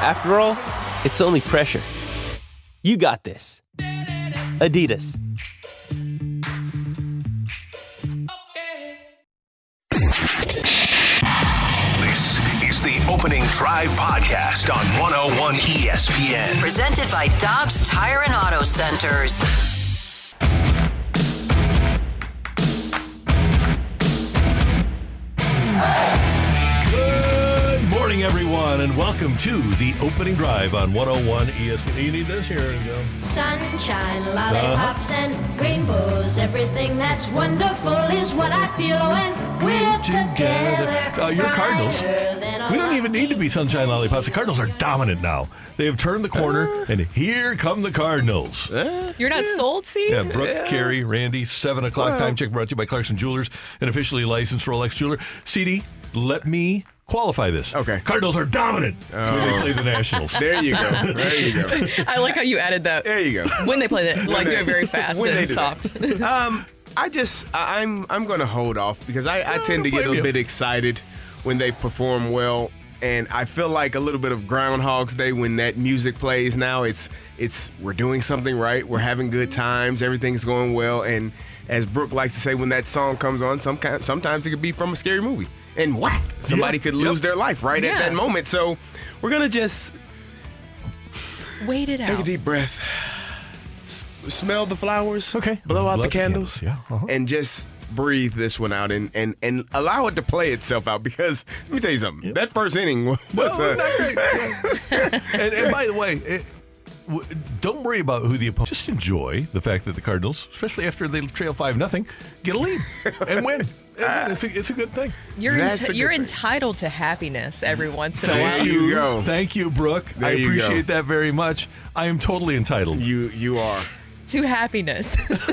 After all, it's only pressure. You got this. Adidas. The Opening Drive podcast on 101 ESPN. Presented by Dobbs Tire and Auto Centers. Good morning, everyone, and welcome to the Opening Drive on 101 ESPN. You need this here and go. Sunshine, lollipops, and rainbows. Everything that's wonderful is what I feel when we're together. You're Cardinals. We don't even need to be sunshine lollipops. The Cardinals are dominant now. They have turned the corner, and here come the Cardinals. You're not sold, CeeDee? Yeah, Brooke, Carrie, Randy, 7 o'clock time check brought to you by Clarkson Jewelers, an officially licensed Rolex jeweler. CeeDee, let me qualify this. Okay. Cardinals are dominant when they play the Nationals. There you go. There you go. I like how you added that. There you go. When they play that, like, do it very fast and soft. I'm going to hold off because I tend to get a little bit excited when they perform well, and I feel like a little bit of Groundhog's Day when that music plays now. It's we're doing something right, we're having good times, everything's going well, and as Brooke likes to say, when that song comes on, sometimes it could be from a scary movie, and whack, somebody could lose their life at that moment. So we're going to just wait it out. Take a deep breath, smell the flowers, blow out the candles, and just breathe this one out and allow it to play itself out, because let me tell you something. That first inning was and by the way, don't worry about who the opponent. Just enjoy the fact that the Cardinals, especially after they trail 5-0, get a lead and win. It's a good thing. You're entitled to happiness every once in a while. Thank you, Brooke. There I appreciate that very much. I am totally entitled. You are. To happiness. So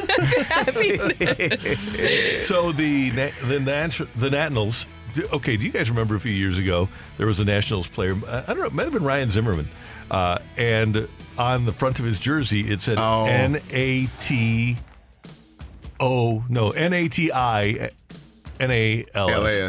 the Nationals. Okay, do you guys remember a few years ago there was a Nationals player? I don't know. It might have been Ryan Zimmerman, and on the front of his jersey it said NATINALS.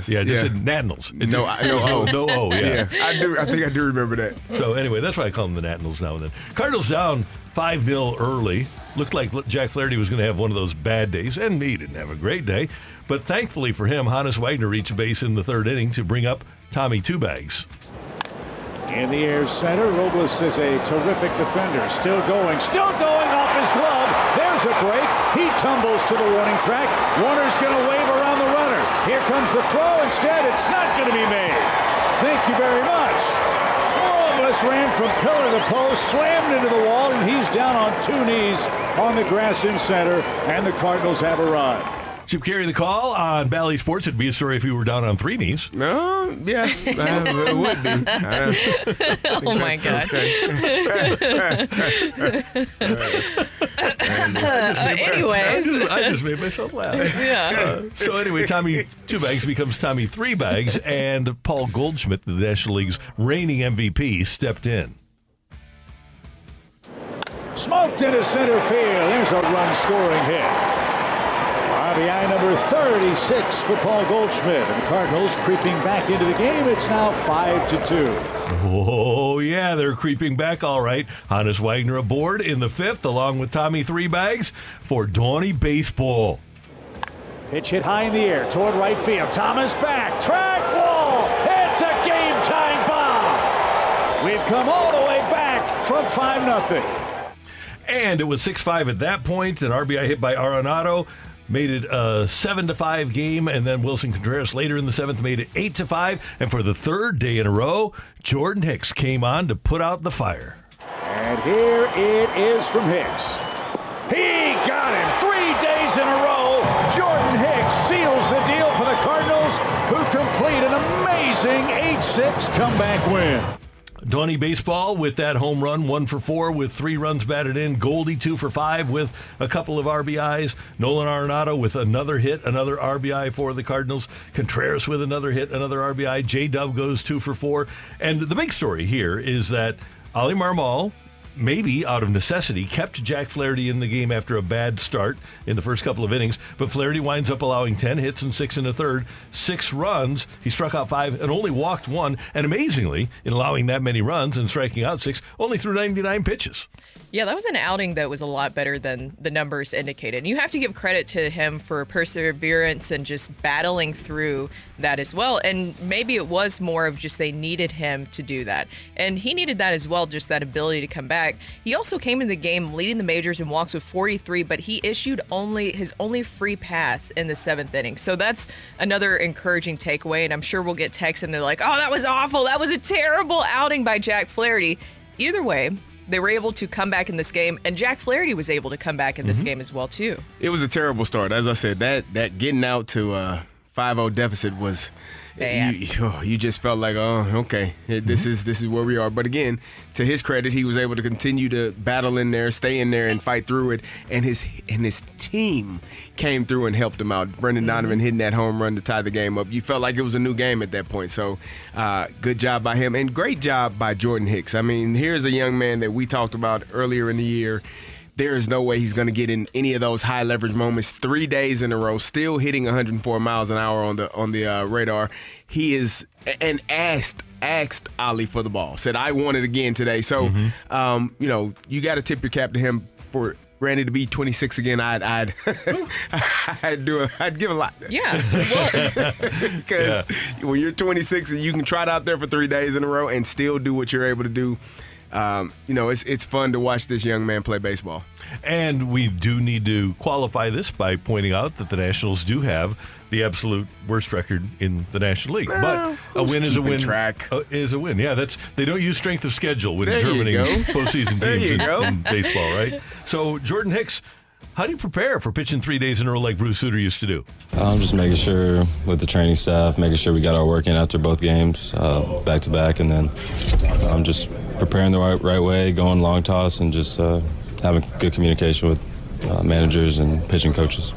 Yeah, it just said Nationals. No O. Yeah. I think I do remember that. So anyway, that's why I call them the Nationals now and then. Cardinals down 5-0 early. Looked like Jack Flaherty was going to have one of those bad days, and he didn't have a great day. But thankfully for him, Honus Wagner reached base in the third inning to bring up Tommy Twobags. In the air center, Robles is a terrific defender. Still going off his glove. There's a break. He tumbles to the warning track. Warner's going to wave around the runner. Here comes the throw. Instead, it's not going to be made. Thank you very much. Ran from pillar to post, slammed into the wall, and he's down on two knees on the grass in center, and the Cardinals have arrived. Chip Carey, the call on Bally Sports. It'd be a story if you were down on three knees. No, yeah, it would be. Oh, my God. Anyways. I just made myself laugh. Yeah. So anyway, Tommy Twobags becomes Tommy Threebags, and Paul Goldschmidt, the National League's reigning MVP, stepped in. Smoked into center field. There's a run-scoring hit. RBI number 36 for Paul Goldschmidt. And the Cardinals creeping back into the game. It's now 5-2. Oh, yeah, they're creeping back all right. Honus Wagner aboard in the fifth, along with Tommy Twobags for Donnie Baseball. Pitch hit high in the air toward right field. Thomas back. Track wall. It's a game-time bomb. We've come all the way back from 5-0. And it was 6-5 at that point. An RBI hit by Arenado made it a 7-5 game, and then Wilson Contreras later in the seventh made it 8-5, and for the third day in a row, Jordan Hicks came on to put out the fire. And here it is from Hicks. He got him 3 days in a row. Jordan Hicks seals the deal for the Cardinals, who complete an amazing 8-6 comeback win. Donnie Baseball with that home run, 1 for 4 with 3 runs batted in. Goldie 2 for 5 with a couple of RBIs. Nolan Arenado with another hit, another RBI for the Cardinals. Contreras with another hit, another RBI. J-Dub goes 2 for 4. And the big story here is that Oli Marmol, maybe out of necessity, kept Jack Flaherty in the game after a bad start in the first couple of innings. But Flaherty winds up allowing 10 hits and 6 1/3, 6 runs. He struck out 5 and only walked 1. And amazingly, in allowing that many runs and striking out 6, only threw 99 pitches. Yeah, that was an outing that was a lot better than the numbers indicated. And you have to give credit to him for perseverance and just battling through that as well. And maybe it was more of just they needed him to do that. And he needed that as well, just that ability to come back. He also came in the game leading the majors in walks with 43, but he issued only his only free pass in the 7th inning. So that's another encouraging takeaway, and I'm sure we'll get texts and they're like, oh, that was awful. That was a terrible outing by Jack Flaherty. Either way, they were able to come back in this game, and Jack Flaherty was able to come back in this game as well, too. It was a terrible start. As I said, that getting out to 5-0 deficit was you just felt like, oh, okay, this is where we are. But again, to his credit, he was able to continue to battle in there, stay in there, and fight through it. And his team came through and helped him out. Brendan Donovan hitting that home run to tie the game up. You felt like it was a new game at that point. So good job by him, and great job by Jordan Hicks. I mean, here's a young man that we talked about earlier in the year. There is no way he's going to get in any of those high leverage moments. 3 days in a row, still hitting 104 miles an hour on the radar. He is and asked Oli for the ball. Said, "I want it again today." So, you got to tip your cap to him for Randy to be 26 again. I'd give a lot. Yeah, because when you're 26 and you can trot out there for 3 days in a row and still do what you're able to do. It's fun to watch this young man play baseball. And we do need to qualify this by pointing out that the Nationals do have the absolute worst record in the National League. But a win is a win. Track is a win. Yeah, they don't use strength of schedule when determining postseason teams in baseball, right? So, Jordan Hicks, how do you prepare for pitching 3 days in a row like Bruce Sutter used to do? I'm just making sure with the training staff, making sure we got our work in after both games, back to back, and then I'm just preparing the right way, going long toss, and just having good communication with managers and pitching coaches.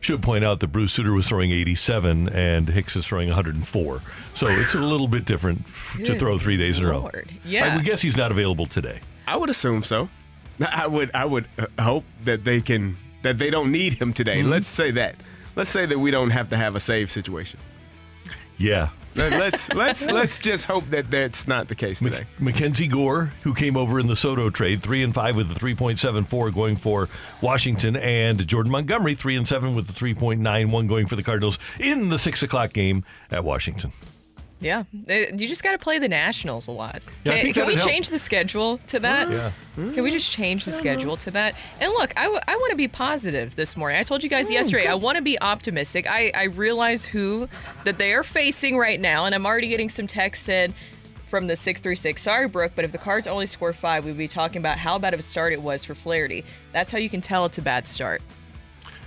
Should point out that Bruce Sutter was throwing 87 and Hicks is throwing 104. So it's a little bit different to throw 3 days in a row. Yeah. I would guess he's not available today. I would assume so. I would hope that they don't need him today. Mm-hmm. Let's say that. Let's say that we don't have to have a save situation. Yeah. Let's just hope that that's not the case today. Mackenzie Gore, who came over in the Soto trade, 3 and 5 with the 3.74 going for Washington, and Jordan Montgomery 3 and 7 with the 3.91 going for the Cardinals in the 6:00 game at Washington. Yeah, you just got to play the Nationals a lot. Yeah, can we change the schedule to that? Yeah. Can we just change the schedule to that? And look, I want to be positive this morning. I told you guys yesterday, good. I want to be optimistic. I realize that they are facing right now, and I'm already getting some texts in from the 636. Sorry, Brooke, but if the Cards only score 5, we'd be talking about how bad of a start it was for Flaherty. That's how you can tell it's a bad start.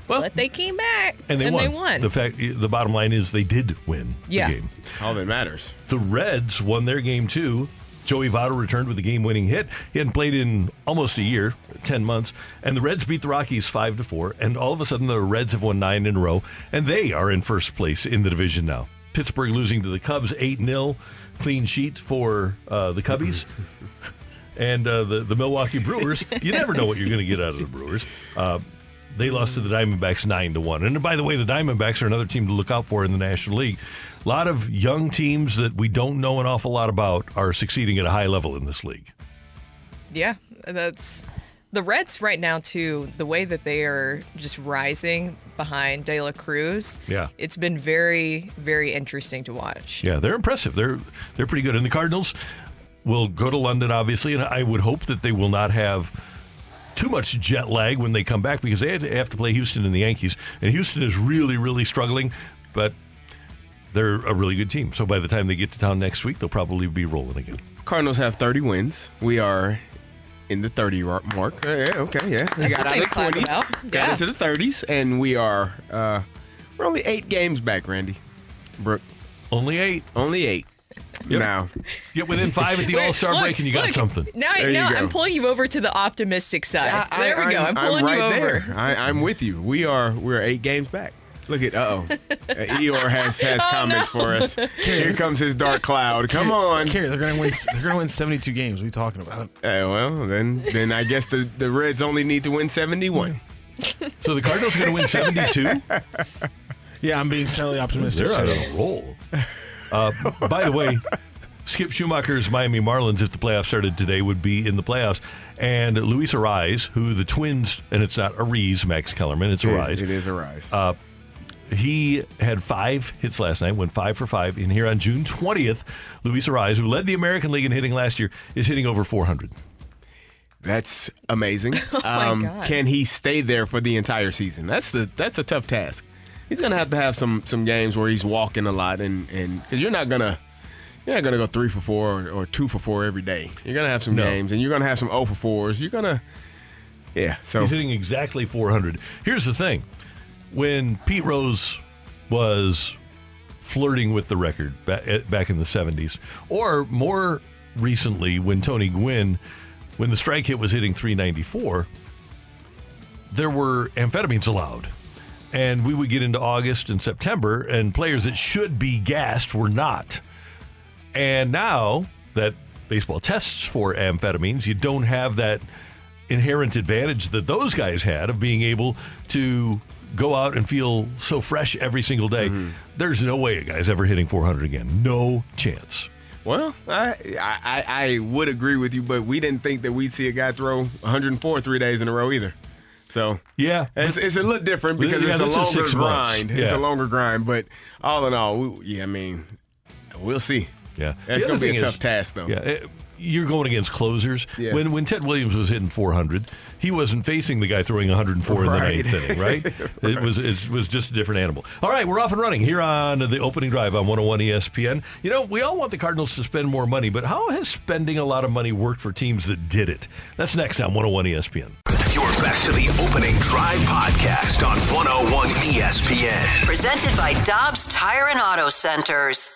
Well, but they came back, and they won. The bottom line is they did win the game. That's all that matters. The Reds won their game, too. Joey Votto returned with a game-winning hit. He hadn't played in almost a year, 10 months, and the Reds beat the Rockies 5-4, and all of a sudden the Reds have won 9 in a row, and they are in first place in the division now. Pittsburgh losing to the Cubs 8-0, clean sheet for the Cubbies. And the Milwaukee Brewers, you never know what you're going to get out of the Brewers. They lost to the Diamondbacks 9-1. And by the way, the Diamondbacks are another team to look out for in the National League. A lot of young teams that we don't know an awful lot about are succeeding at a high level in this league. Yeah, that's the Reds right now, too, the way that they are just rising behind De La Cruz. Yeah. It's been very, very interesting to watch. Yeah, they're impressive. They're pretty good. And the Cardinals will go to London, obviously, and I would hope that they will not have too much jet lag when they come back because they have to play Houston and the Yankees. And Houston is really, really struggling, but they're a really good team. So by the time they get to town next week, they'll probably be rolling again. Cardinals have 30 wins. We are in the 30 mark. We got out of the 20s, got into the 30s, and we are we're only 8 games back, Randy. Brooke. Only 8. Yep. No. Get within five at the All-Star break and you got something. Now I'm pulling you over to the optimistic side. There we go. I'm pulling you over. I'm with you. We're 8 games back. Look at, Eeyore has comments for us. Here comes his dark cloud. Come on. They're going to win 72 games. What are you talking about? Well, then I guess the Reds only need to win 71. So the Cardinals are going to win 72? Yeah, I'm being slightly optimistic. They're on a roll. By the way, Skip Schumacher's Miami Marlins, if the playoffs started today, would be in the playoffs. And Luis Arraez, who the Twins, and it's not Arraez, Max Kellerman, it's Arraez. It is Arraez. He had 5 hits last night, went 5 for 5. And here on June 20th, Luis Arraez, who led the American League in hitting last year, is hitting over 400. That's amazing. Oh, can he stay there for the entire season? That's a tough task. He's gonna have to have some games where he's walking a lot, and because you're not gonna go 3 for 4 or 2 for 4 every day. You're gonna have some games, and you're gonna have some 0 for 4s. So he's hitting exactly 400. Here's the thing: when Pete Rose was flirting with the record back in the 70s, or more recently when Tony Gwynn, when the strike hit was hitting 394, there were amphetamines allowed. And we would get into August and September, and players that should be gassed were not. And now that baseball tests for amphetamines, you don't have that inherent advantage that those guys had of being able to go out and feel so fresh every single day. Mm-hmm. There's no way a guy's ever hitting 400 again. No chance. Well, I would agree with you, but we didn't think that we'd see a guy throw 104 3 days in a row either. So yeah, it's a little different because it's a longer grind. Yeah. It's a longer grind, but all in all, we'll see. Yeah, that's going to be a tough task, though. Yeah, you're going against closers. Yeah. When Ted Williams was hitting 400, he wasn't facing the guy throwing 104 in the 8th inning, right? Right? It was just a different animal. All right, we're off and running here on the Opening Drive on 101 ESPN. We all want the Cardinals to spend more money, but how has spending a lot of money worked for teams that did it? That's next on 101 ESPN. You're back to the Opening Drive podcast on 101 ESPN. Presented by Dobbs Tire and Auto Centers.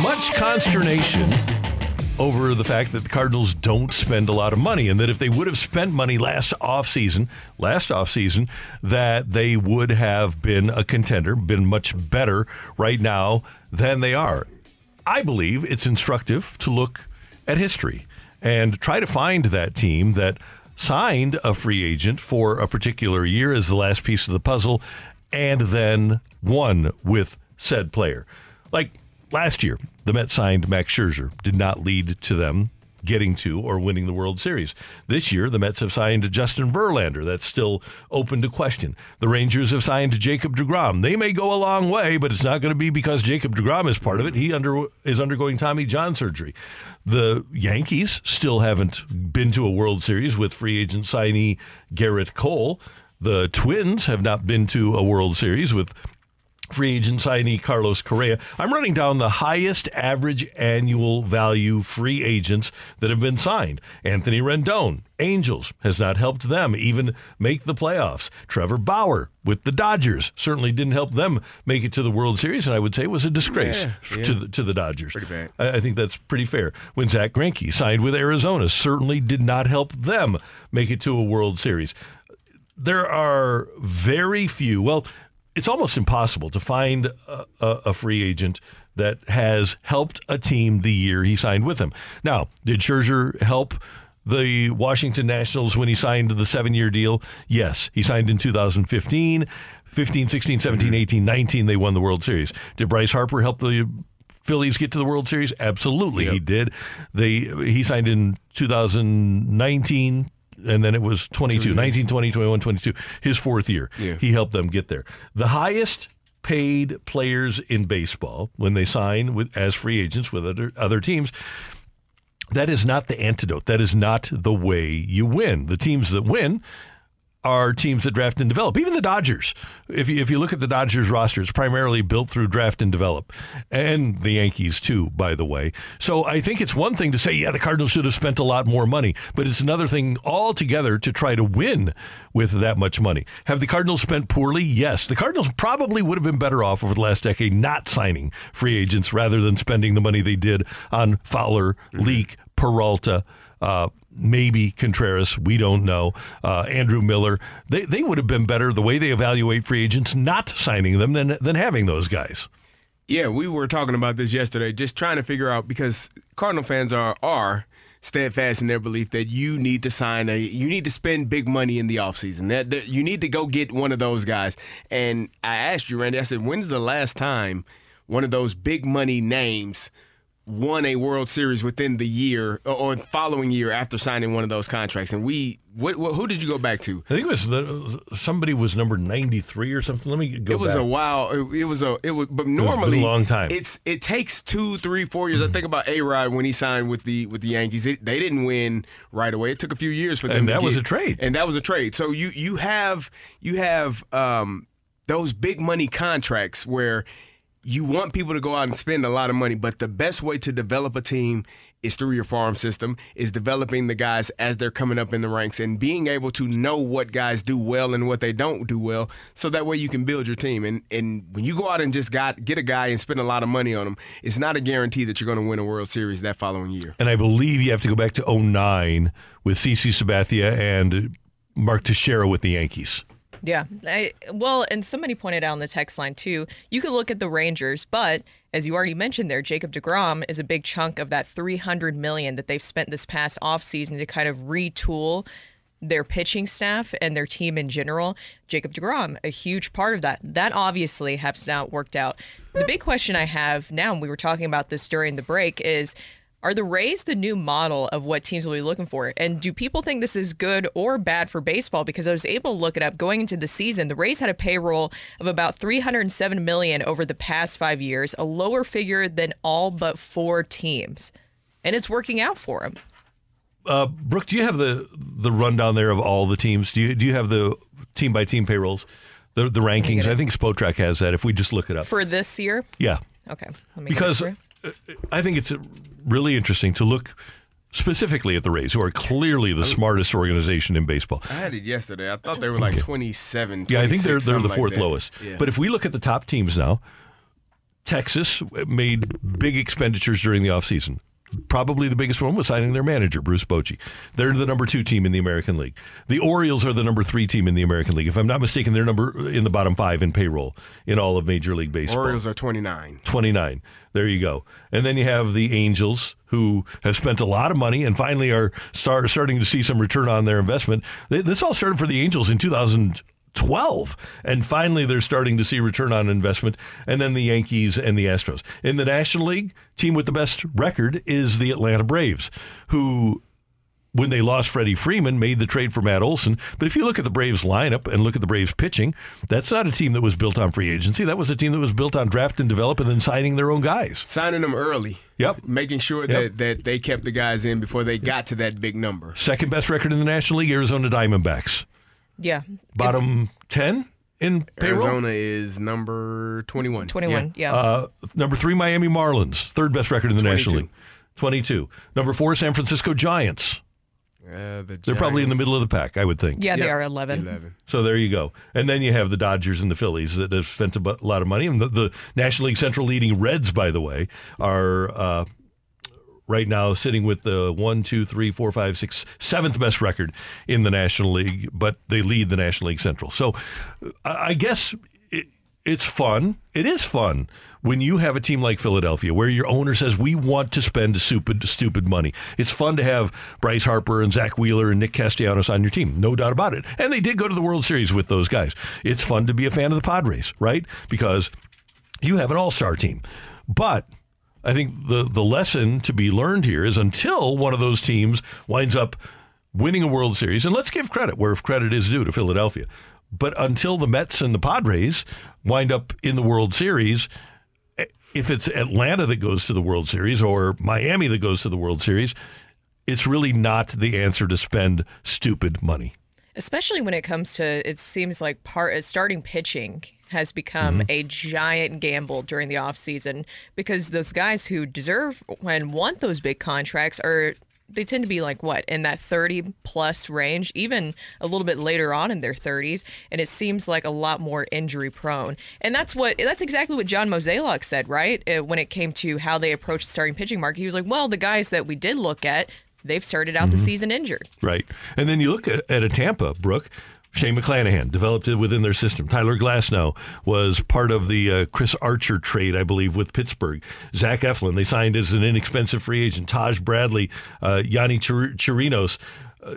Much consternation over the fact that the Cardinals don't spend a lot of money, and that if they would have spent money last offseason, that they would have been a contender, been much better right now than they are. I believe it's instructive to look at history and try to find that team that signed a free agent for a particular year as the last piece of the puzzle and then won with said player. Like last year, the Mets signed Max Scherzer, did not lead to them getting to or winning the World Series. This year, the Mets have signed Justin Verlander. That's still open to question. The Rangers have signed Jacob deGrom. They may go a long way, but it's not going to be because Jacob deGrom is part of it. He is undergoing Tommy John surgery. The Yankees still haven't been to a World Series with free agent signee Garrett Cole. The Twins have not been to a World Series with free agent signee Carlos Correa. I'm running down the highest average annual value free agents that have been signed. Anthony Rendon, Angels, has not helped them even make the playoffs. Trevor Bauer with the Dodgers certainly didn't help them make it to the World Series, and I would say was a disgrace to the Dodgers. Pretty bad. I think that's pretty fair. When Zach Greinke signed with Arizona, certainly did not help them make it to a World Series. There are very few. Well, it's almost impossible to find a free agent that has helped a team the year he signed with them. Now, did Scherzer help the Washington Nationals when he signed the 7-year deal? Yes. He signed in 2015, 15, 16, 17, 18, 19, they won the World Series. Did Bryce Harper help the Phillies get to the World Series? Absolutely, yep. He did. He signed in 2019, and then it was 22, 19, 20, 21, 22, his 4th year. Yeah. He helped them get there. The highest paid players in baseball, when they sign as free agents with other teams, that is not the antidote. That is not the way you win. The teams that win are teams that draft and develop. Even the Dodgers. If you look at the Dodgers roster, it's primarily built through draft and develop. And the Yankees, too, by the way. So I think it's one thing to say, yeah, the Cardinals should have spent a lot more money. But it's another thing altogether to try to win with that much money. Have the Cardinals spent poorly? Yes. The Cardinals probably would have been better off over the last decade not signing free agents rather than spending the money they did on Fowler, Leak, Peralta, maybe Contreras, we don't know, Andrew Miller. They would have been better the way they evaluate free agents, not signing them, than having those guys. Yeah, we were talking about this yesterday, just trying to figure out, because Cardinal fans are steadfast in their belief that you need to you need to spend big money in the offseason. That you need to go get one of those guys. And I asked you, Randy, I said, when's the last time one of those big money names won a World Series within the year or following year after signing one of those contracts? And who did you go back to? I think it was somebody was number 93 or something. Let me go. It was back. A while. It was. But normally, it was a long time. It takes 2, 3, 4 years. Mm-hmm. I think about A-Rod when he signed with the Yankees. They didn't win right away. It took a few years for them. And that was a trade. And that was a trade. So you have those big money contracts where you want people to go out and spend a lot of money, but the best way to develop a team is through your farm system, is developing the guys as they're coming up in the ranks and being able to know what guys do well and what they don't do well, so that way you can build your team. And when you go out and just get a guy and spend a lot of money on him, it's not a guarantee that you're going to win a World Series that following year. And I believe you have to go back to 2009 with CeCe Sabathia and Mark Teixeira with the Yankees. Yeah. And somebody pointed out on the text line, too, you could look at the Rangers, but as you already mentioned there, Jacob deGrom is a big chunk of that $300 million that they've spent this past offseason to kind of retool their pitching staff and their team in general. Jacob deGrom, a huge part of that. That obviously has not worked out. The big question I have now, and we were talking about this during the break, is are the Rays the new model of what teams will be looking for? And do people think this is good or bad for baseball? Because I was able to look it up. Going into the season, the Rays had a payroll of about $307 million over the past 5 years, a lower figure than all but 4 teams. And it's working out for them. Brooke, do you have the rundown there of all the teams? Do you have the team-by-team payrolls, the rankings? I think Spotrac has that if we just look it up. For this year? Yeah. Okay. Let me get it I think it's really interesting to look specifically at the Rays, who are clearly the smartest organization in baseball. I had it yesterday. I thought they were like 27, 26. Yeah, I think they're the fourth lowest. Yeah. But if we look at the top teams now, Texas made big expenditures during the offseason. Probably the biggest one was signing their manager, Bruce Bochy. They're the number 2 team in the American League. The Orioles are the number 3 team in the American League. If I'm not mistaken, they're number in the bottom 5 in payroll in all of Major League Baseball. Orioles are 29. 29. There you go. And then you have the Angels, who have spent a lot of money and finally are starting to see some return on their investment. This all started for the Angels in 2012, and finally they're starting to see return on investment, and then the Yankees and the Astros. In the National League, team with the best record is the Atlanta Braves, who, when they lost Freddie Freeman, made the trade for Matt Olson. But if you look at the Braves lineup and look at the Braves pitching, that's not a team that was built on free agency. That was a team that was built on draft and develop and then signing their own guys. Signing them early. Yep. Making sure that they kept the guys in before they got to that big number. Second best record in the National League, Arizona Diamondbacks. Yeah. Bottom 10 in payroll? Arizona is number 21. 21, yeah. Number 3, Miami Marlins. Third best record in the National League. 22. Number 4, San Francisco Giants. They're probably in the middle of the pack, I would think. Yeah, they are 11. So there you go. And then you have the Dodgers and the Phillies that have spent a lot of money. And the National League Central leading Reds, by the way, are right now sitting with the 7th best record in the National League, but they lead the National League Central. So I guess it's fun. It is fun when you have a team like Philadelphia where your owner says, we want to spend stupid money. It's fun to have Bryce Harper and Zach Wheeler and Nick Castellanos on your team. No doubt about it. And they did go to the World Series with those guys. It's fun to be a fan of the Padres, right? Because you have an all-star team. But I think the lesson to be learned here is until one of those teams winds up winning a World Series, and let's give credit where credit is due to Philadelphia, but until the Mets and the Padres wind up in the World Series, if it's Atlanta that goes to the World Series or Miami that goes to the World Series, it's really not the answer to spend stupid money. especially when it comes to, it seems like starting pitching has become a giant gamble during the offseason, because those guys who deserve and want those big contracts they tend to be like, what, in that 30-plus range, even a little bit later on in their 30s, and it seems like a lot more injury-prone. And that's exactly what John Mozeliak said, right, when it came to how they approached the starting pitching market. He was like, well, the guys that we did look at, they've started out the season injured. Right. And then you look at a Tampa, Brooke. Shane McClanahan developed it within their system. Tyler Glasnow was part of the Chris Archer trade, I believe, with Pittsburgh. Zach Eflin, they signed as an inexpensive free agent. Taj Bradley, Yanni Chirinos.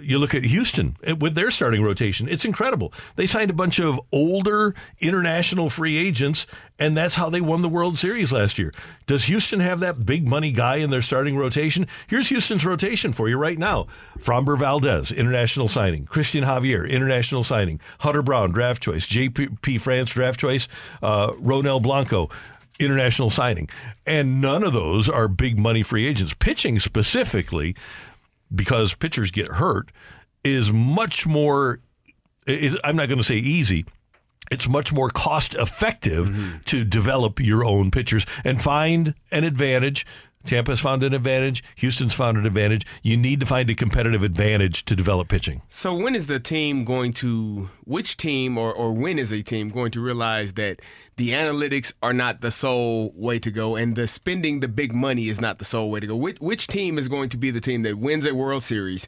You look at Houston with their starting rotation. It's incredible. They signed a bunch of older international free agents, and that's how they won the World Series last year. Does Houston have that big money guy in their starting rotation? Here's Houston's rotation for you right now. Framber Valdez, international signing. Christian Javier, international signing. Hunter Brown, draft choice. J.P. France, draft choice. Ronel Blanco, international signing. And none of those are big money free agents. Pitching specifically, because pitchers get hurt, is much more, I'm not going to say easy, it's much more cost effective to develop your own pitchers and find an advantage. Tampa's found an advantage. Houston's found an advantage. You need to find a competitive advantage to develop pitching. So when is the team going to, which team or when is a team going to realize that the analytics are not the sole way to go and the spending the big money is not the sole way to go? Which team is going to be the team that wins a World Series?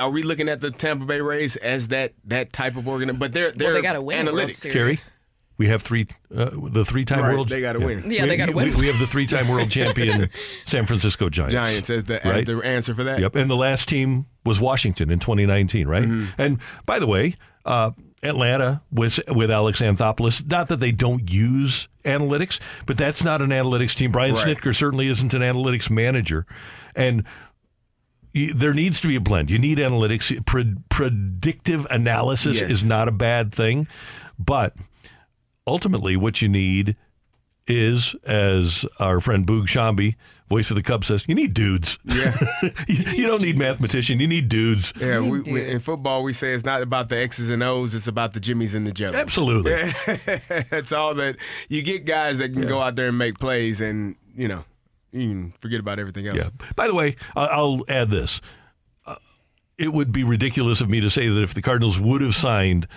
Are we looking at the Tampa Bay Rays as that type of organ? But they got to win analytics. World Series. We have the three-time world. They got to win. Yeah, they got to win. We have the three-time world champion San Francisco Giants. Giants as the answer for that. Yep. And the last team was Washington in 2019, right? Mm-hmm. And by the way, Atlanta with Alex Anthopoulos. Not that they don't use analytics, but that's not an analytics team. Brian Snitker certainly isn't an analytics manager, and there needs to be a blend. You need analytics. Predictive analysis is not a bad thing, but ultimately, what you need is, as our friend Boog Shambi, voice of the Cubs, says, you need dudes. Yeah, you don't need mathematician. You need dudes. Yeah, we, in football, we say it's not about the X's and O's. It's about the Jimmies and the Joes. Absolutely. That's all that you get. Guys that can go out there and make plays, and you can forget about everything else. Yeah. By the way, I'll add this: it would be ridiculous of me to say that if the Cardinals would have signed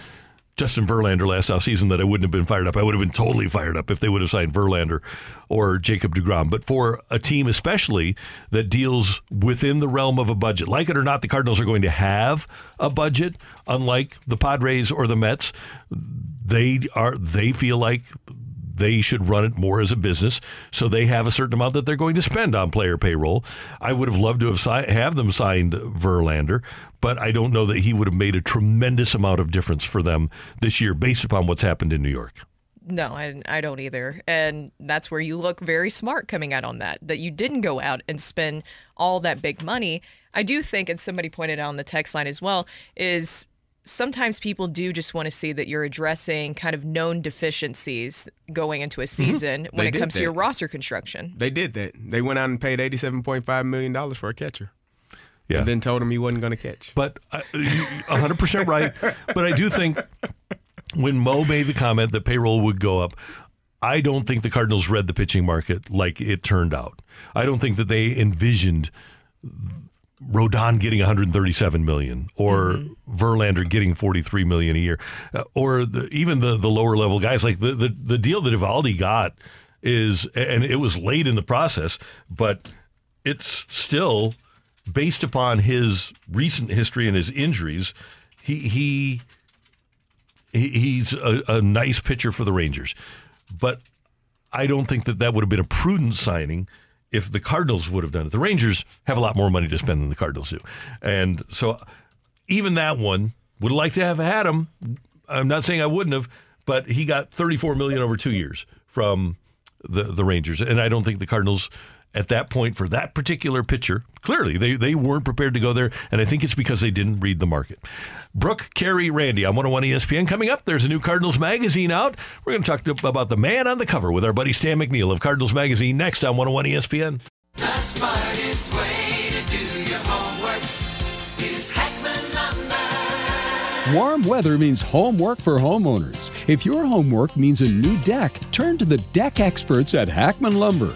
Justin Verlander last offseason, that I wouldn't have been fired up. I would have been totally fired up if they would have signed Verlander or Jacob deGrom. But for a team especially that deals within the realm of a budget, like it or not, the Cardinals are going to have a budget, unlike the Padres or the Mets. They feel like they should run it more as a business, so they have a certain amount that they're going to spend on player payroll. I would have loved to have them signed Verlander, but I don't know that he would have made a tremendous amount of difference for them this year based upon what's happened in New York. No, I don't either. And that's where you look very smart coming out on that you didn't go out and spend all that big money. I do think, and somebody pointed out on the text line as well, is sometimes people do just want to see that you're addressing kind of known deficiencies going into a season when it comes to your roster construction. They did that. They went out and paid $87.5 million for a catcher. Yeah. And then told him he wasn't going to catch. But 100% right. But I do think when Mo made the comment that payroll would go up, I don't think the Cardinals read the pitching market like it turned out. I don't think that they envisioned Rodon getting $137 million or Verlander getting $43 million a year, or even the lower level guys. Like the deal that Eovaldi got is, and it was late in the process, but it's still based upon his recent history and his injuries. He's a nice pitcher for the Rangers, but I don't think that would have been a prudent signing if the Cardinals would have done it. The Rangers have a lot more money to spend than the Cardinals do. And so even that one, would have liked to have had him. I'm not saying I wouldn't have, but he got $34 million over 2 years from the Rangers. And I don't think the Cardinals at that point for that particular pitcher, clearly they weren't prepared to go there. And I think it's because they didn't read the market. Brooke, Carrie, Randy on 101 ESPN. Coming up, there's a new Cardinals magazine out. We're going to talk about the man on the cover with our buddy Stan McNeil of Cardinals Magazine next on 101 ESPN. The smartest way to do your homework is Heckman Lumber. Warm weather means homework for homeowners. If your homework means a new deck, turn to the deck experts at Hackman Lumber.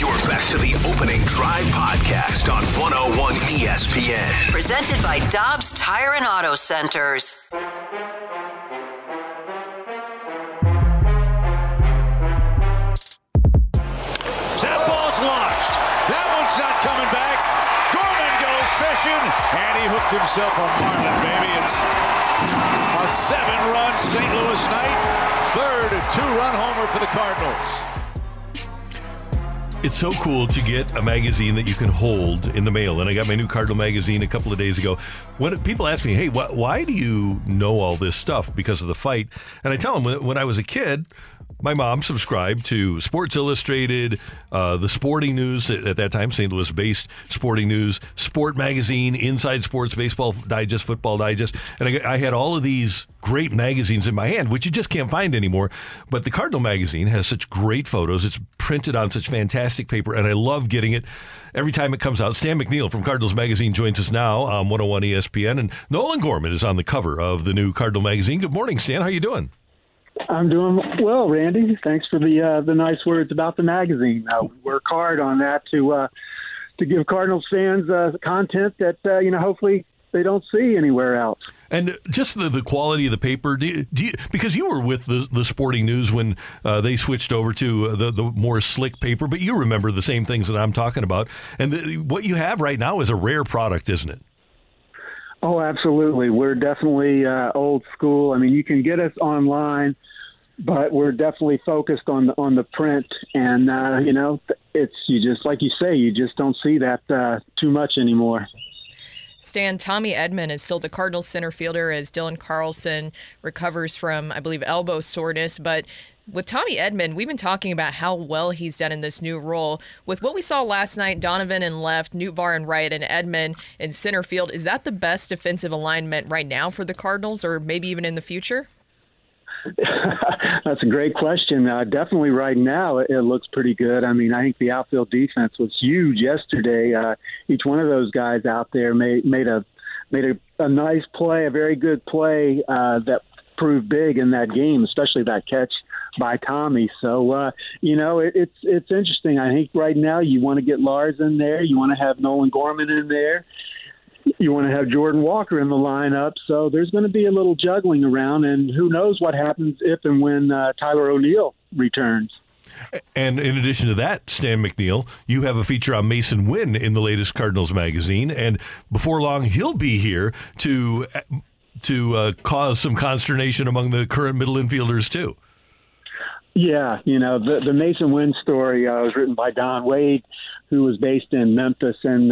You're back to the Opening Drive podcast on 101 ESPN. Presented by Dobbs Tire and Auto Centers. That ball's launched. That one's not coming back. Gorman goes fishing, and he hooked himself on Marlin, baby. It's a 7-run St. Louis night. Third 2-run homer for the Cardinals. It's so cool to get a magazine that you can hold in the mail. And I got my new Cardinal magazine a couple of days ago. When people ask me, hey, why do you know all this stuff because of the fight? And I tell them, when I was a kid, my mom subscribed to Sports Illustrated, the Sporting News at that time, St. Louis-based Sporting News, Sport Magazine, Inside Sports, Baseball Digest, Football Digest. And I had all of these great magazines in my hand, which you just can't find anymore. But the Cardinal magazine has such great photos. It's printed on such fantastic paper, and I love getting it every time it comes out. Stan McNeil from Cardinals Magazine joins us now on 101 ESPN, and Nolan Gorman is on the cover of the new Cardinal magazine. Good morning, Stan. How are you doing? I'm doing well, Randy. Thanks for the nice words about the magazine. We work hard on that to give Cardinals fans content that, hopefully they don't see anywhere else. And just the quality of the paper, do you, because you were with the Sporting News when they switched over to the more slick paper, but you remember the same things that I'm talking about. And what you have right now is a rare product, isn't it? Oh, absolutely. We're definitely old school. I mean, you can get us online, but we're definitely focused on the print. And, it's you just like you say, you just don't see that too much anymore. Stan, Tommy Edman is still the Cardinals center fielder as Dylan Carlson recovers from, I believe, elbow soreness. But with Tommy Edman, we've been talking about how well he's done in this new role. With what we saw last night, Donovan in left, Nootbaar in right, and Edman in center field, is that the best defensive alignment right now for the Cardinals, or maybe even in the future? That's a great question. Definitely right now it looks pretty good. I mean, I think the outfield defense was huge yesterday. Each one of those guys out there made a nice play, a very good play that proved big in that game, especially that catch by Tommy. So, it's interesting. I think right now you want to get Lars in there. You want to have Nolan Gorman in there. You want to have Jordan Walker in the lineup, so there's going to be a little juggling around, and who knows what happens if and when Tyler O'Neill returns. And in addition to that, Stan McNeil, you have a feature on Mason Wynn in the latest Cardinals magazine, and before long he'll be here to cause some consternation among the current middle infielders too. Yeah, the Mason Wynn story was written by Don Wade, who was based in Memphis, and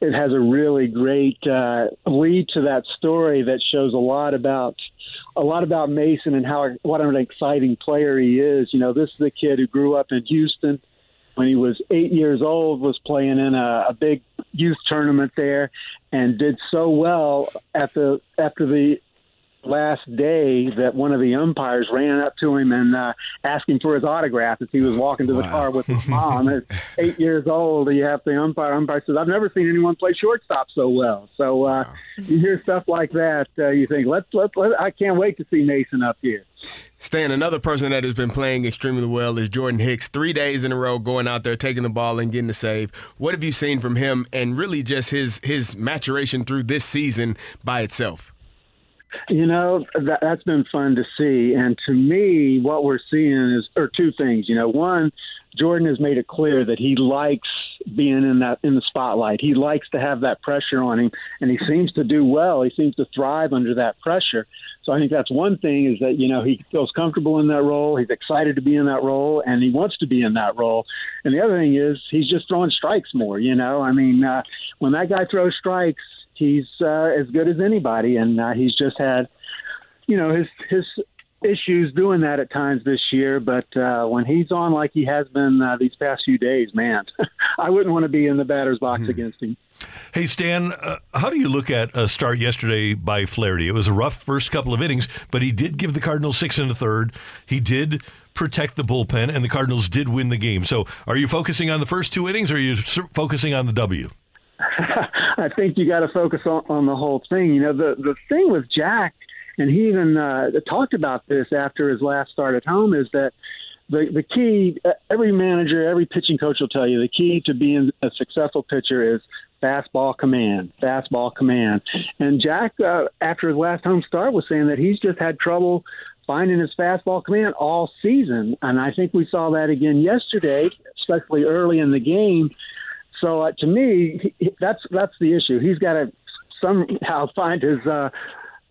it has a really great lead to that story that shows a lot about Mason and what an exciting player he is. This is a kid who grew up in Houston. When he was 8 years old, was playing in a big youth tournament there, and did so well after the last day that one of the umpires ran up to him and asked him for his autograph as he was walking to the car with his mom. At 8 years old, you have the umpire says, I've never seen anyone play shortstop so well. So you hear stuff like that, you think, I can't wait to see Mason up here. Stan, another person that has been playing extremely well is Jordan Hicks. 3 days in a row going out there, taking the ball and getting the save. What have you seen from him and really just his maturation through this season by itself? You know, that's been fun to see. And to me, what we're seeing are two things. You know, one, Jordan has made it clear that he likes being in the spotlight. He likes to have that pressure on him, and he seems to do well. He seems to thrive under that pressure. So I think that's one thing is that, you know, he feels comfortable in that role. He's excited to be in that role, and he wants to be in that role. And the other thing is he's just throwing strikes more, you know. I mean, when that guy throws strikes, he's as good as anybody, and he's just had, you know, his issues doing that at times this year. But when he's on like he has been these past few days, man, I wouldn't want to be in the batter's box against him. Hey, Stan, how do you look at a start yesterday by Flaherty? It was a rough first couple of innings, but he did give the Cardinals 6 and a third. He did protect the bullpen, and the Cardinals did win the game. So are you focusing on the first two innings, or are you focusing on the W? I think you got to focus on the whole thing. You know, the thing with Jack, and he even talked about this after his last start at home, is that the key, every manager, every pitching coach will tell you, the key to being a successful pitcher is fastball command. And Jack, after his last home start, was saying that he's just had trouble finding his fastball command all season. And I think we saw that again yesterday, especially early in the game. So to me, that's the issue. He's got to somehow find his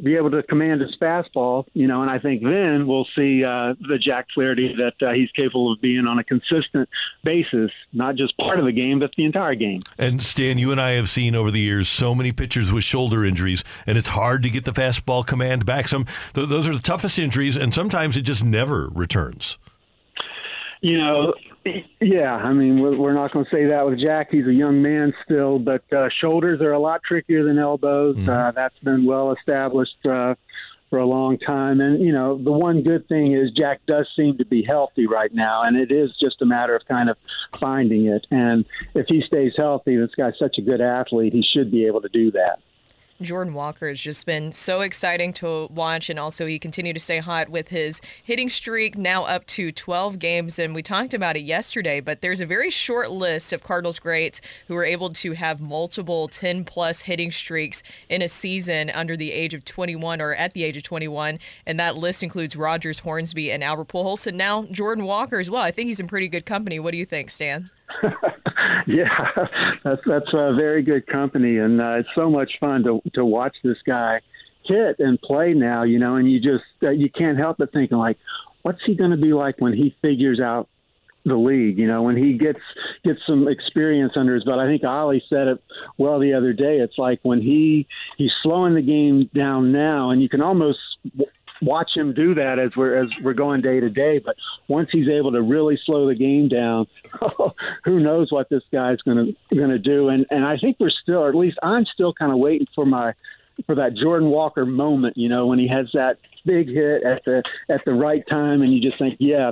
be able to command his fastball, you know, and I think then we'll see the Jack Flaherty that he's capable of being on a consistent basis, not just part of the game, but the entire game. And, Stan, you and I have seen over the years so many pitchers with shoulder injuries, and it's hard to get the fastball command back. Those are the toughest injuries, and sometimes it just never returns. You know, yeah, I mean, we're not going to say that with Jack. He's a young man still, but shoulders are a lot trickier than elbows. That's been well established for a long time. And, you know, the one good thing is Jack does seem to be healthy right now, and it is just a matter of kind of finding it. And if he stays healthy, this guy's such a good athlete, he should be able to do that. Jordan Walker has just been so exciting to watch, and also he continued to stay hot with his hitting streak, now up to 12 games, and we talked about it yesterday, but there's a very short list of Cardinals greats who were able to have multiple 10-plus hitting streaks in a season under the age of 21 or at the age of 21, and that list includes Rogers, Hornsby, and Albert Pujols, and now Jordan Walker as well. I think he's in pretty good company. What do you think, Stan? Yeah, that's a very good company, and it's so much fun to watch this guy hit and play now, you know, and you just you can't help but thinking, like, what's he going to be like when he figures out the league, you know, when he gets some experience under his belt. I think Oli said it well the other day. It's like when he's slowing the game down now, and you can almost watch him do that as we're going day to day. But once he's able to really slow the game down, who knows what this guy's going to do? And I think we're still, or at least I'm still, kind of waiting for that Jordan Walker moment. You know, when he has that big hit at the right time, and you just think, yeah,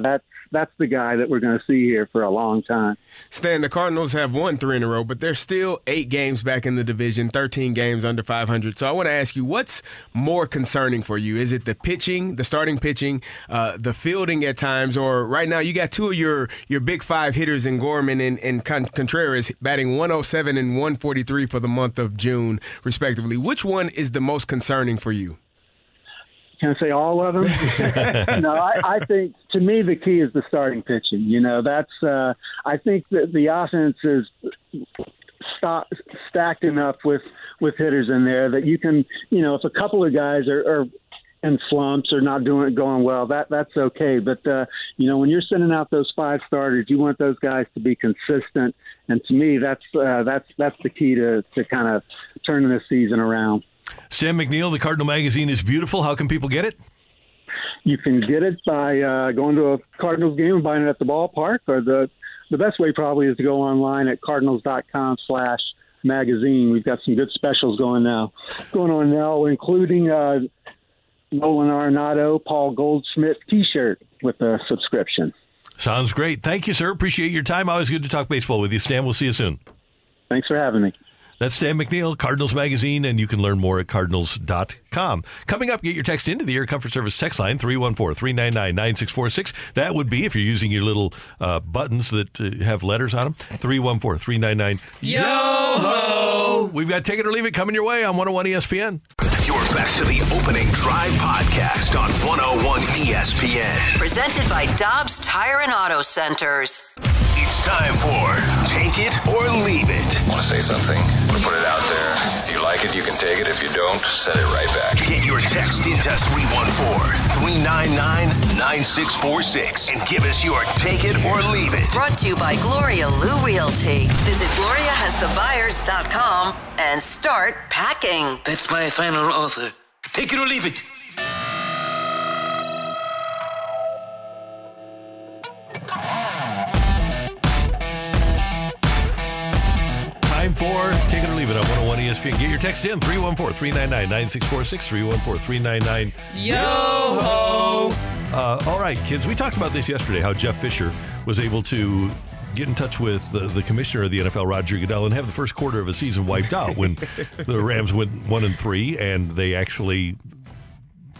that's the guy that we're going to see here for a long time. Stan, the Cardinals have won 3 in a row, but they're still 8 games back in the division, 13 games under 500. So I want to ask you, what's more concerning for you? Is it the pitching, the starting pitching, the fielding at times, or right now you got two of your big five hitters in Gorman and Contreras batting 107 and 143 for the month of June, respectively. Which one is the most concerning for you? Can I say all of them? No, I think, to me, the key is the starting pitching. You know, that's I think that the offense is stacked enough with hitters in there that you can, you know, if a couple of guys are in slumps or not doing it going well, that's okay. But, you know, when you're sending out those 5 starters, you want those guys to be consistent. And to me, that's the key to kind of turning this season around. Stan McNeil, the Cardinal Magazine is beautiful. How can people get it? You can get it by going to a Cardinals game and buying it at the ballpark, or the best way probably is to go online at cardinals.com/magazine. We've got some good specials going on now, including Nolan Arenado, Paul Goldschmidt T-shirt with a subscription. Sounds great. Thank you, sir. Appreciate your time. Always good to talk baseball with you, Stan. We'll see you soon. Thanks for having me. That's Stan McNeil, Cardinals Magazine, and you can learn more at cardinals.com. Coming up, get your text into the Air Comfort Service text line, 314-399-9646. That would be if you're using your little buttons that have letters on them, 314-399. Yo-ho! We've got Take It or Leave It coming your way on 101 ESPN. You're back to the Opening Drive podcast on 101 ESPN. Presented by Dobbs Tire and Auto Centers. It's time for Take It or Leave It. Want to say something? Want to put it out there? If you like it, you can take it. If you don't, set it right back. Get your text into 314-399-9646 and give us your Take It or Leave It. Brought to you by Gloria Lou Realty. Visit GloriaHasTheBuyers.com and start packing. That's my final offer. Take it or leave it. Time for Take It or Leave It on 101 ESPN. Get your text in, 314-399-9646, 314-399. Yo-ho! All right, kids, we talked about this yesterday, how Jeff Fisher was able to get in touch with the commissioner of the NFL, Roger Goodell, and have the first quarter of a season wiped out when the Rams went 1-3, and they actually...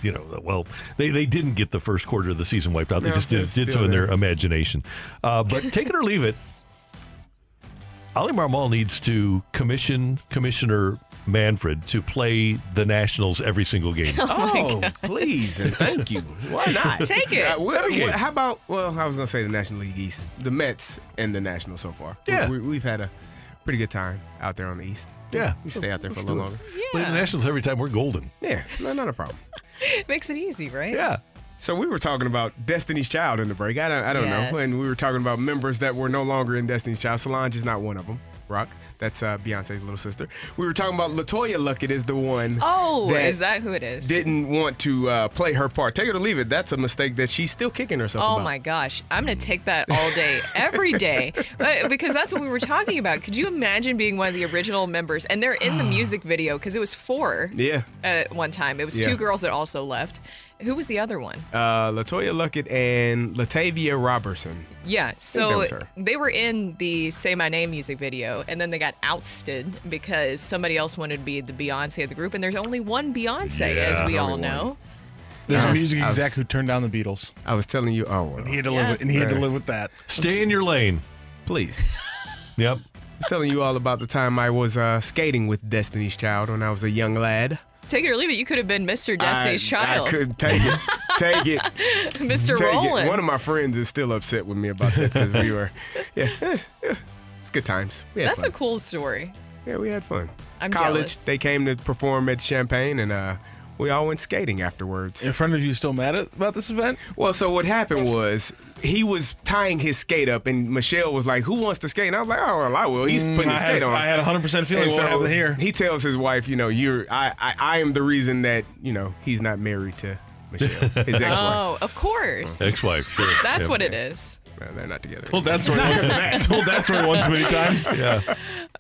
You know, well, they didn't get the first quarter of the season wiped out. They just did so in their imagination. But take it or leave it, Oli Marmol needs to commission Commissioner Manfred to play the Nationals every single game. Oh please and thank you. Why not? Take it. How about, well, I was going to say the National League East, the Mets and the Nationals so far. Yeah. We've had a pretty good time out there on the East. Yeah. We stay out there for a little longer. Yeah. Play the Nationals every time. We're golden. Yeah. Not a problem. Makes it easy, right? Yeah. So we were talking about Destiny's Child in the break. I don't know. And we were talking about members that were no longer in Destiny's Child. Solange is not one of them. Rock. That's Beyonce's little sister. We were talking about LaToya Luckett is the one. Oh, that is that who it is? Didn't want to play her part. Take it or leave it. That's a mistake that she's still kicking herself about. Oh, my gosh. I'm going to take that all day, every day, because that's what we were talking about. Could you imagine being one of the original members? And they're in the music video because it was four at one time. It was two girls that also left. Who was the other one? LaToya Luckett and LaTavia Robertson. Yeah, so they were in the Say My Name music video, and then they got ousted because somebody else wanted to be the Beyonce of the group, and there's only one Beyonce, as we all know. There's a music exec who turned down the Beatles. I was telling you, and he had to live with that. Stay in your lane, please. Yep. I was telling you all about the time I was skating with Destiny's Child when I was a young lad. Take it or leave it. You could have been Mr. Destiny's Child. I could take it. Mr. Roland. One of my friends is still upset with me about that because we were, it's good times. That's fun. A cool story. Yeah, we had fun. I'm college. Jealous. They came to perform at Champaign, and we all went skating afterwards. In front of you, still mad about this event? Well, so what happened was he was tying his skate up, and Michelle was like, who wants to skate? And I was like, oh, well, I will. He's putting his skate on. I had 100% feeling what happened here. He tells his wife, I am the reason that, he's not married to Michelle, his ex-wife. Oh, of course. Ex-wife, sure. That's what it is. They're not together. Told that story once many times. Yeah.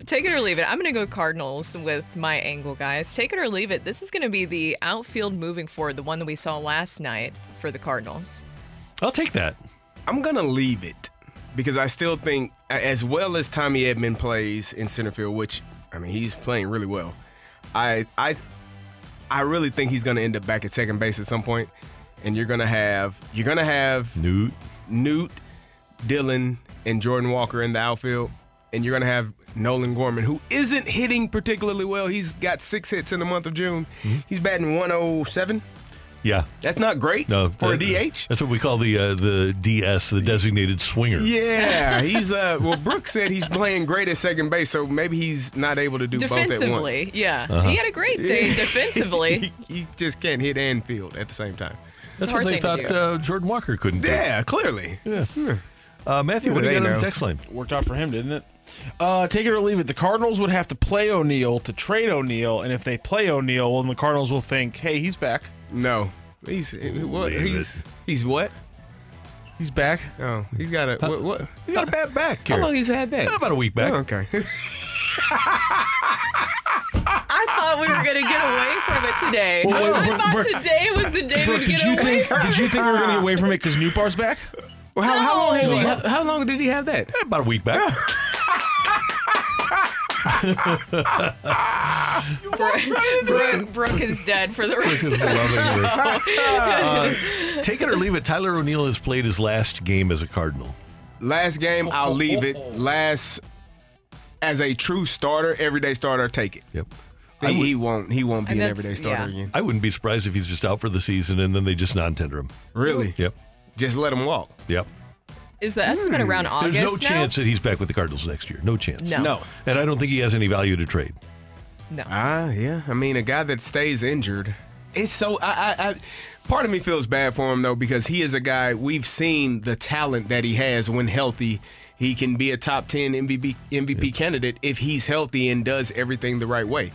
Take it or leave it. I'm going to go Cardinals with my angle, guys. Take it or leave it. This is going to be the outfield moving forward, the one that we saw last night for the Cardinals. I'll take that. I'm going to leave it because I still think, as well as Tommy Edman plays in center field, which, he's playing really well, I really think he's going to end up back at second base at some point, and you're going to have Newt, Dylan and Jordan Walker in the outfield, and you're going to have Nolan Gorman, who isn't hitting particularly well. He's got 6 hits in the month of June. Mm-hmm. He's batting 107. Yeah. That's not great for a DH. That's what we call the DS, the designated swinger. Yeah. He's Brooks said he's playing great at second base, so maybe he's not able to do both at once. Defensively, yeah. Uh-huh. He had a great day defensively. He just can't hit and field at the same time. That's what they thought Jordan Walker couldn't do. Yeah, clearly. Yeah. Hmm. Matthew, what do you got on the text line? Worked out for him, didn't it? Take it or leave it. The Cardinals would have to play O'Neal to trade O'Neal, and if they play O'Neal, well, then the Cardinals will think, hey, he's back. No. He's what? He's back. Oh, he's got a He's got a bad back here. How long he's had that? About a week back. Oh, okay. I I thought we were going to get away from it today. Well, I thought today was the day we get away from it. Did you think we were going to get away from it because Nootbaar's back? Well, how long did he have that? About a week back. Brooke is dead for the rest of the show. Take it or leave it. Tyler O'Neill has played his last game as a Cardinal. Last game, I'll leave it. Last, as a true starter, everyday starter, take it. Yep. He won't be an everyday starter again. I wouldn't be surprised if he's just out for the season and then they just non-tender him. Really? Yep. Just let him walk. Yep. Is the estimate around August? There's no chance that he's back with the Cardinals next year. No chance. No. And I don't think he has any value to trade. No. Yeah. I mean, a guy that stays injured, it's so. I part of me feels bad for him though, because he is a guy we've seen the talent that he has when healthy. He can be a top 10 MVP candidate if he's healthy and does everything the right way.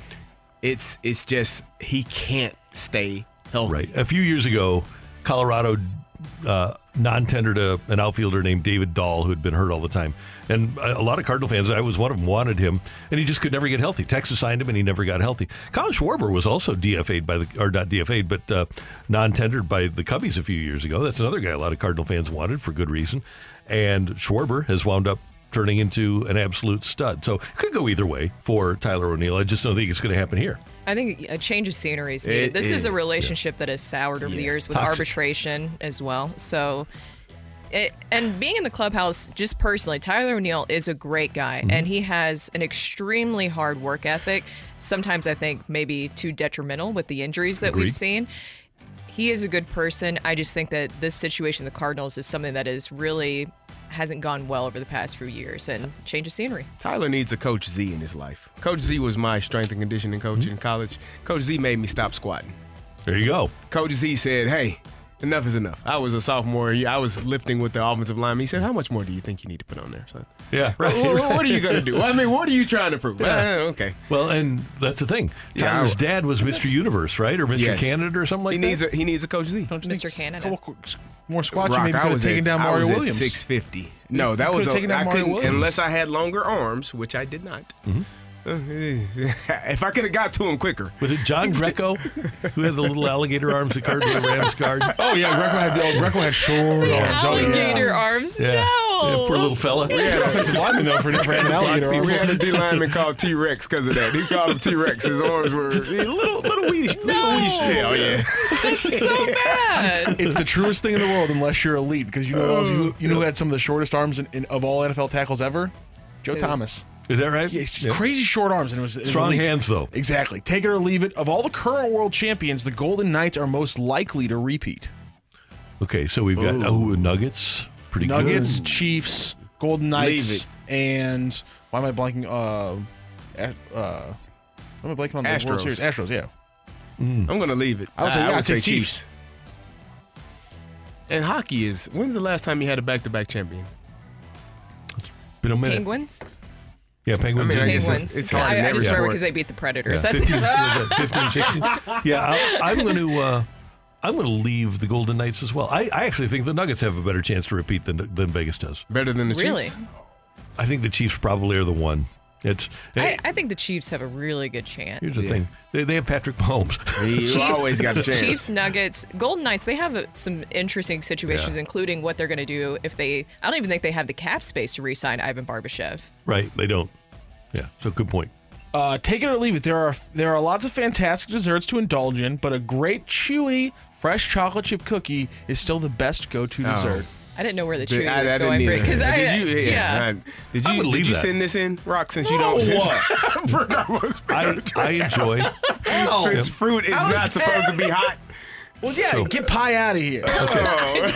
It's just he can't stay healthy. Right. A few years ago, Colorado non-tendered an outfielder named David Dahl, who had been hurt all the time. And a lot of Cardinal fans, I was one of them, wanted him, and he just could never get healthy. Texas signed him, and he never got healthy. Colin Schwarber was also DFA'd by the, or not DFA'd, but non-tendered by the Cubbies a few years ago. That's another guy a lot of Cardinal fans wanted for good reason. And Schwarber has wound up turning into an absolute stud. So it could go either way for Tyler O'Neill. I just don't think it's going to happen here. I think a change of scenery is needed. This is a relationship that has soured over the years with arbitration as well. So, and being in the clubhouse, just personally, Tyler O'Neill is a great guy, and he has an extremely hard work ethic. Sometimes I think maybe too detrimental with the injuries that we've seen. He is a good person. I just think that this situation, the Cardinals, is something that is really hasn't gone well over the past few years, and change of scenery. Tyler needs a Coach Z in his life. Coach Z was my strength and conditioning coach in college. Coach Z made me stop squatting. There you go. Coach Z said, hey, enough is enough. I was a sophomore. I was lifting with the offensive lineman. He said, how much more do you think you need to put on there, son? Yeah, right. What are you going to do? I mean, what are you trying to prove? Yeah. Okay. Well, and that's the thing. Tyler's dad was Mr. Universe, right? Or Mr. Canada or something like that? He needs a Coach Z. Don't you Mr. Canada. More squatch, maybe could have taken down Mario Williams. I was at 650. No, that was unless I had longer arms, which I did not. Mm-hmm. If I could have got to him quicker. Was it John Greco who had the little alligator arms that carved the Rams guard? Oh, yeah, Greco had short arms. Alligator arms? Yeah. No. Yeah, poor little fella. We had an offensive lineman, though, for the random alligator arms. We had a D lineman called T-Rex because of that. He called him T-Rex. His arms were little wee. Oh, yeah. That's so bad. It's the truest thing in the world unless you're elite, because you know who had some of the shortest arms of all NFL tackles ever? Joe Thomas. Is that right? Yeah, crazy short arms. And it was strong hands, though. Exactly. Take it or leave it. Of all the current world champions, the Golden Knights are most likely to repeat. Okay, so we've got Nuggets. Pretty good. Nuggets, Chiefs, Golden Knights, and why am I blanking? Why am I blanking on the Astros. World Series? Astros, yeah. I'm going to leave it. I would say Chiefs. And hockey is, when's the last time you had a back-to-back champion? It's been a minute. Penguins? Yeah, Penguins. Penguins. It's hard. I just remember because they beat the Predators. Yeah. That's 15, 16. Yeah, I'm going to leave the Golden Knights as well. I actually think the Nuggets have a better chance to repeat than Vegas does. Better than the Chiefs? Really? I think the Chiefs probably are the one. I think the Chiefs have a really good chance. Here's the thing. They have Patrick Mahomes. You always got a chance. Chiefs, Nuggets, Golden Knights, they have some interesting situations, including what they're going to do if they – I don't even think they have the cap space to re-sign Ivan Barbashev. Right. They don't. Yeah. So good point. Take it or leave it. There are lots of fantastic desserts to indulge in, but a great chewy fresh chocolate chip cookie is still the best go-to dessert. I didn't know where the chewy was going for it. Did you send this in, Rock, since you don't send it? I enjoy it. Since fruit is not supposed to be hot. Well, yeah, so, get pie out of here. Okay.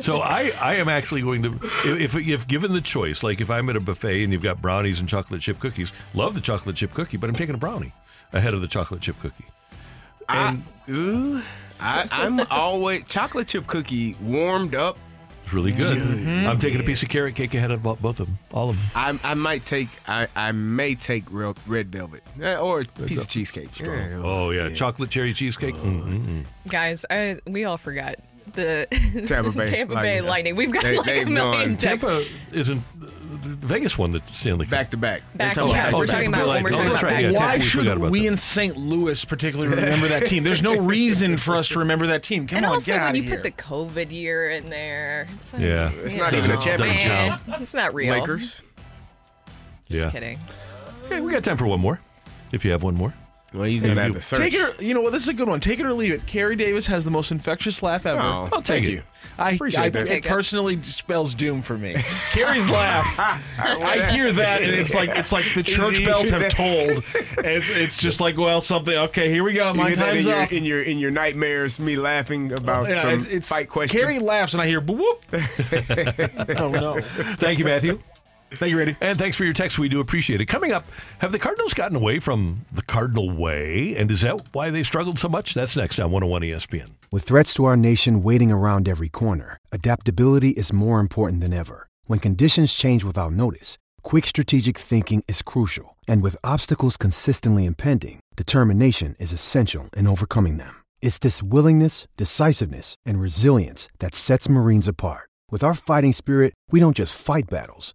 So I am actually going to, if given the choice, like if I'm at a buffet and you've got brownies and chocolate chip cookies, love the chocolate chip cookie, but I'm taking a brownie ahead of the chocolate chip cookie. I'm always, chocolate chip cookie warmed up. It's really good. Mm-hmm. I'm taking a piece of carrot cake ahead of both of them, all of them. I may take red velvet or a piece of cheesecake. Yeah. Oh, yeah. Chocolate cherry cheesecake. Guys, we all forgot the Tampa Bay Lightning. We've got a million Tampa isn't Vegas won the Stanley Cup. Back to back. We're talking about back to back. Why should we in St. Louis particularly remember that team? There's no reason for us to remember that team. Come on, get out of here. And also when you put the COVID year in there. It's like, yeah. It's not even a championship. It's not real. Lakers. Just kidding. Okay, we got time for one more. If you have one more. Well, he's going to have to search. Take it, you know what? This is a good one. Take it or leave it. Carrie Davis has the most infectious laugh ever. Oh, I'll take it. I appreciate that. It personally spells doom for me. Carrie's laugh. I hear that, and it's like the church bells have tolled. It's just like, well, something. Okay, here we go. My time's up. In your nightmares, me laughing about some fight question. Carrie laughs, and I hear whoop. Oh no! Thank you, Matthew. Thank you, Randy. And thanks for your text. We do appreciate it. Coming up, have the Cardinals gotten away from the Cardinal way? And is that why they struggled so much? That's next on 101 ESPN. With threats to our nation waiting around every corner, adaptability is more important than ever. When conditions change without notice, quick strategic thinking is crucial. And with obstacles consistently impending, determination is essential in overcoming them. It's this willingness, decisiveness, and resilience that sets Marines apart. With our fighting spirit, we don't just fight battles.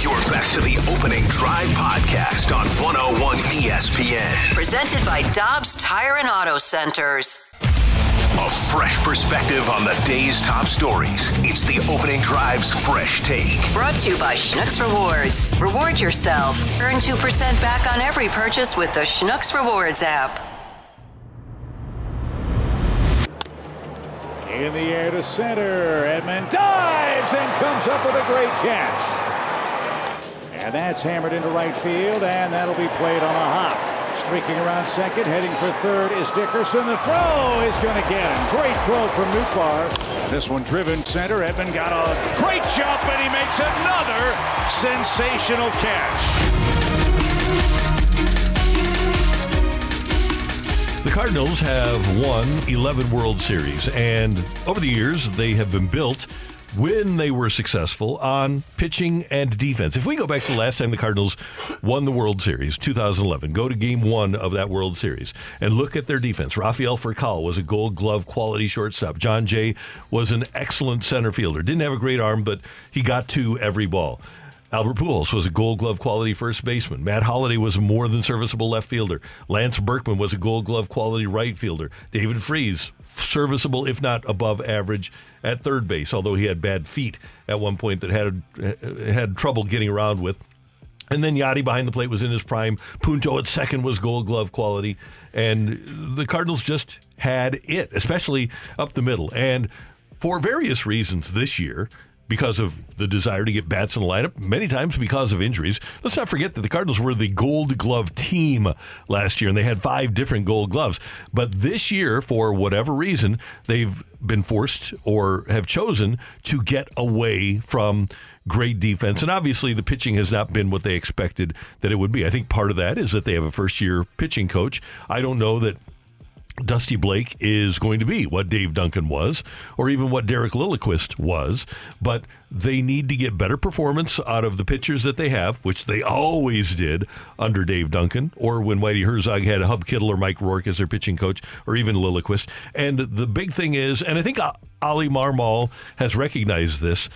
You're back to the Opening Drive podcast on 101 ESPN. Presented by Dobbs Tire and Auto Centers. A fresh perspective on the day's top stories. It's the Opening Drive's Fresh Take. Brought to you by Schnucks Rewards. Reward yourself. Earn 2% back on every purchase with the Schnucks Rewards app. In the air to center. Edman dives and comes up with a great catch. And that's hammered into right field, and that'll be played on a hop. Streaking around second, heading for third is Dickerson. The throw is going to get him. Great throw from Nootbaar. This one driven center. Edman got a great jump, and he makes another sensational catch. The Cardinals have won 11 World Series, and over the years, they have been built when they were successful on pitching and defense. If we go back to the last time the Cardinals won the World Series, 2011, go to Game 1 of that World Series and look at their defense. Rafael Furcal was a Gold Glove quality shortstop. John Jay was an excellent center fielder. Didn't have a great arm, but he got to every ball. Albert Pujols was a Gold Glove quality first baseman. Matt Holliday was a more than serviceable left fielder. Lance Berkman was a Gold Glove quality right fielder. David Freese, serviceable if not above average at third base, although he had bad feet at one point that had trouble getting around with. And then Yachty behind the plate was in his prime. Punto at second was Gold Glove quality, and the Cardinals just had it, especially up the middle. And for various reasons this year, because of the desire to get bats in the lineup, many times because of injuries. Let's not forget that the Cardinals were the Gold Glove team last year, and they had 5 different Gold Gloves. But this year, for whatever reason, they've been forced or have chosen to get away from great defense. And obviously, the pitching has not been what they expected that it would be. I think part of that is that they have a first-year pitching coach. I don't know that Dusty Blake is going to be what Dave Duncan was, or even what Derek Lilliquist was, but they need to get better performance out of the pitchers that they have, which they always did under Dave Duncan, or when Whitey Herzog had Hub Kittle or Mike Rourke as their pitching coach, or even Lilliquist. And the big thing is, and I think Oli Marmol has recognized this,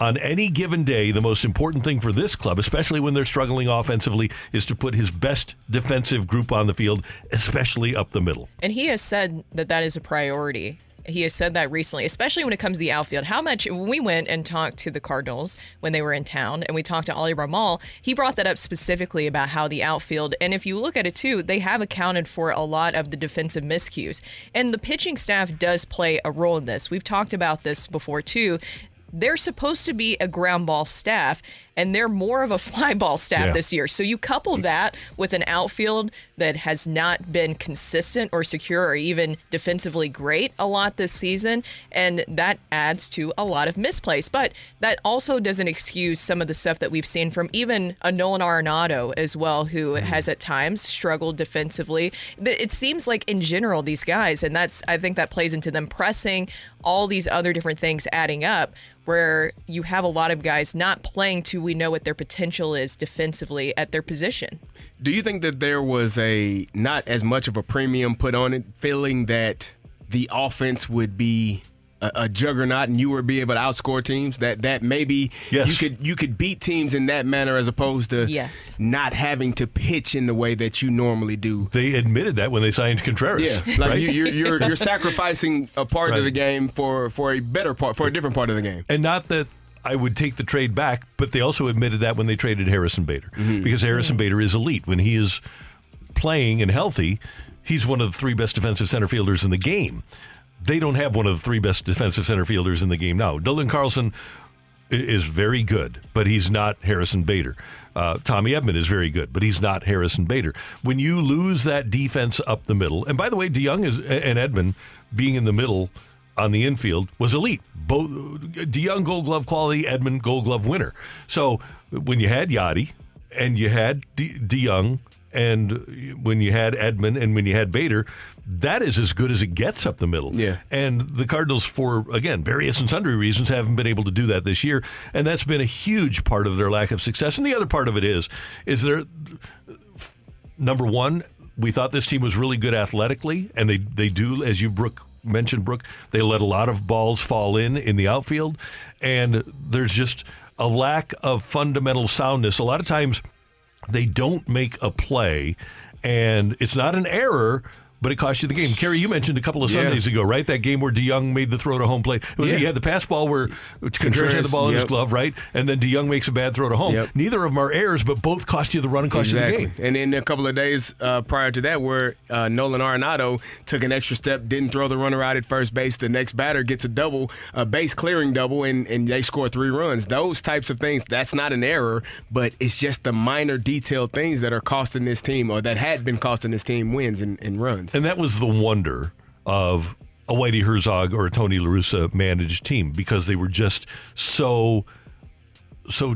on any given day, the most important thing for this club, especially when they're struggling offensively, is to put his best defensive group on the field, especially up the middle. And he has said that that is a priority. He has said that recently, especially when it comes to the outfield. How much, when we went and talked to the Cardinals when they were in town, and we talked to Oli Marmol, he brought that up specifically about how the outfield, and if you look at it too, they have accounted for a lot of the defensive miscues. And the pitching staff does play a role in this. We've talked about this before too. They're supposed to be a ground ball staff, and they're more of a fly ball staff this year. So you couple that with an outfield that has not been consistent or secure or even defensively great a lot this season, and that adds to a lot of misplays. But that also doesn't excuse some of the stuff that we've seen from even a Nolan Arenado as well, who has at times struggled defensively. It seems like in general these guys, and that's, I think that plays into them pressing, all these other different things adding up, where you have a lot of guys not playing to we know what their potential is defensively at their position. Do you think that there was a not as much of a premium put on it, feeling that the offense would be a juggernaut and you would be able to outscore teams, that maybe you could beat teams in that manner as opposed to not having to pitch in the way that you normally do? They admitted that when they signed Contreras. Yeah, like you're sacrificing a part of the game for a better part, for a different part of the game. And not that I would take the trade back, but they also admitted that when they traded Harrison Bader, because Harrison Bader is elite. When he is playing and healthy, he's one of the three best defensive center fielders in the game. They don't have one of the three best defensive center fielders in the game now. Dylan Carlson is very good, but he's not Harrison Bader. Tommy Edman is very good, but he's not Harrison Bader. When you lose that defense up the middle, and by the way, DeYoung and Edman being in the middle on the infield was elite. Both DeYoung Gold Glove quality, Edman Gold Glove winner. So when you had Yachty and you had DeYoung, and when you had Edman and when you had Bader, that is as good as it gets up the middle. Yeah. And the Cardinals, for, again, various and sundry reasons, haven't been able to do that this year. And that's been a huge part of their lack of success. And the other part of it is there, number one, we thought this team was really good athletically. And they do, as you, Brooke, mentioned, Brooke, they let a lot of balls fall in the outfield. And there's just a lack of fundamental soundness. A lot of times they don't make a play, and it's not an error, but it cost you the game. Kerry, you mentioned a couple of Sundays ago, right? That game where DeYoung made the throw to home plate. He had the pass ball where Contreras had the ball in his glove, right? And then DeYoung makes a bad throw to home. Neither of them are errors, but both cost you the run and cost you the game. And then a couple of days prior to that, where Nolan Arenado took an extra step, didn't throw the runner out at first base. The next batter gets a double, a base-clearing double, and they score 3 runs. Those types of things, that's not an error, but it's just the minor detailed things that are costing this team, or that had been costing this team, wins and runs. And that was the wonder of a Whitey Herzog or a Tony La Russa managed team, because they were just so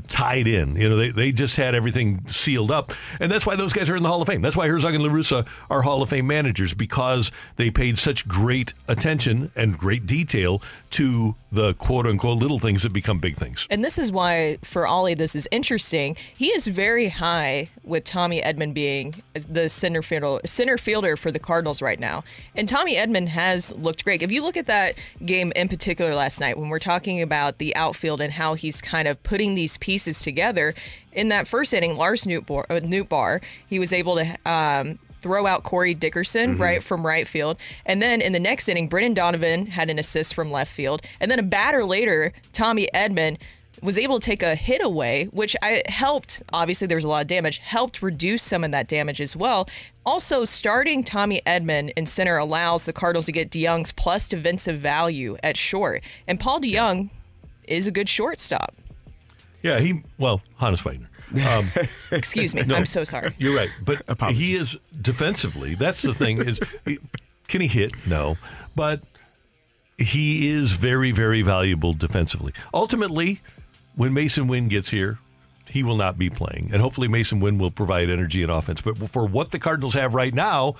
tied in. You know, they just had everything sealed up. And that's why those guys are in the Hall of Fame. That's why Herzog and La Russa are Hall of Fame managers, because they paid such great attention and great detail to the quote-unquote little things that become big things. And this is why, for Oli, this is interesting. He is very high with Tommy Edman being the center fielder for the Cardinals right now. And Tommy Edman has looked great. If you look at that game in particular last night, when we're talking about the outfield and how he's kind of putting these pieces together, in that first inning, Lars Nootbaar, he was able to throw out Corey Dickerson right from right field, and then in the next inning, Brendan Donovan had an assist from left field, and then a batter later, Tommy Edman was able to take a hit away, which helped. Obviously, there was a lot of damage, helped reduce some of that damage as well. Also, starting Tommy Edman in center allows the Cardinals to get DeYoung's plus defensive value at short, and Paul DeYoung is a good shortstop. Yeah, Honus Wagner. Excuse me, no, I'm so sorry. You're right, but apologies. He is defensively. That's the thing. Can he hit? No, but he is very, very valuable defensively. Ultimately, when Mason Wynn gets here, he will not be playing, and hopefully Mason Wynn will provide energy and offense. But for what the Cardinals have right now,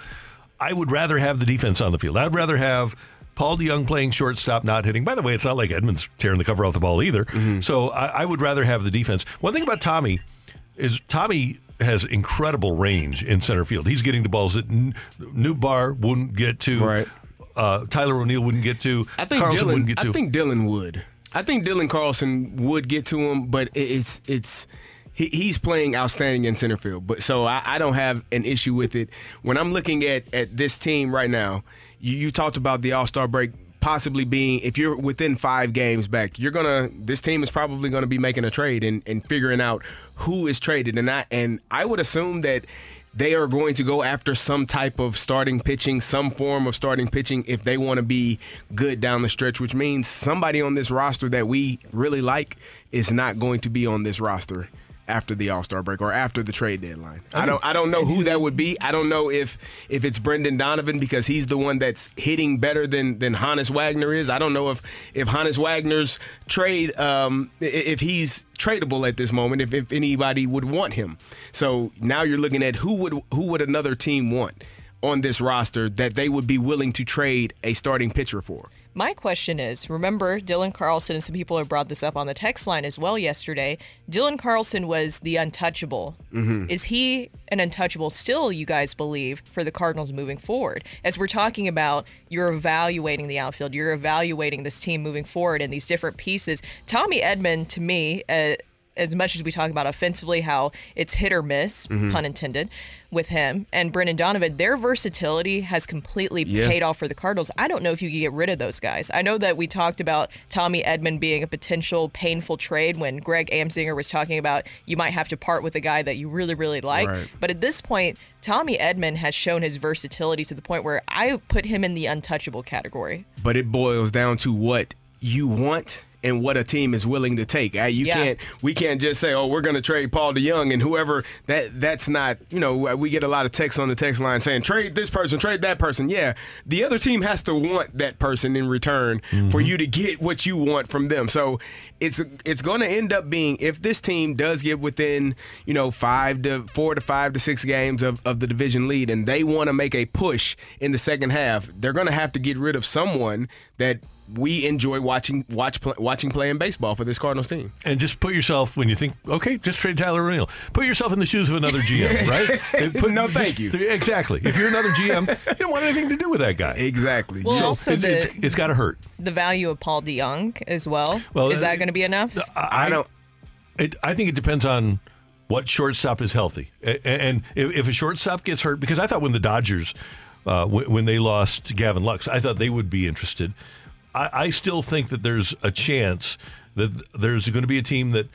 I would rather have the defense on the field. I'd rather have Paul DeYoung playing shortstop, not hitting. By the way, it's not like Edman's tearing the cover off the ball either. So I would rather have the defense. One thing about Tommy is Tommy has incredible range in center field. He's getting to balls that Nootbaar wouldn't get to. Right. Tyler O'Neill wouldn't get to. Carlson wouldn't get to. I think Dylan would. I think Dylan Carlson would get to him, but it's he's playing outstanding in center field. But so I don't have an issue with it. When I'm looking at this team right now, you talked about the All-Star break possibly being, if you're within 5 games back, this team is probably gonna be making a trade and figuring out who is traded, and I would assume that they are going to go after some type of starting pitching, some form of starting pitching if they want to be good down the stretch, which means somebody on this roster that we really like is not going to be on this roster after the All-Star break or after the trade deadline. I don't know who that would be. I don't know if it's Brendan Donovan because he's the one that's hitting better than Honus Wagner is. I don't know if Honus Wagner's trade, if he's tradable at this moment, if anybody would want him. So now you're looking at who would another team want on this roster that they would be willing to trade a starting pitcher for. My question is, remember Dylan Carlson, and some people have brought this up on the text line as well yesterday, Dylan Carlson was the untouchable. Mm-hmm. Is he an untouchable still, you guys believe, for the Cardinals moving forward? As we're talking about, you're evaluating the outfield, you're evaluating this team moving forward and these different pieces. Tommy Edman, to me, as much as we talk about offensively, how it's hit or miss, mm-hmm. pun intended, with him and Brendan Donovan, their versatility has completely paid off for the Cardinals. I don't know if you can get rid of those guys. I know that we talked about Tommy Edman being a potential painful trade when Greg Amsinger was talking about you might have to part with a guy that you really, really like. Right. But at this point, Tommy Edman has shown his versatility to the point where I put him in the untouchable category. But it boils down to what you want and what a team is willing to take. We can't just say, oh, we're going to trade Paul DeJong and whoever. That's not, we get a lot of texts on the text line saying, trade this person, trade that person. Yeah, the other team has to want that person in return mm-hmm. for you to get what you want from them. So it's going to end up being, if this team does get within, 4 to 5 to 6 games of the division lead and they want to make a push in the second half, they're going to have to get rid of someone that we enjoy watching playing baseball for this Cardinals team. And just put yourself, when you think, okay, just trade Tyler O'Neill, put yourself in the shoes of another GM, right? Thank you. Exactly. If you're another GM, you don't want anything to do with that guy. Exactly. Well, so also it's got to hurt. The value of Paul DeJong as well. Is that going to be enough? I think it depends on what shortstop is healthy. And if a shortstop gets hurt, because I thought when the Dodgers, when they lost Gavin Lux, I thought they would be interested. I still think that there's a chance that there's going to be a team that,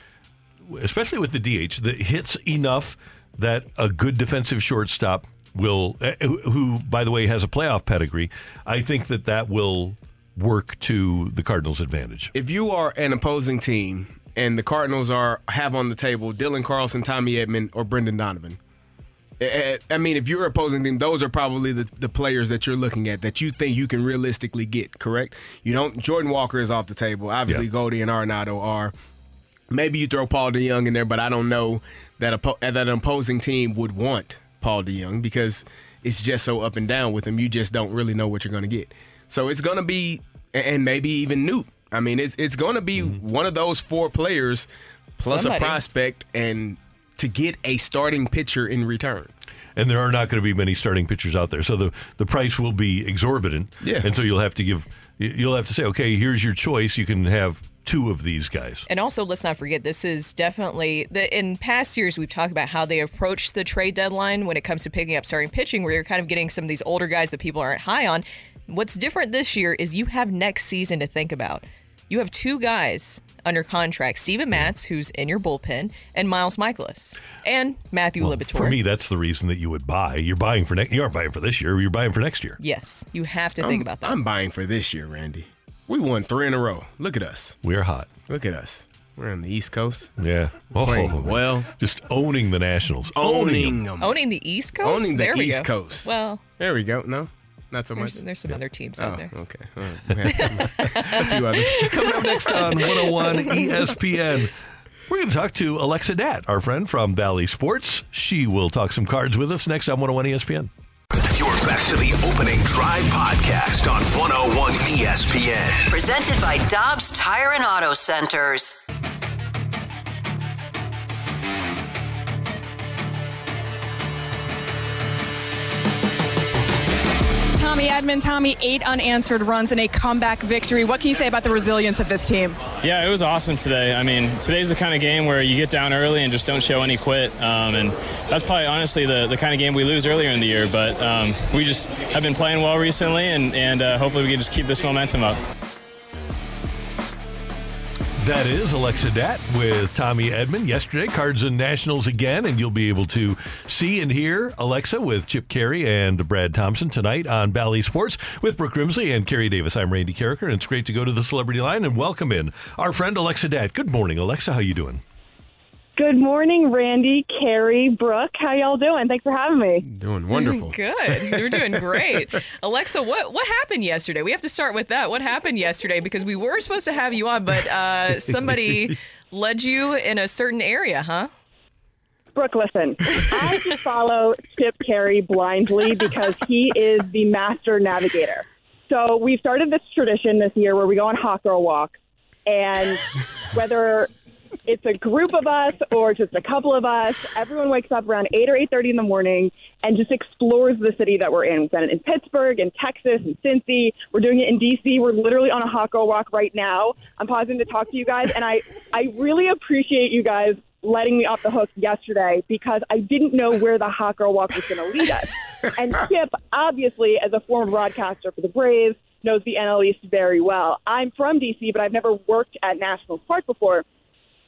especially with the DH, that hits enough that a good defensive shortstop will, who, by the way, has a playoff pedigree, I think that will work to the Cardinals' advantage. If you are an opposing team and the Cardinals have on the table Dylan Carlson, Tommy Edman, or Brendan Donovan, I mean, if you're opposing them, those are probably the players that you're looking at that you think you can realistically get, correct? Jordan Walker is off the table. Obviously, yeah. Goldie and Arenado are. Maybe you throw Paul DeJong in there, but I don't know that that an opposing team would want Paul DeJong because it's just so up and down with him. You just don't really know what you're going to get. So it's going to be, and maybe even Newt. I mean, it's going to be one of those four players plus somebody, a prospect, and to get a starting pitcher in return. And there are not going to be many starting pitchers out there. So the price will be exorbitant. Yeah. And so you'll have to say, okay, here's your choice. You can have two of these guys. And also, let's not forget, this is definitely, in past years, we've talked about how they approach the trade deadline when it comes to picking up starting pitching, where you're kind of getting some of these older guys that people aren't high on. What's different this year is you have next season to think about. You have two guys under contract, Steven Matz, who's in your bullpen, and Miles Michaelis, and Matthew Liberatore. For me, that's the reason that you would buy. You're buying for you aren't buying for this year. You're buying for next year. Yes, you have to think about that. I'm buying for this year, Randy. We won 3 in a row. Look at us. We're hot. Look at us. We're on the East Coast. Yeah. Oh, well. Just owning the Nationals. Owning them. Owning the East Coast? Owning the East Coast. Well. There we go. No. Not so much. There's some other teams out there. Okay. All right. A few others. Coming up next on 101 ESPN, we're going to talk to Alexa Datt, our friend from Bally Sports. She will talk some cards with us next on 101 ESPN. You're back to the Opening Drive podcast on 101 ESPN. Presented by Dobbs Tire and Auto Centers. Tommy Edman, Tommy, 8 unanswered runs in a comeback victory. What can you say about the resilience of this team? Yeah, it was awesome today. I mean, today's the kind of game where you get down early and just don't show any quit. And that's probably honestly the kind of game we lose earlier in the year. But we just have been playing well recently, and hopefully we can just keep this momentum up. That is Alexa Dat with Tommy Edman. Yesterday, Cards and Nationals again, and you'll be able to see and hear Alexa with Chip Carey and Brad Thompson tonight on Bally Sports with Brooke Grimsley and Carrie Davis. I'm Randy Carricker, and it's great to go to the celebrity line and welcome in our friend Alexa Dat. Good morning, Alexa. How you doing? Good morning, Randy, Carrie, Brooke. How y'all doing? Thanks for having me. Doing wonderful. Good. You're doing great. Alexa, what happened yesterday? We have to start with that. What happened yesterday? Because we were supposed to have you on, but somebody led you in a certain area, huh? Brooke, listen, I just follow Chip Carey blindly because he is the master navigator. So we've started this tradition this year where we go on hot girl walks, and whether it's a group of us or just a couple of us, everyone wakes up around 8 or 8:30 in the morning and just explores the city that we're in. We've done it in Pittsburgh, in Texas, in Cincy. We're doing it in D.C. We're literally on a hot girl walk right now. I'm pausing to talk to you guys, and I really appreciate you guys letting me off the hook yesterday because I didn't know where the hot girl walk was going to lead us. And Chip, obviously, as a former broadcaster for the Braves, knows the NL East very well. I'm from D.C., but I've never worked at National Park before.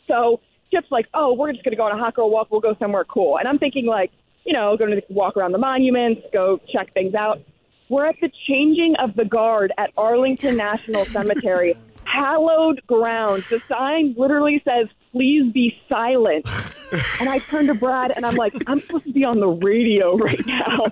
So Chip's like, oh, we're just going to go on a hot girl walk. We'll go somewhere cool. And I'm thinking, like, you know, going to walk around the monuments, go check things out. We're at the changing of the guard at Arlington National Cemetery, hallowed ground. The sign literally says, please be silent. And I turn to Brad and I'm like, I'm supposed to be on the radio right now.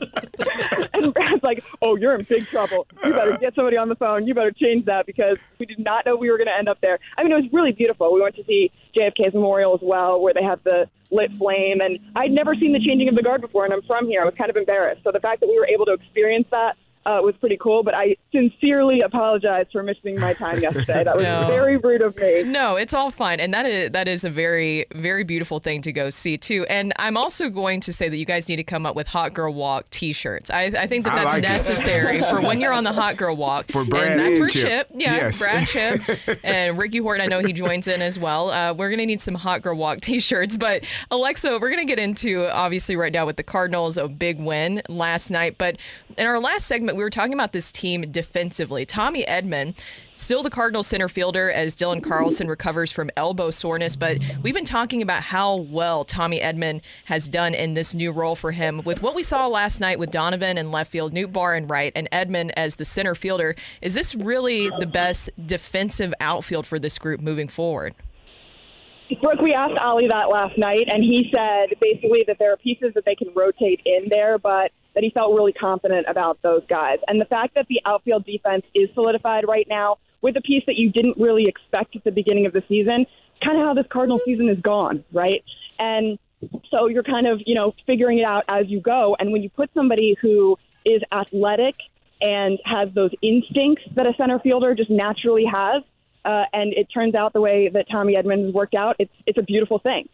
And Brad's like, oh, you're in big trouble. You better get somebody on the phone. You better change that because we did not know we were going to end up there. I mean, it was really beautiful. We went to see JFK's memorial as well, where they have the lit flame. And I'd never seen the changing of the guard before, and I'm from here. I was kind of embarrassed. So the fact that we were able to experience that was pretty cool, but I sincerely apologize for missing my time yesterday. That was very rude of me. No, it's all fine. And that is a very, very beautiful thing to go see, too. And I'm also going to say that you guys need to come up with Hot Girl Walk T-shirts. I think that that's necessary for when you're on the Hot Girl Walk. For Brad and that's for Chip. Yeah, yes. Brad, Chip, and Ricky Hort, I know he joins in as well. We're going to need some Hot Girl Walk T-shirts. But, Alexa, we're going to get into, obviously, right now with the Cardinals, a big win last night. But in our last segment, we were talking about this team defensively. Tommy Edman, still the Cardinals center fielder as Dylan Carlson recovers from elbow soreness, but we've been talking about how well Tommy Edman has done in this new role for him with what we saw last night with Donovan in left field, Nootbaar in right, and Edman as the center fielder. Is this really the best defensive outfield for this group moving forward? Brooke, we asked Oli that last night, and he said basically that there are pieces that they can rotate in there, but that he felt really confident about those guys. And the fact that the outfield defense is solidified right now with a piece that you didn't really expect at the beginning of the season, kind of how this Cardinal season is gone, right? And so you're kind of, you know, figuring it out as you go. And when you put somebody who is athletic and has those instincts that a center fielder just naturally has, and it turns out the way that Tommy Edman has worked out, it's a beautiful thing.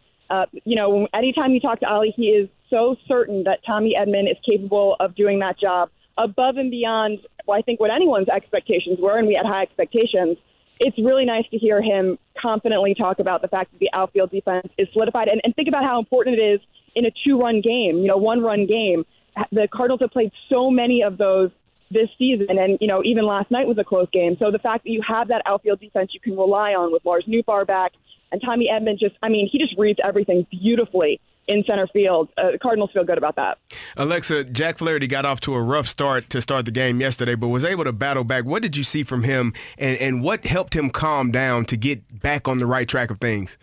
You know, anytime you talk to Oli, he is so certain that Tommy Edman is capable of doing that job above and beyond, well, I think, what anyone's expectations were, and we had high expectations. It's really nice to hear him confidently talk about the fact that the outfield defense is solidified. And think about how important it is in a two-run game, you know, one-run game. The Cardinals have played so many of those this season, and, you know, even last night was a close game. So the fact that you have that outfield defense you can rely on with Lars Nootbaar back, and Tommy Edman just, I mean, he just reads everything beautifully in center field. The Cardinals feel good about that. Alexa, Jack Flaherty got off to a rough start to start the game yesterday, but was able to battle back. What did you see from him, and what helped him calm down to get back on the right track of things?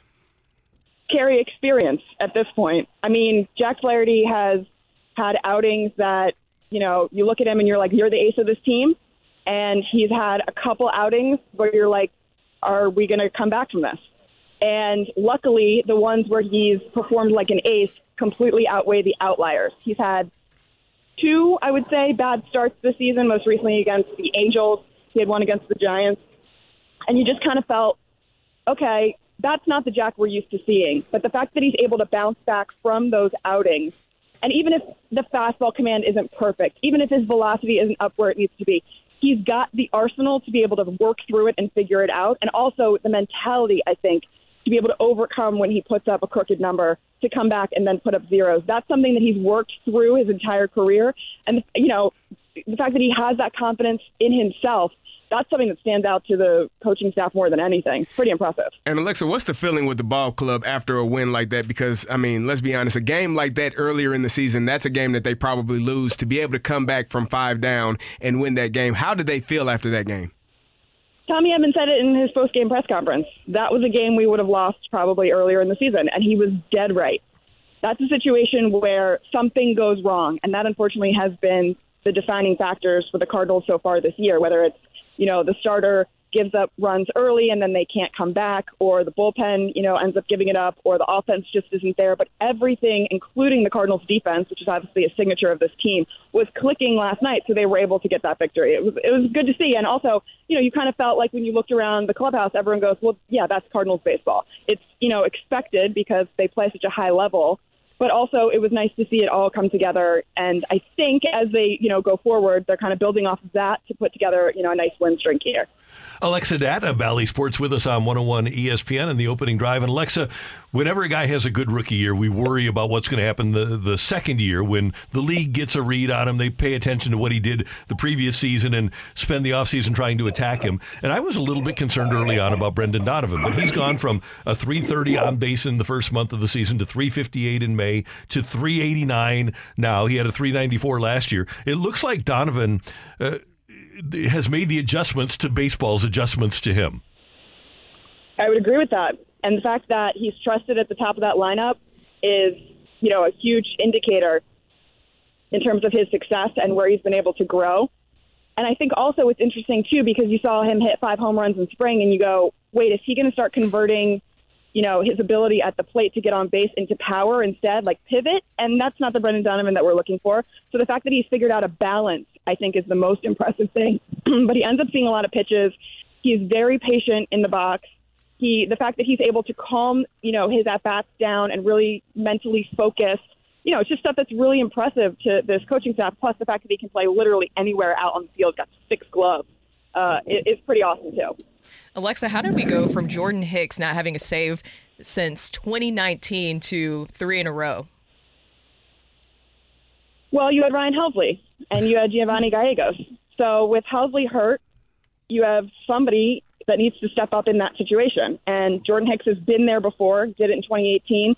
Carry experience at this point. I mean, Jack Flaherty has had outings that, you know, you look at him and you're like, you're the ace of this team. And he's had a couple outings where you're like, are we going to come back from this? And luckily, the ones where he's performed like an ace completely outweigh the outliers. He's had two, I would say, bad starts this season, most recently against the Angels. He had one against the Giants. And you just kind of felt, okay, that's not the Jack we're used to seeing. But the fact that he's able to bounce back from those outings, and even if the fastball command isn't perfect, even if his velocity isn't up where it needs to be, he's got the arsenal to be able to work through it and figure it out. And also the mentality, I think, to be able to overcome when he puts up a crooked number to come back and then put up zeros. That's something that he's worked through his entire career. And, you know, the fact that he has that confidence in himself that's something that stands out to the coaching staff more than anything. It's pretty impressive. And, Alexa, what's the feeling with the ball club after a win like that? Because, I mean, let's be honest, a game like that earlier in the season, that's a game that they probably lose. To be able to come back from 5 down and win that game, how did they feel after that game? Tommy Edman said it in his post-game press conference. That was a game we would have lost probably earlier in the season, and he was dead right. That's a situation where something goes wrong, and that, unfortunately, has been the defining factors for the Cardinals so far this year, whether it's, you know, the starter gives up runs early and then they can't come back, or the bullpen, you know, ends up giving it up, or the offense just isn't there. But everything, including the Cardinals' defense, which is obviously a signature of this team, was clicking last night, so they were able to get that victory. It was good to see. And also, you know, you kind of felt like when you looked around the clubhouse, everyone goes, well, yeah, that's Cardinals baseball. It's, you know, expected because they play such a high level. But also, it was nice to see it all come together. And I think as they, you know, go forward, they're kind of building off of that to put together, you know, a nice win streak here. Alexa Datt of Bally Sports with us on 101 ESPN and the Opening Drive. And Alexa, whenever a guy has a good rookie year, we worry about what's going to happen the second year when the league gets a read on him. They pay attention to what he did the previous season and spend the offseason trying to attack him. And I was a little bit concerned early on about Brendan Donovan, but he's gone from a 330 on base in the first month of the season to 358 in May to 389 now. He had a 394 last year. It looks like Donovan has made the adjustments to baseball's adjustments to him. I would agree with that. And the fact that he's trusted at the top of that lineup is, you know, a huge indicator in terms of his success and where he's been able to grow. And I think also it's interesting, too, because you saw him hit 5 home runs in spring and you go, wait, is he going to start converting, you know, his ability at the plate to get on base into power instead, like pivot? And that's not the Brendan Donovan that we're looking for. So the fact that he's figured out a balance, I think, is the most impressive thing. But he ends up seeing a lot of pitches. He's very patient in the box. The fact that he's able to calm, you know, his at-bats down and really mentally focus, you know, it's just stuff that's really impressive to this coaching staff, plus the fact that he can play literally anywhere out on the field, got 6 gloves. It's pretty awesome, too. Alexa, how did we go from Jordan Hicks not having a save since 2019 to 3 in a row? Well, you had Ryan Helsley and you had Giovanni Gallegos. So with Helsley hurt, you have somebody that needs to step up in that situation. And Jordan Hicks has been there before, did it in 2018.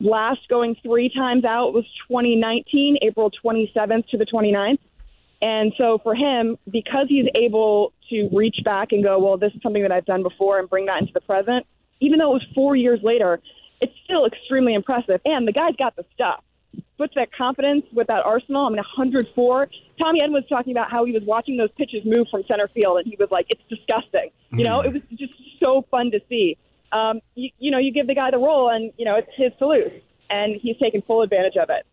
Last going 3 times out was 2019, April 27th to the 29th. And so for him, because he's able to reach back and go, well, this is something that I've done before and bring that into the present, even though it was 4 years later, it's still extremely impressive. And the guy's got the stuff. Puts that confidence with that arsenal. I mean, 104. Tommy Edman was talking about how he was watching those pitches move from center field, and he was like, it's disgusting. You know, it was just so fun to see. You know, you give the guy the role, and, you know, it's his to lose. And he's taking full advantage of it.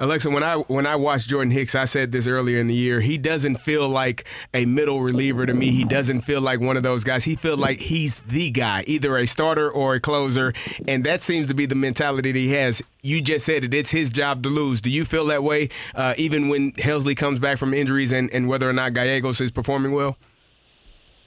Alexa, when I watched Jordan Hicks, I said this earlier in the year, he doesn't feel like a middle reliever to me. He doesn't feel like one of those guys. He feels like he's the guy, either a starter or a closer, and that seems to be the mentality that he has. You just said it. It's his job to lose. Do you feel that way even when Helsley comes back from injuries and whether or not Gallegos is performing well?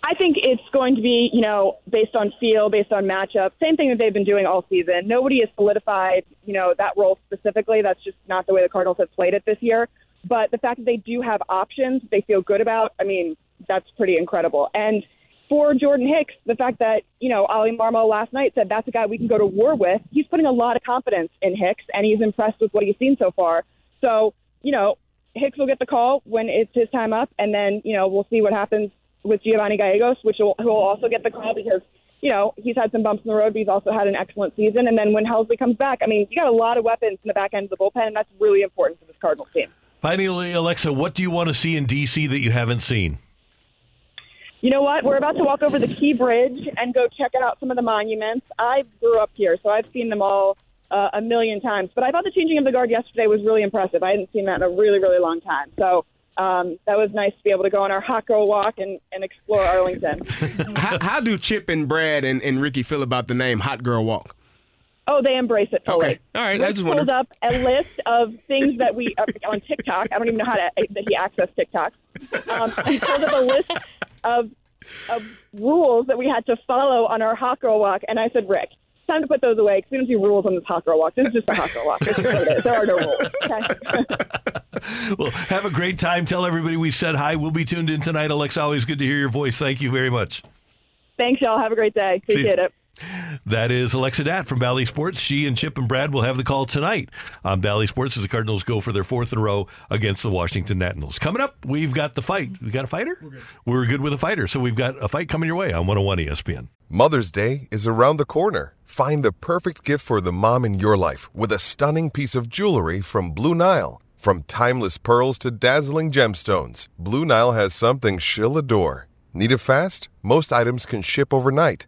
I think it's going to be, you know, based on feel, based on matchup, same thing that they've been doing all season. Nobody has solidified, you know, that role specifically. That's just not the way the Cardinals have played it this year. But the fact that they do have options they feel good about, I mean, that's pretty incredible. And for Jordan Hicks, the fact that, you know, Oli Marmol last night said that's a guy we can go to war with. He's putting a lot of confidence in Hicks, and he's impressed with what he's seen so far. So, you know, Hicks will get the call when it's his time up, and then, you know, we'll see what happens with Giovanni Gallegos, who will also get the call because, you know, he's had some bumps in the road, but he's also had an excellent season. And then when Helsley comes back, I mean, you got a lot of weapons in the back end of the bullpen, and that's really important for this Cardinals team. Finally, Alexa, what do you want to see in D.C. that you haven't seen? You know what? We're about to walk over the Key Bridge and go check out some of the monuments. I grew up here, so I've seen them all a million times. But I thought the changing of the guard yesterday was really impressive. I hadn't seen that in a really, really long time. So that was nice to be able to go on our hot girl walk and explore Arlington. How do Chip and Brad and Ricky feel about the name Hot Girl Walk? Oh, they embrace it fully. Okay. All right. I just pulled up a list of things that we on TikTok. I don't even know how that he accessed TikTok. He pulled up a list of rules that we had to follow on our hot girl walk, and I said, Rick, time to put those away because we don't do rules on this hot girl walk. This is just a hot girl walk. This is what it is. There are no rules. Okay. Well, have a great time. Tell everybody we said hi. We'll be tuned in tonight. Alex, always good to hear your voice. Thank you very much. Thanks, y'all. Have a great day. Appreciate it. That is Alexa Datt from Bally Sports. She and Chip and Brad will have the call tonight on Bally Sports as the Cardinals go for their fourth in a row against the Washington Nationals. Coming up, we've got the fight. We got a fighter? We're good with a fighter. So we've got a fight coming your way on 101 ESPN. Mother's Day is around the corner. Find the perfect gift for the mom in your life with a stunning piece of jewelry from Blue Nile. From timeless pearls to dazzling gemstones, Blue Nile has something she'll adore. Need it fast? Most items can ship overnight.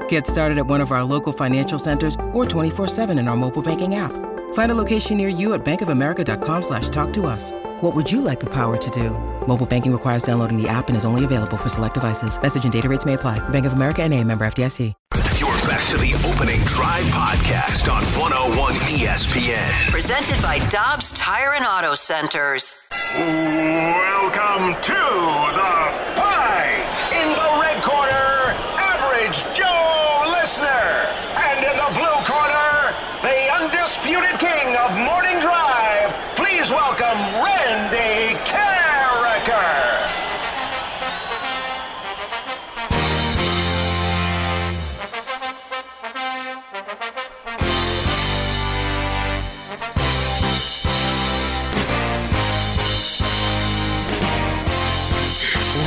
Get started at one of our local financial centers or 24/7 in our mobile banking app. Find a location near you at bankofamerica.com/talktous. What would you like the power to do? Mobile banking requires downloading the app and is only available for select devices. Message and data rates may apply. Bank of America N.A., member FDIC. You're back to the Opening Drive podcast on 101 ESPN. Presented by Dobbs Tire and Auto Centers. Welcome to the fight. In the red corner, Average Joe. And in the blue corner, the undisputed king of morning drive, please welcome Randy Carricker.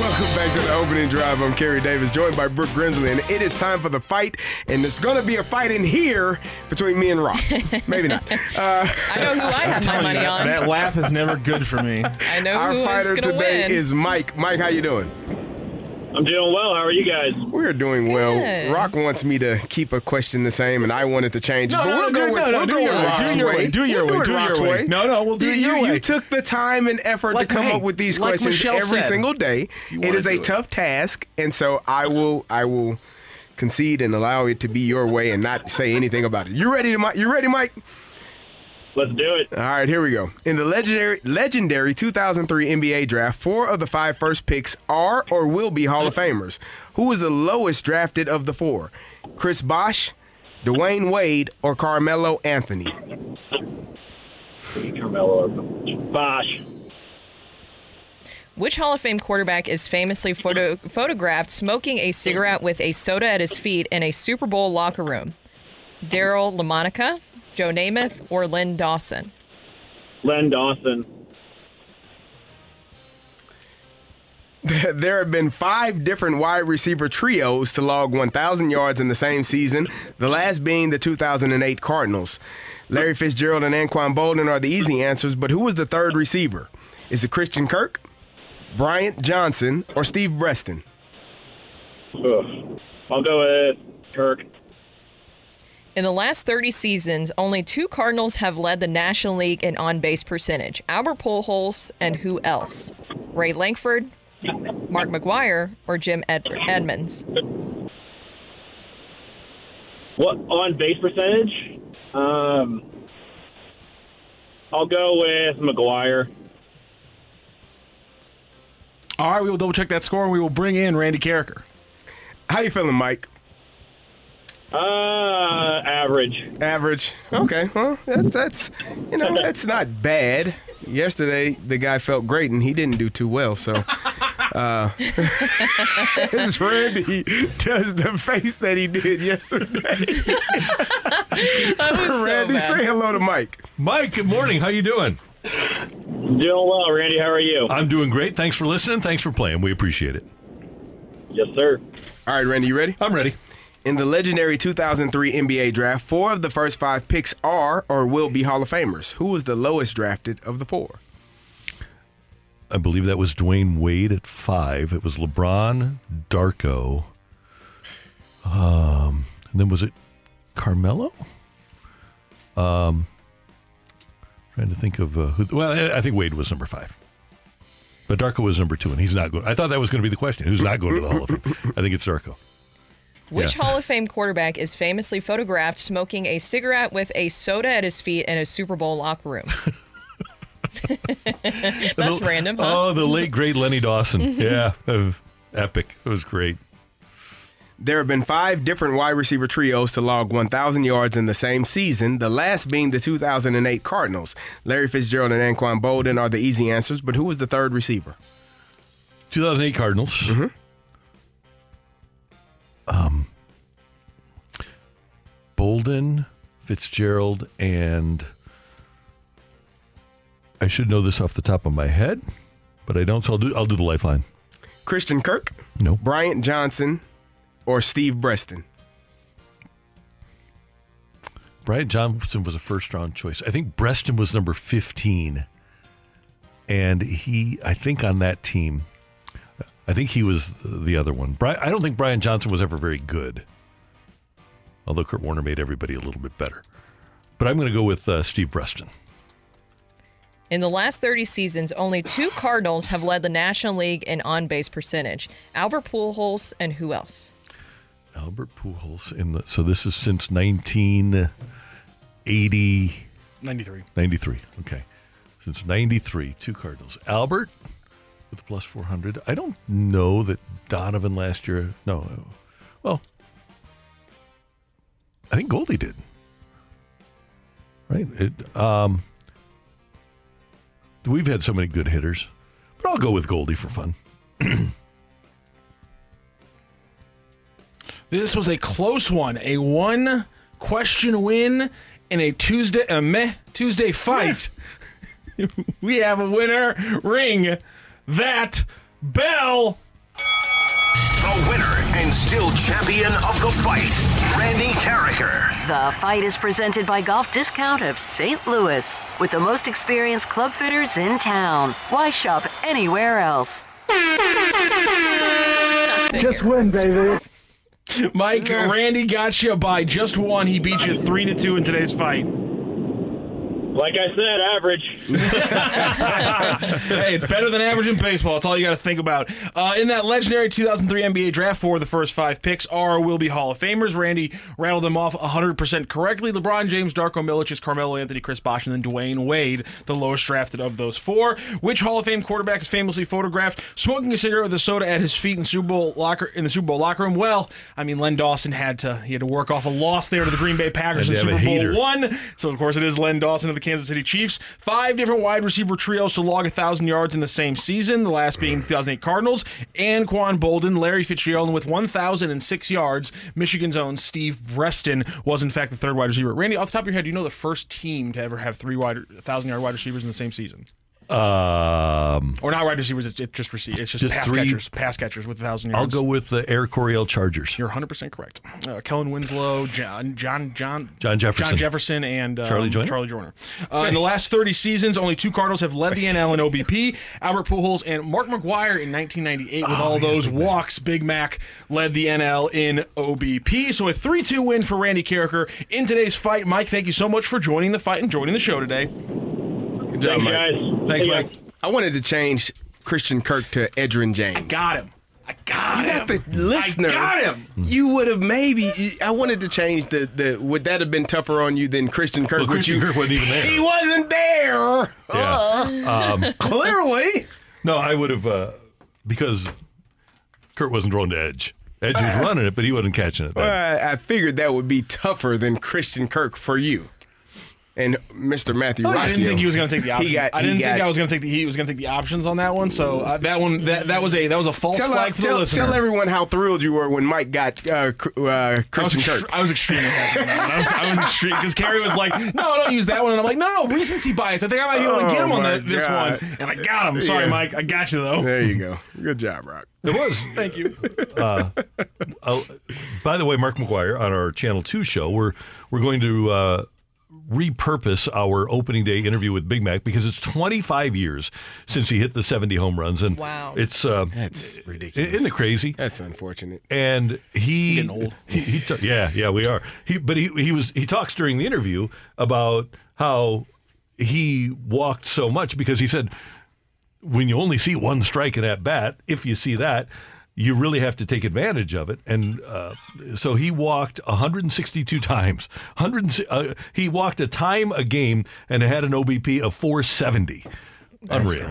Welcome back to the Opening Drive. I'm Kerry Davis, joined by Brooke Grimsley, and it is time for the fight. And it's going to be a fight in here between me and Rob. Maybe not. I know who I have my money on. That laugh is never good for me. I know who is going to win. Our fighter today is Mike. Mike, how you doing? I'm doing well. How are you guys? We're doing well. Good. Rock wants me to keep a question the same, and I want it to change. No, but no, we'll no, go no, with no, we'll no, no, do your way. Do your way. Do your way. No, no, we'll do your way. You took the time and effort to come up with these questions every single day. It is a tough task, and so I will concede and allow it to be your way and not say anything about it. You ready, Mike? You ready, Mike? Let's do it. All right, here we go. In the legendary 2003 NBA draft, 4 of the 5 first picks are or will be Hall of Famers. Who was the lowest drafted of the 4? Chris Bosh, Dwayne Wade, or Carmelo Anthony? Carmelo Bosh. Which Hall of Fame quarterback is famously photographed smoking a cigarette with a soda at his feet in a Super Bowl locker room? Daryl LaMonica, Joe Namath, or Len Dawson? Len Dawson. There have been 5 different wide receiver trios to log 1,000 yards in the same season, the last being the 2008 Cardinals. Larry Fitzgerald and Anquan Boldin are the easy answers, but who was the third receiver? Is it Christian Kirk, Bryant Johnson, or Steve Breaston? I'll go with Kirk. In the last 30 seasons, only 2 Cardinals have led the National League in on-base percentage. Albert Pujols and who else? Ray Langford, Mark McGwire, or Jim Edmonds? What on-base percentage? I'll go with McGwire. All right, we will double-check that score, and we will bring in Randy Carricker. How you feeling, Mike? Average. Average. Okay. Well, that's not bad. Yesterday, the guy felt great, and he didn't do too well, so... As Randy does the face that he did yesterday. Randy, so say hello to Mike. Mike, good morning. How you doing? Doing well, Randy. How are you? I'm doing great. Thanks for listening. Thanks for playing. We appreciate it. Yes, sir. All right, Randy, you ready? I'm ready. In the legendary 2003 NBA draft, 4 of the first 5 picks are or will be Hall of Famers. Who was the lowest drafted of the 4? I believe that was Dwayne Wade at 5. It was LeBron, Darko. And then was it Carmelo? Trying to think of who. Well, I think Wade was number 5. But Darko was number 2, and he's not going. I thought that was going to be the question. Who's not going to the Hall of Fame? I think it's Darko. Which Hall of Fame quarterback is famously photographed smoking a cigarette with a soda at his feet in a Super Bowl locker room? That's random, huh? Oh, the late, great Lenny Dawson. Yeah, epic. It was great. There have been 5 different wide receiver trios to log 1,000 yards in the same season, the last being the 2008 Cardinals. Larry Fitzgerald and Anquan Boldin are the easy answers, but who was the third receiver? 2008 Cardinals. Mm-hmm. Boldin, Fitzgerald, and I should know this off the top of my head, but I don't, so I'll do the lifeline. Christian Kirk? No. Bryant Johnson or Steve Breston? Bryant Johnson was a first-round choice. I think Breston was number 15, and he, I think on that team, I think he was the other one. I don't think Bryant Johnson was ever very good, although Kurt Warner made everybody a little bit better. But I'm going to go with Steve Breston. In the last 30 seasons, only 2 Cardinals have led the National League in on-base percentage. Albert Pujols and who else? Albert Pujols. So this is since 1980. 93. Okay. Since 93, 2 Cardinals. Albert with plus 400. I don't know that Donovan last year. No. Well, I think Goldie did. Right? We've had so many good hitters, but I'll go with Goldie for fun. This was a close one, a 1-question win in a Tuesday fight. Yeah. We have a winner. Ring that bell. The winner and still champion of the fight, Randy Carricker. The fight is presented by Golf Discount of St. Louis. With the most experienced club fitters in town. Why shop anywhere else? Just win, baby. Mike, Randy got you by just 1. He beat you 3-2 in today's fight. Like I said, average. Hey, it's better than average in baseball. It's all you got to think about. In that legendary 2003 NBA draft, 4 of the first 5 picks are or will be Hall of Famers. Randy rattled them off 100% correctly. LeBron James, Darko Milicic, Carmelo Anthony, Chris Bosh, and then Dwayne Wade, the lowest drafted of those 4. Which Hall of Fame quarterback is famously photographed smoking a cigarette with a soda at his feet in the Super Bowl locker room? Well, I mean, Len Dawson had to work off a loss there to the Green Bay Packers in Super Bowl 1. So, of course, it is Len Dawson of the Kansas City Chiefs. 5 different wide receiver trios to log 1,000 yards in the same season, the last being the 2008 Cardinals. Anquan Boldin, Larry Fitzgerald, and with 1,006 yards, Michigan's own Steve Breston was, in fact, the third wide receiver. Randy, off the top of your head, do you know the first team to ever have 3 1,000-yard wide receivers in the same season? Or not wide receivers, it's just pass catchers with 1,000 yards. I'll go with the Air Coryell Chargers. You're 100% correct. Kellen Winslow, John Jefferson, and Charlie Joyner. In the last 30 seasons, only 2 Cardinals have led the NL in OBP. Albert Pujols and Mark McGwire in 1998 with those walks. Big Mac led the NL in OBP. So a 3-2 win for Randy Carricker in today's fight. Mike, thank you so much for joining the fight and joining the show today. Good job, Mike. Guys. Thanks, Mike. I wanted to change Christian Kirk to Edgerrin James. I got him. You got the listener. I got him. You would have maybe. I wanted to change the. Would that have been tougher on you than Christian Kirk? Well, Kirk wasn't even there. He wasn't there. Yeah. Clearly. No, I would have because Kirk wasn't throwing to Edge. Edge was running it, but he wasn't catching it. I figured that would be tougher than Christian Kirk for you. And Mr. Matthew Rocchio. I didn't think he was going to take the options. He was going to take the options on that one. So that was a false flag for the listener. Tell everyone how thrilled you were when Mike got Christian Kirk. I was extremely happy. I was extreme because Carrie was like, "No, don't use that one," and I'm like, "No, recency bias. I think I might be able to get him on this one." And I got him. Sorry, Mike. I got you though. There you go. Good job, Rock. It was. Thank you. By the way, Mark McGwire on our Channel 2 show, we're going to. Repurpose our opening day interview with Big Mac because it's 25 years since he hit the 70 home runs, and wow, that's ridiculous. Isn't it crazy? That's unfortunate. And he getting old. He talks during the interview about how he walked so much because he said, when you only see one strike in at bat, if you see that, you really have to take advantage of it. And so he walked 162 times. He walked a time a game and had an OBP of 470. Unreal.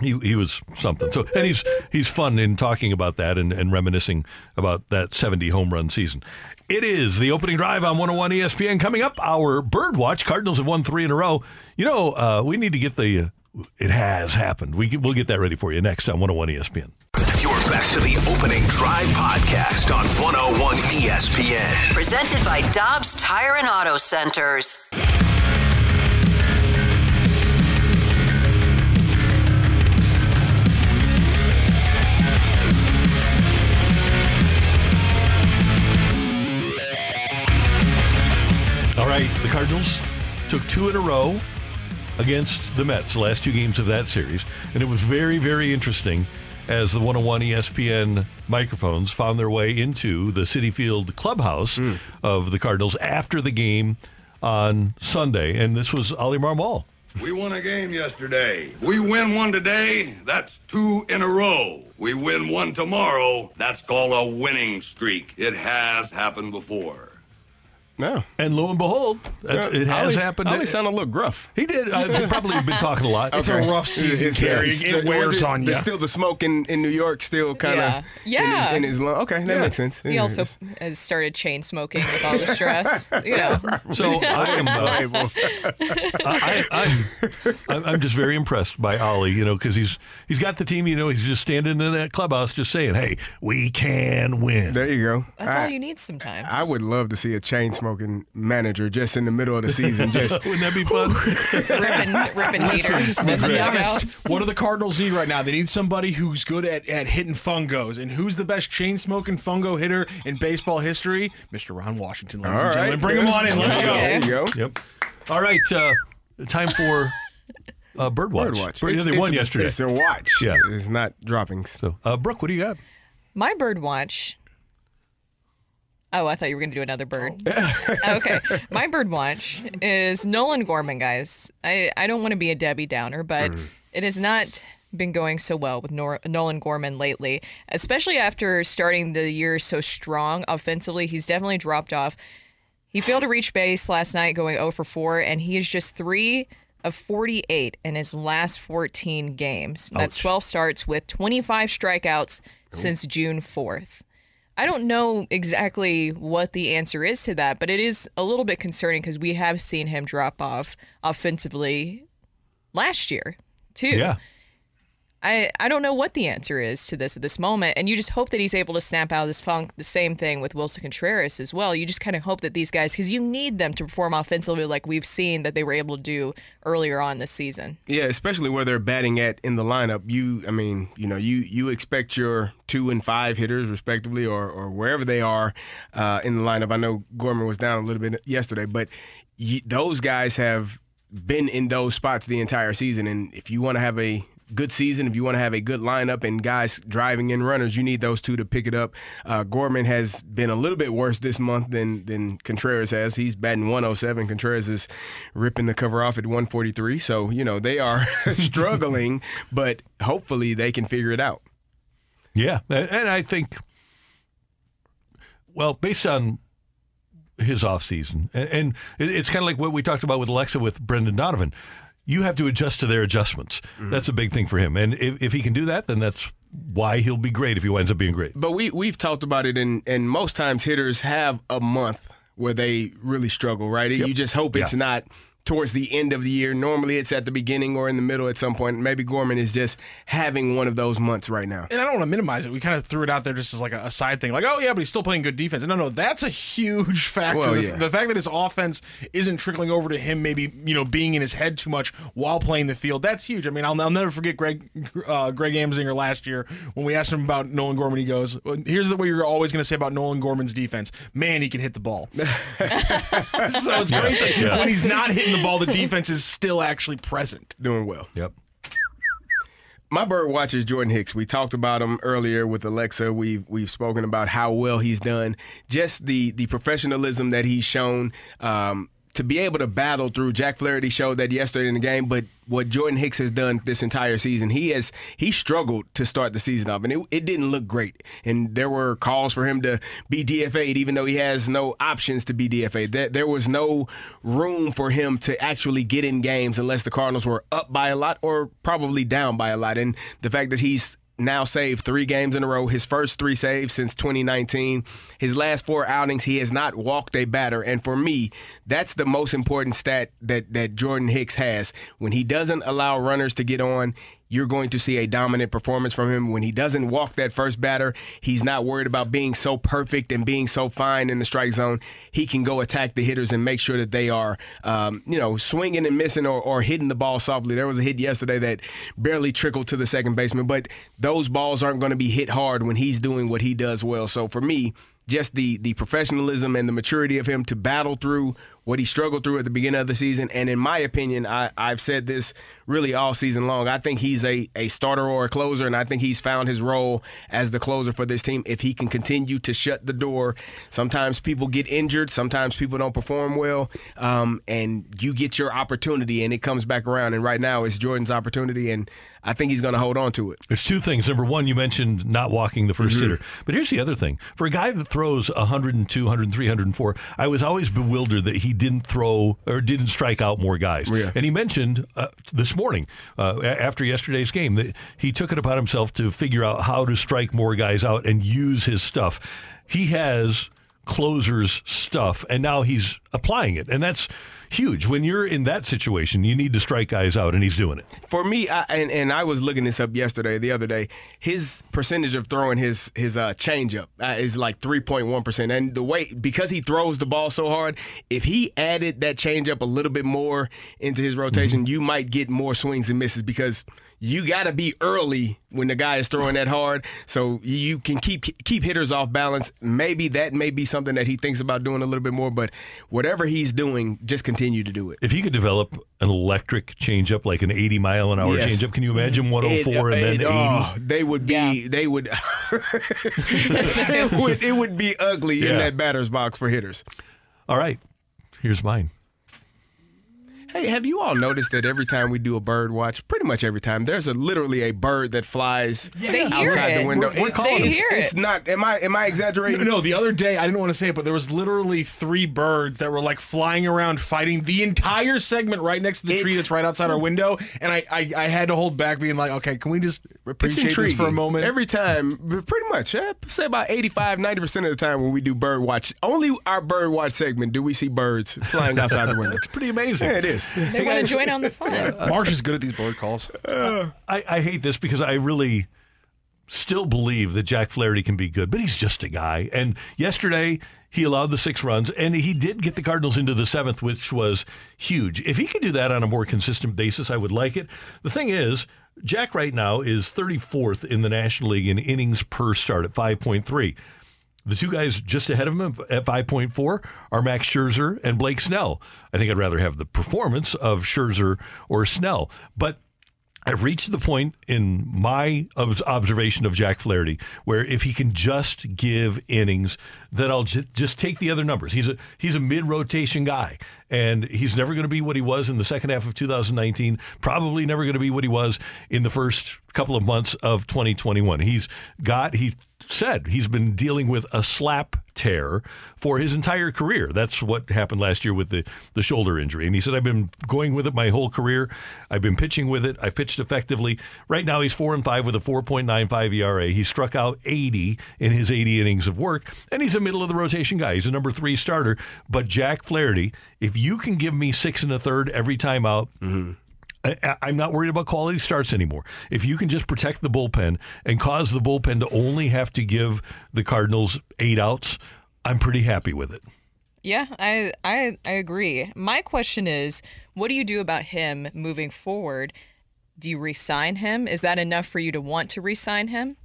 He was something. So, and he's fun in talking about that and reminiscing about that 70 home run season. It is the opening drive on 101 ESPN. Coming up, our Birdwatch. Cardinals have won 3 in a row. You know, we need to get the it has happened. We'll get that ready for you next on 101 ESPN. You're back to the Opening Drive podcast on 101 ESPN. Presented by Dobbs Tire and Auto Centers. All right, the Cardinals took 2 in a row against the Mets, the last 2 games of that series. And it was very, very interesting as the 101 ESPN microphones found their way into the Citi Field clubhouse of the Cardinals after the game on Sunday. And this was Oli Marmol. We won a game yesterday. We win one today, that's 2 in a row. We win one tomorrow, that's called a winning streak. It has happened before. No. And lo and behold, it has happened. Oli sounded a little gruff. He did. I've probably been talking a lot. It's a rough season, Terry. It wears on you. Still the smoke in New York still kind of in his lungs. Okay, that makes sense. He also has started chain smoking with all the stress. You know. So I'm just very impressed by Oli, you know, because he's got the team, you know, he's just standing in that clubhouse just saying, hey, we can win. There you go. That's all you need sometimes. I would love to see a chain smoker manager just in the middle of the season. Just wouldn't that be fun? ripping haters. Let's be honest. What do the Cardinals need right now? They need somebody who's good at hitting fungos. And who's the best chain-smoking fungo hitter in baseball history? Mr. Ron Washington, ladies and gentlemen. Bring him on in. Let's go. There you go. Yep. All right. Time for Birdwatch. They won yesterday. It's a watch. Yeah. It's not droppings. So, Brooke, what do you got? My Birdwatch... Oh, I thought you were going to do another bird. Okay. My bird watch is Nolan Gorman, guys. I don't want to be a Debbie Downer, but it has not been going so well with Nolan Gorman lately, especially after starting the year so strong offensively. He's definitely dropped off. He failed to reach base last night going 0 for 4, and he is just 3 of 48 in his last 14 games. Ouch. That's 12 starts with 25 strikeouts since June 4th. I don't know exactly what the answer is to that, but it is a little bit concerning because we have seen him drop off offensively last year, too. Yeah. I don't know what the answer is to this at this moment, and you just hope that he's able to snap out of this funk. The same thing with Wilson Contreras as well. You just kind of hope that these guys, because you need them to perform offensively like we've seen that they were able to do earlier on this season. Yeah, especially where they're batting at in the lineup. You expect your 2 and 5 hitters, respectively, or wherever they are in the lineup. I know Gorman was down a little bit yesterday, but those guys have been in those spots the entire season, and if you want to have a good season, if you want to have a good lineup and guys driving in runners, you need those 2 to pick it up. Gorman has been a little bit worse this month than Contreras has. He's batting 107. Contreras is ripping the cover off at 143. So, you know, they are struggling, but hopefully they can figure it out. Yeah, and I think, well, based on his offseason, and it's kind of like what we talked about with Alexa with Brendan Donovan, you have to adjust to their adjustments. Mm-hmm. That's a big thing for him. And if he can do that, then that's why he'll be great if he winds up being great. But we've talked about it, and most times hitters have a month where they really struggle, right? Yep. You just hope it's not towards the end of the year. Normally it's at the beginning or in the middle at some point. Maybe Gorman is just having one of those months right now. And I don't want to minimize it. We kind of threw it out there just as like a side thing. Like, oh, yeah, but he's still playing good defense. No, that's a huge factor. Well, yeah. The fact that his offense isn't trickling over to him maybe, you know, being in his head too much while playing the field, that's huge. I mean, I'll never forget Greg Amsinger last year when we asked him about Nolan Gorman. He goes, here's the way you're always going to say about Nolan Gorman's defense. Man, he can hit the ball. So it's great that when he's not hitting the ball, the defense is still actually present. Doing well. Yep. My bird watch is Jordan Hicks. We talked about him earlier with Alexa. We've spoken about how well he's done. Just the professionalism that he's shown to be able to battle through, Jack Flaherty showed that yesterday in the game, but what Jordan Hicks has done this entire season, he struggled to start the season off, and it didn't look great. And there were calls for him to be DFA'd, even though he has no options to be DFA'd. There was no room for him to actually get in games unless the Cardinals were up by a lot or probably down by a lot. And the fact that he's now saved 3 games in a row, his first 3 saves since 2019. His last 4 outings, he has not walked a batter. And for me, that's the most important stat that Jordan Hicks has. When he doesn't allow runners to get on, you're going to see a dominant performance from him. When he doesn't walk that first batter, he's not worried about being so perfect and being so fine in the strike zone. He can go attack the hitters and make sure that they are, swinging and missing or hitting the ball softly. There was a hit yesterday that barely trickled to the second baseman, but those balls aren't going to be hit hard when he's doing what he does well. So for me, just the professionalism and the maturity of him to battle through what he struggled through at the beginning of the season. And in my opinion, I've said this really all season long, I think he's a starter or a closer, and I think he's found his role as the closer for this team if he can continue to shut the door. Sometimes people get injured. Sometimes people don't perform well, and you get your opportunity, and it comes back around. And right now it's Jordan's opportunity, and I think he's going to hold on to it. There's 2 things. Number 1, you mentioned not walking the first hitter. But here's the other thing. For a guy that throws 102, 103, 104, I was always bewildered that he didn't throw or didn't strike out more guys. Yeah. And he mentioned this morning after yesterday's game that he took it upon himself to figure out how to strike more guys out and use his stuff. He has closer's stuff, and now he's applying it. And that's huge. When you're in that situation, you need to strike guys out, and he's doing it. For me, and I was looking this up the other day, his percentage of throwing his changeup is like 3.1%. And the way, because he throws the ball so hard, if he added that changeup a little bit more into his rotation, you might get more swings and misses because you got to be early when the guy is throwing that hard so you can keep hitters off balance. Maybe that may be something that he thinks about doing a little bit more, but whatever he's doing, just continue to do it. If he could develop an electric changeup, like an 80-mile-an-hour changeup, can you imagine 104 and then 80? Oh, they would be, it would be ugly in that batter's box for hitters. All right, here's mine. Hey, have you all noticed that every time we do a bird watch, pretty much every time, there's literally a bird that flies outside the window? We're calling it. It's not. Am I exaggerating? No, the other day, I didn't want to say it, but there was literally 3 birds that were like flying around fighting the entire segment right next to the tree that's right outside our window. And I had to hold back being like, okay, can we just appreciate this for a moment? Every time, pretty much, say about 85, 90% of the time when we do bird watch, only our bird watch segment do we see birds flying outside the window. It's pretty amazing. Yeah, it is. They want to join on the fun. Marsh is good at these board calls. I hate this because I really still believe that Jack Flaherty can be good, but he's just a guy. And yesterday, he allowed the 6 runs, and he did get the Cardinals into the 7th, which was huge. If he could do that on a more consistent basis, I would like it. The thing is, Jack right now is 34th in the National League in innings per start at 5.3. The 2 guys just ahead of him at 5.4 are Max Scherzer and Blake Snell. I think I'd rather have the performance of Scherzer or Snell. But I've reached the point in my observation of Jack Flaherty where if he can just give innings, then I'll just take the other numbers. He's a mid-rotation guy, and he's never going to be what he was in the second half of 2019, probably never going to be what he was in the first couple of months of 2021. He said he's been dealing with a slap tear for his entire career. That's what happened last year with the shoulder injury. And he said, I've been going with it my whole career. I've been pitching with it. I pitched effectively. Right now he's 4-5 with a 4.95 ERA. He struck out 80 in his 80 innings of work, and he's a middle of the rotation guy. He's a number 3 starter. But Jack Flaherty, if you can give me 6 1/3 every time out, I'm not worried about quality starts anymore. If you can just protect the bullpen and cause the bullpen to only have to give the Cardinals 8 outs, I'm pretty happy with it. Yeah, I agree. My question is, what do you do about him moving forward? Do you re-sign him? Is that enough for you to want to re-sign him?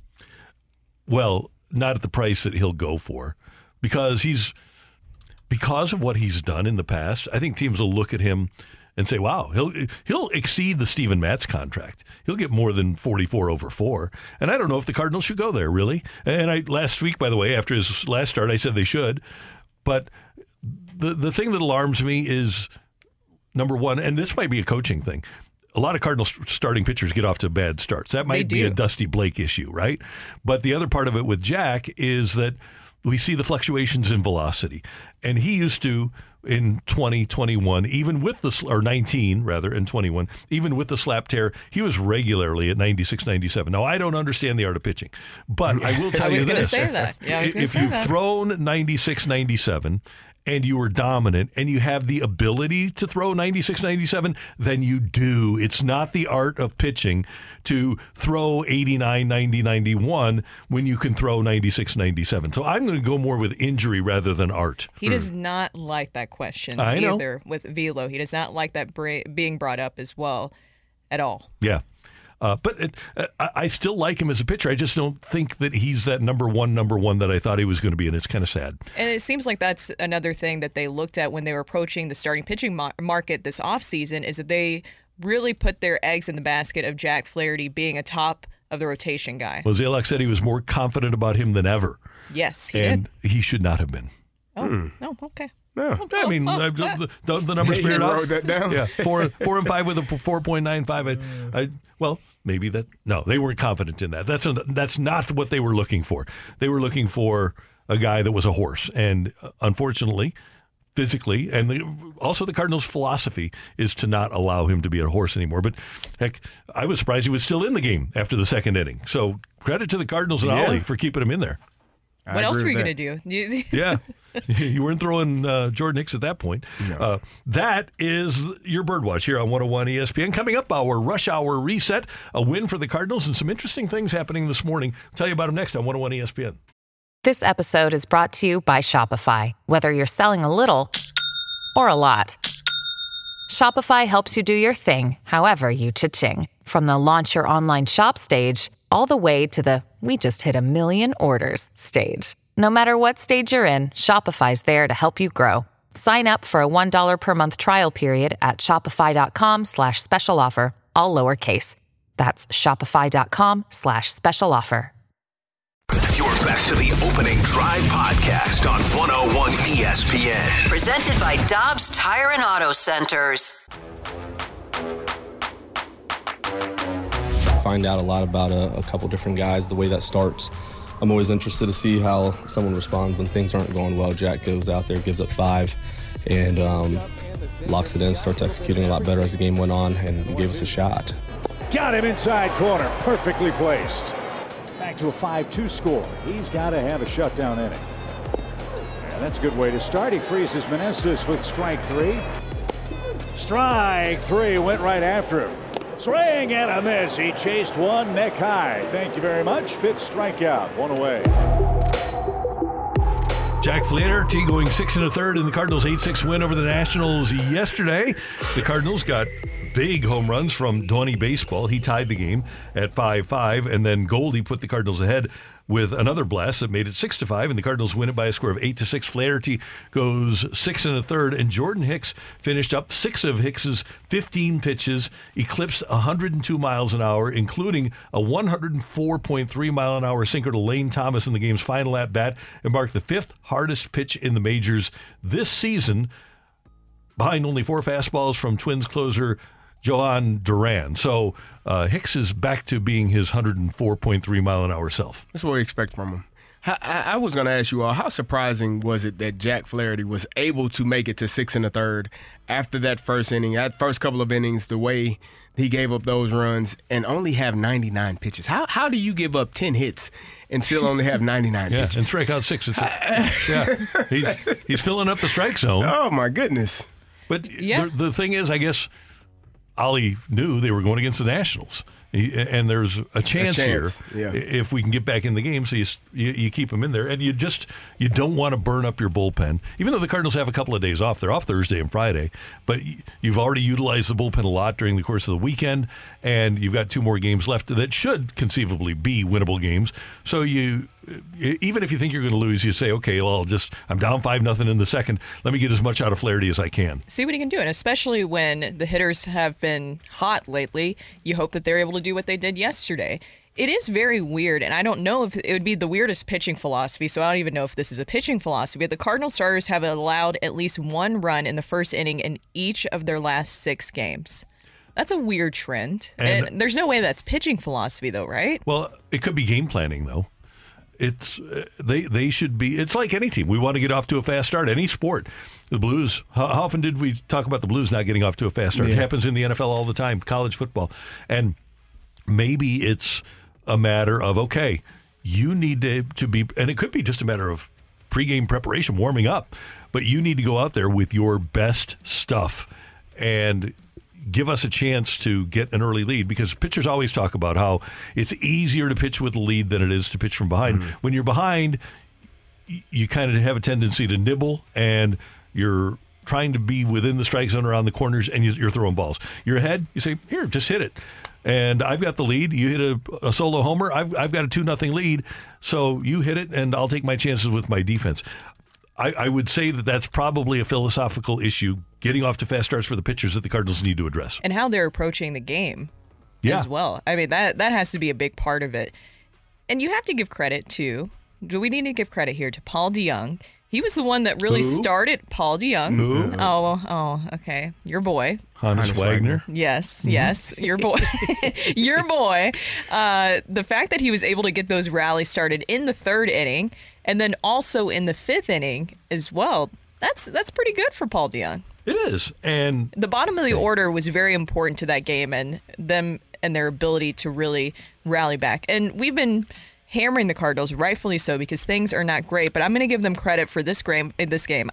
Well, not at the price that he'll go for, because of what he's done in the past. I think teams will look at him and say, wow, he'll exceed the Steven Matz contract. He'll get more than 44/4. And I don't know if the Cardinals should go there, really. And last week, by the way, after his last start, I said they should. But the thing that alarms me is, number one, and this might be a coaching thing, a lot of Cardinals starting pitchers get off to bad starts. That might be a Dusty Blake issue, right? But the other part of it with Jack is that we see the fluctuations in velocity. And he used to, in 2021, even with the, or 19 rather, in 21, even with the slap tear, he was regularly at 96, 97. Now, I don't understand the art of pitching, but I will tell you this. If you've thrown 96, 97, and you are dominant, and you have the ability to throw 96, 97, then you do. It's not the art of pitching to throw 89, 90, 91 when you can throw 96, 97. So I'm going to go more with injury rather than art. He does not like that question either with Velo. He does not like that being brought up as well at all. Yeah. But I still like him as a pitcher. I just don't think that he's that number one that I thought he was going to be, and it's kind of sad. And it seems like that's another thing that they looked at when they were approaching the starting pitching market this offseason, is that they really put their eggs in the basket of Jack Flaherty being a top of the rotation guy. Well, Zalek said he was more confident about him than ever. Yes, he did. And he should not have been. Oh, okay. Yeah. I mean, the numbers figured out. Wrote that down. Yeah, 4 and 5 with a 4.95. Well, maybe that. No, they weren't confident in that. That's not what they were looking for. They were looking for a guy that was a horse, and unfortunately, physically, and also the Cardinals' philosophy is to not allow him to be a horse anymore. But heck, I was surprised he was still in the game after the second inning. So credit to the Cardinals and Ollie for keeping him in there. What else were you going to do? Yeah. You weren't throwing Jordan Hicks at that point. No. That is your Birdwatch here on 101 ESPN. Coming up, our rush hour reset, a win for the Cardinals, and some interesting things happening this morning. I'll tell you about them next on 101 ESPN. This episode is brought to you by Shopify. Whether you're selling a little or a lot, Shopify helps you do your thing, however you cha-ching. From the launch your online shop stage, all the way to the we just hit 1 million orders stage. No matter what stage you're in, Shopify's there to help you grow. Sign up for a $1 per month trial period at shopify.com/special offer, all lowercase. That's shopify.com/special offer. You're back to the Opening Drive podcast on 101 ESPN. Presented by Dobbs Tire and Auto Centers. Find out a lot about a couple different guys, the way that starts. I'm always interested to see how someone responds when things aren't going well. Jack goes out there, gives up 5, and locks it in, starts executing a lot better as the game went on, and gave us a shot. Got him inside corner, perfectly placed. Back to a 5-2 score. He's got to have a shutdown inning. Yeah, that's a good way to start. He freezes Meneses with strike 3. Strike 3 went right after him. Swing and a miss. He chased one neck high. Thank you very much. 5th strikeout. 1 away. Jack Flaherty going 6 1/3 in the Cardinals' 8-6 win over the Nationals yesterday. The Cardinals got big home runs from Donnie Baseball. He tied the game at 5-5, and then Goldie put the Cardinals ahead with another blast that made it 6-5, and the Cardinals win it by a score of 8-6. Flaherty goes 6 1/3, and Jordan Hicks finished up 6 of Hicks's 15 pitches, eclipsed 102 miles an hour, including a 104.3 mile an hour sinker to Lane Thomas in the game's final at bat, and marked the 5th hardest pitch in the majors this season, behind only 4 fastballs from Twins closer Johan Duran. So Hicks is back to being his 104.3 mile an hour self. That's what we expect from him. I was going to ask you all, how surprising was it that Jack Flaherty was able to make it to 6 1/3 after that first inning, that first couple of innings, the way he gave up those runs and only have 99 pitches? How do you give up 10 hits and still only have 99 pitches? And strike out 6. He's filling up the strike zone. Oh, my goodness. But the thing is, I guess Ollie knew they were going against the Nationals, and there's a chance here if we can get back in the game. So you keep them in there, and you don't want to burn up your bullpen. Even though the Cardinals have a couple of days off, they're off Thursday and Friday, but you've already utilized the bullpen a lot during the course of the weekend, and you've got 2 more games left that should conceivably be winnable games. So even if you think you're going to lose, you say, okay, well, I'm down 5-0 in the second. Let me get as much out of Flaherty as I can. See what he can do, and especially when the hitters have been hot lately, you hope that they're able to do what they did yesterday. It is very weird, and I don't know if it would be the weirdest pitching philosophy, so I don't even know if this is a pitching philosophy. The Cardinal starters have allowed at least one run in the first inning in each of their last 6 games. That's a weird trend. And there's no way that's pitching philosophy, though, right? Well, it could be game planning, though. It's they should be. It's like any team. We want to get off to a fast start. Any sport. The Blues. How often did we talk about the Blues not getting off to a fast start? Yeah. It happens in the NFL all the time. College football. And maybe it's a matter of, okay, you need to be, and it could be just a matter of pregame preparation, warming up, but you need to go out there with your best stuff and give us a chance to get an early lead, because pitchers always talk about how it's easier to pitch with a lead than it is to pitch from behind. Mm-hmm. When you're behind, you kind of have a tendency to nibble, and you're trying to be within the strike zone around the corners, and you're throwing balls. You're ahead, you say, here, just hit it. And I've got the lead. You hit a solo homer. I've got a 2-0 lead. So you hit it, and I'll take my chances with my defense. I would say that that's probably a philosophical issue, getting off to fast starts for the pitchers, that the Cardinals need to address. And how they're approaching the game as well. I mean, that has to be a big part of it. And you have to give credit to, do we need to give credit here to Paul DeJong? He was the one that really started Paul DeJong. Who? Oh, okay. Your boy. Honus Wagner. Yes, yes. Your boy. Your boy. The fact that he was able to get those rallies started in the 3rd inning and then also in the 5th inning as well, that's pretty good for Paul DeJong. It is. And the bottom of the order was very important to that game and them and their ability to really rally back. And we've been hammering the Cardinals, rightfully so, because things are not great. But I'm going to give them credit for this game.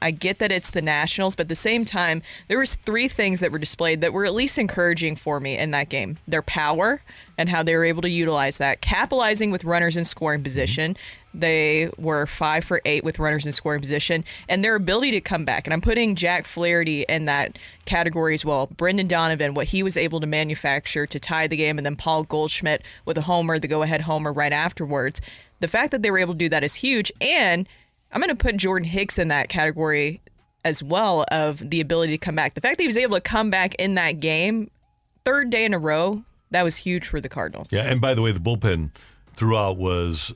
I get that it's the Nationals, but at the same time, there was 3 things that were displayed that were at least encouraging for me in that game. Their power and how they were able to utilize that, capitalizing with runners in scoring position. They were 5 for 8 with runners in scoring position, and their ability to come back. And I'm putting Jack Flaherty in that category as well. Brendan Donovan, what he was able to manufacture to tie the game, and then Paul Goldschmidt with a homer, the go-ahead homer right afterwards. The fact that they were able to do that is huge. And I'm going to put Jordan Hicks in that category as well, of the ability to come back. The fact that he was able to come back in that game, 3rd day in a row, that was huge for the Cardinals. Yeah, and by the way, the bullpen throughout was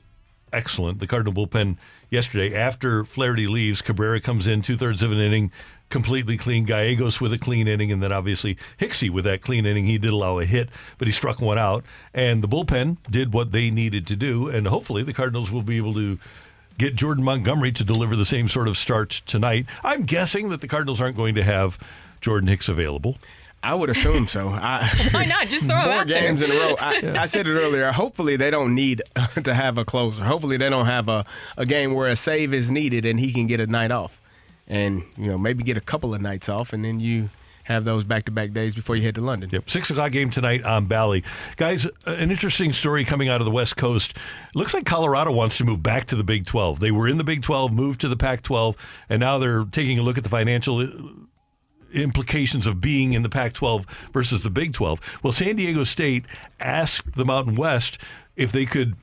excellent. The Cardinal bullpen yesterday, after Flaherty leaves, Cabrera comes in 2/3 of an inning, completely clean. Gallegos with a clean inning, and then obviously Hicksy with that clean inning. He did allow a hit, but he struck one out. And the bullpen did what they needed to do, and hopefully the Cardinals will be able to get Jordan Montgomery to deliver the same sort of start tonight. I'm guessing that the Cardinals aren't going to have Jordan Hicks available. I would assume so. Why not? Just throw 4 out games there in a row. I said it earlier. Hopefully they don't need to have a closer. Hopefully they don't have a game where a save is needed and he can get a night off. And, you know, maybe get a couple of nights off, and then you have those back-to-back days before you head to London. Yep, 6 o'clock game tonight on Bally. Guys, an interesting story coming out of the West Coast. Looks like Colorado wants to move back to the Big 12. They were in the Big 12, moved to the Pac-12, and now they're taking a look at the financial implications of being in the Pac-12 versus the Big 12. Well, San Diego State asked the Mountain West if they could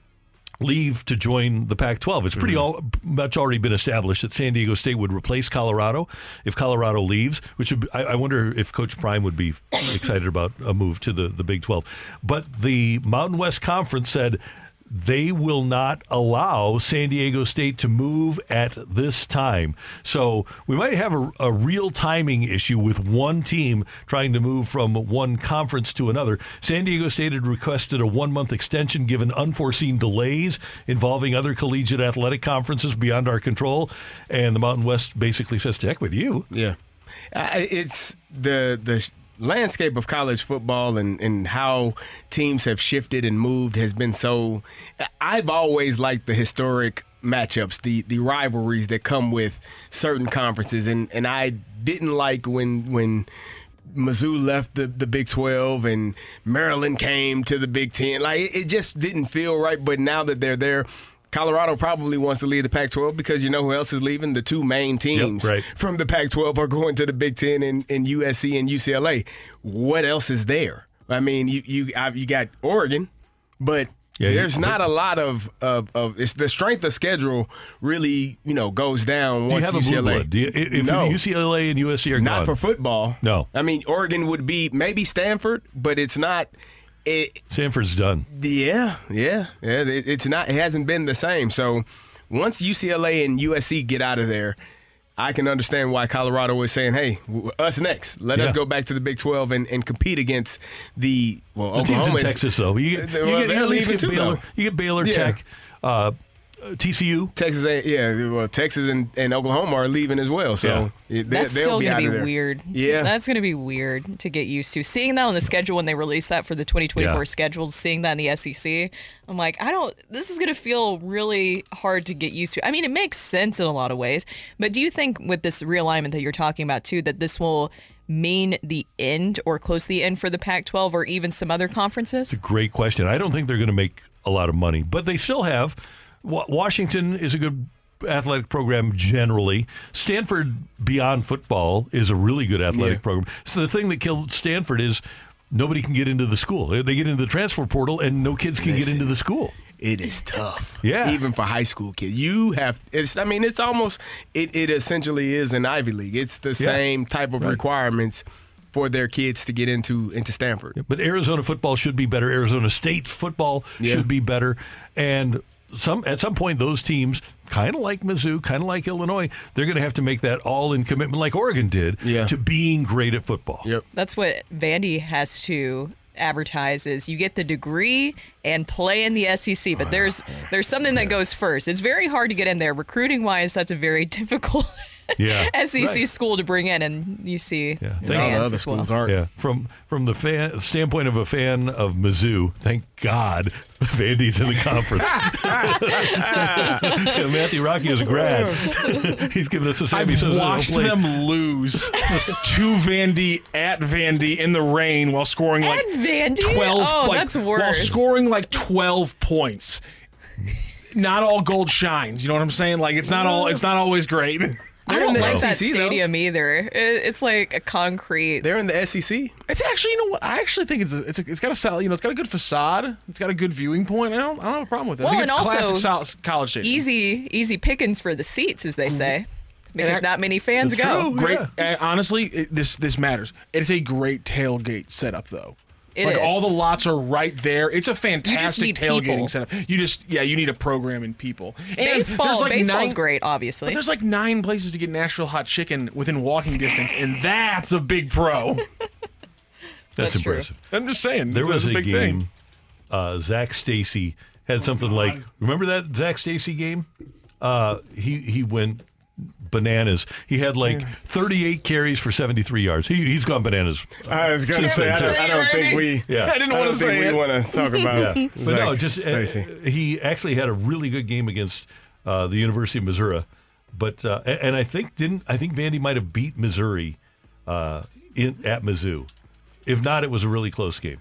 leave to join the Pac-12. It's pretty much already been established that San Diego State would replace Colorado if Colorado leaves, which would be, I wonder if Coach Prime would be excited about a move to the Big 12. But the Mountain West Conference said they will not allow San Diego State to move at this time. So we might have a real timing issue with one team trying to move from one conference to another. San Diego State had requested a 1-month extension given unforeseen delays involving other collegiate athletic conferences beyond our control. And the Mountain West basically says, to heck with you. Yeah. It's the landscape of college football and how teams have shifted and moved has been so – I've always liked the historic matchups, the rivalries that come with certain conferences. And I didn't like when Mizzou left the Big 12 and Maryland came to the Big 10. Like, it just didn't feel right. But now that they're there – Colorado probably wants to leave the Pac-12 because you know who else is leaving? The 2 main teams from the Pac-12 are going to the Big Ten and USC and UCLA. What else is there? I mean, you got Oregon, but there's not a lot of it's the strength of schedule really, you know, goes down once UCLA. Do you have a blue blood? No. UCLA and USC are not gone. Not for football. No. I mean, Oregon would be maybe Stanford, but it's not – Sanford's done. Yeah. It's not. It hasn't been the same. So once UCLA and USC get out of there, I can understand why Colorado is saying, hey, us next. Let us go back to the Big 12 and compete against the Oklahoma. In Texas, though. You get Baylor, Tech, TCU. Texas and Oklahoma are leaving as well. So that's still going to be weird. Yeah. That's going to be weird to get used to. Seeing that on the schedule when they released that for the 2024 schedule, seeing that in the SEC, I'm like, this is going to feel really hard to get used to. I mean, it makes sense in a lot of ways, but do you think with this realignment that you're talking about too, that this will mean the end or close to the end for the Pac-12 or even some other conferences? That's a great question. I don't think they're going to make a lot of money, but they still have. Washington is a good athletic program generally. Stanford beyond football is a really good athletic program. So the thing that killed Stanford is nobody can get into the school. They get into the transfer portal and no kids can get into the school. It is tough. Yeah. Even for high school kids. It essentially is an Ivy League. It's the same type of requirements for their kids to get into Stanford. But Arizona football should be better. Arizona State football should be better. And at some point, those teams, kind of like Mizzou, kind of like Illinois, they're going to have to make that all-in commitment, like Oregon did, to being great at football. Yep. That's what Vandy has to advertise is you get the degree and play in the SEC, but there's something that goes first. It's very hard to get in there. Recruiting-wise, that's a very difficult SEC school to bring in, and you see fans as well. From the fan standpoint of a fan of Mizzou, thank God Vandy's in the conference. Matthew Rocky is a grad. He's giving us a save. He says watched them lose to Vandy at Vandy in the rain while scoring like 12. Oh, that's worse. While scoring like 12 points. Not all gold shines. You know what I'm saying? Like it's not always great. I don't like that stadium either. It's like a concrete. They're in the SEC. It's actually, you know what? I actually think it's got a it's got a good facade. It's got a good viewing point. I don't have a problem with it. Well, I think it's classic college stadium. Easy pickings for the seats, as they say, because not many fans go. True. Great. Yeah. Honestly, this matters. It's a great tailgate setup, though. It is. All the lots are right there. It's a fantastic tailgating setup. You need a program and people. And baseball's great, obviously. But there's like 9 places to get Nashville hot chicken within walking distance, and that's a big pro. That's impressive. True. I'm just saying. There was a big game. Zach Stacy had something like, remember that Zach Stacy game? He went bananas. He had 38 carries for 73 yards. He's gone bananas. I was going to say, I don't think we want to talk about it. But he actually had a really good game against the University of Missouri. But and I think Vandy might have beat Missouri at Mizzou. If not, it was a really close game.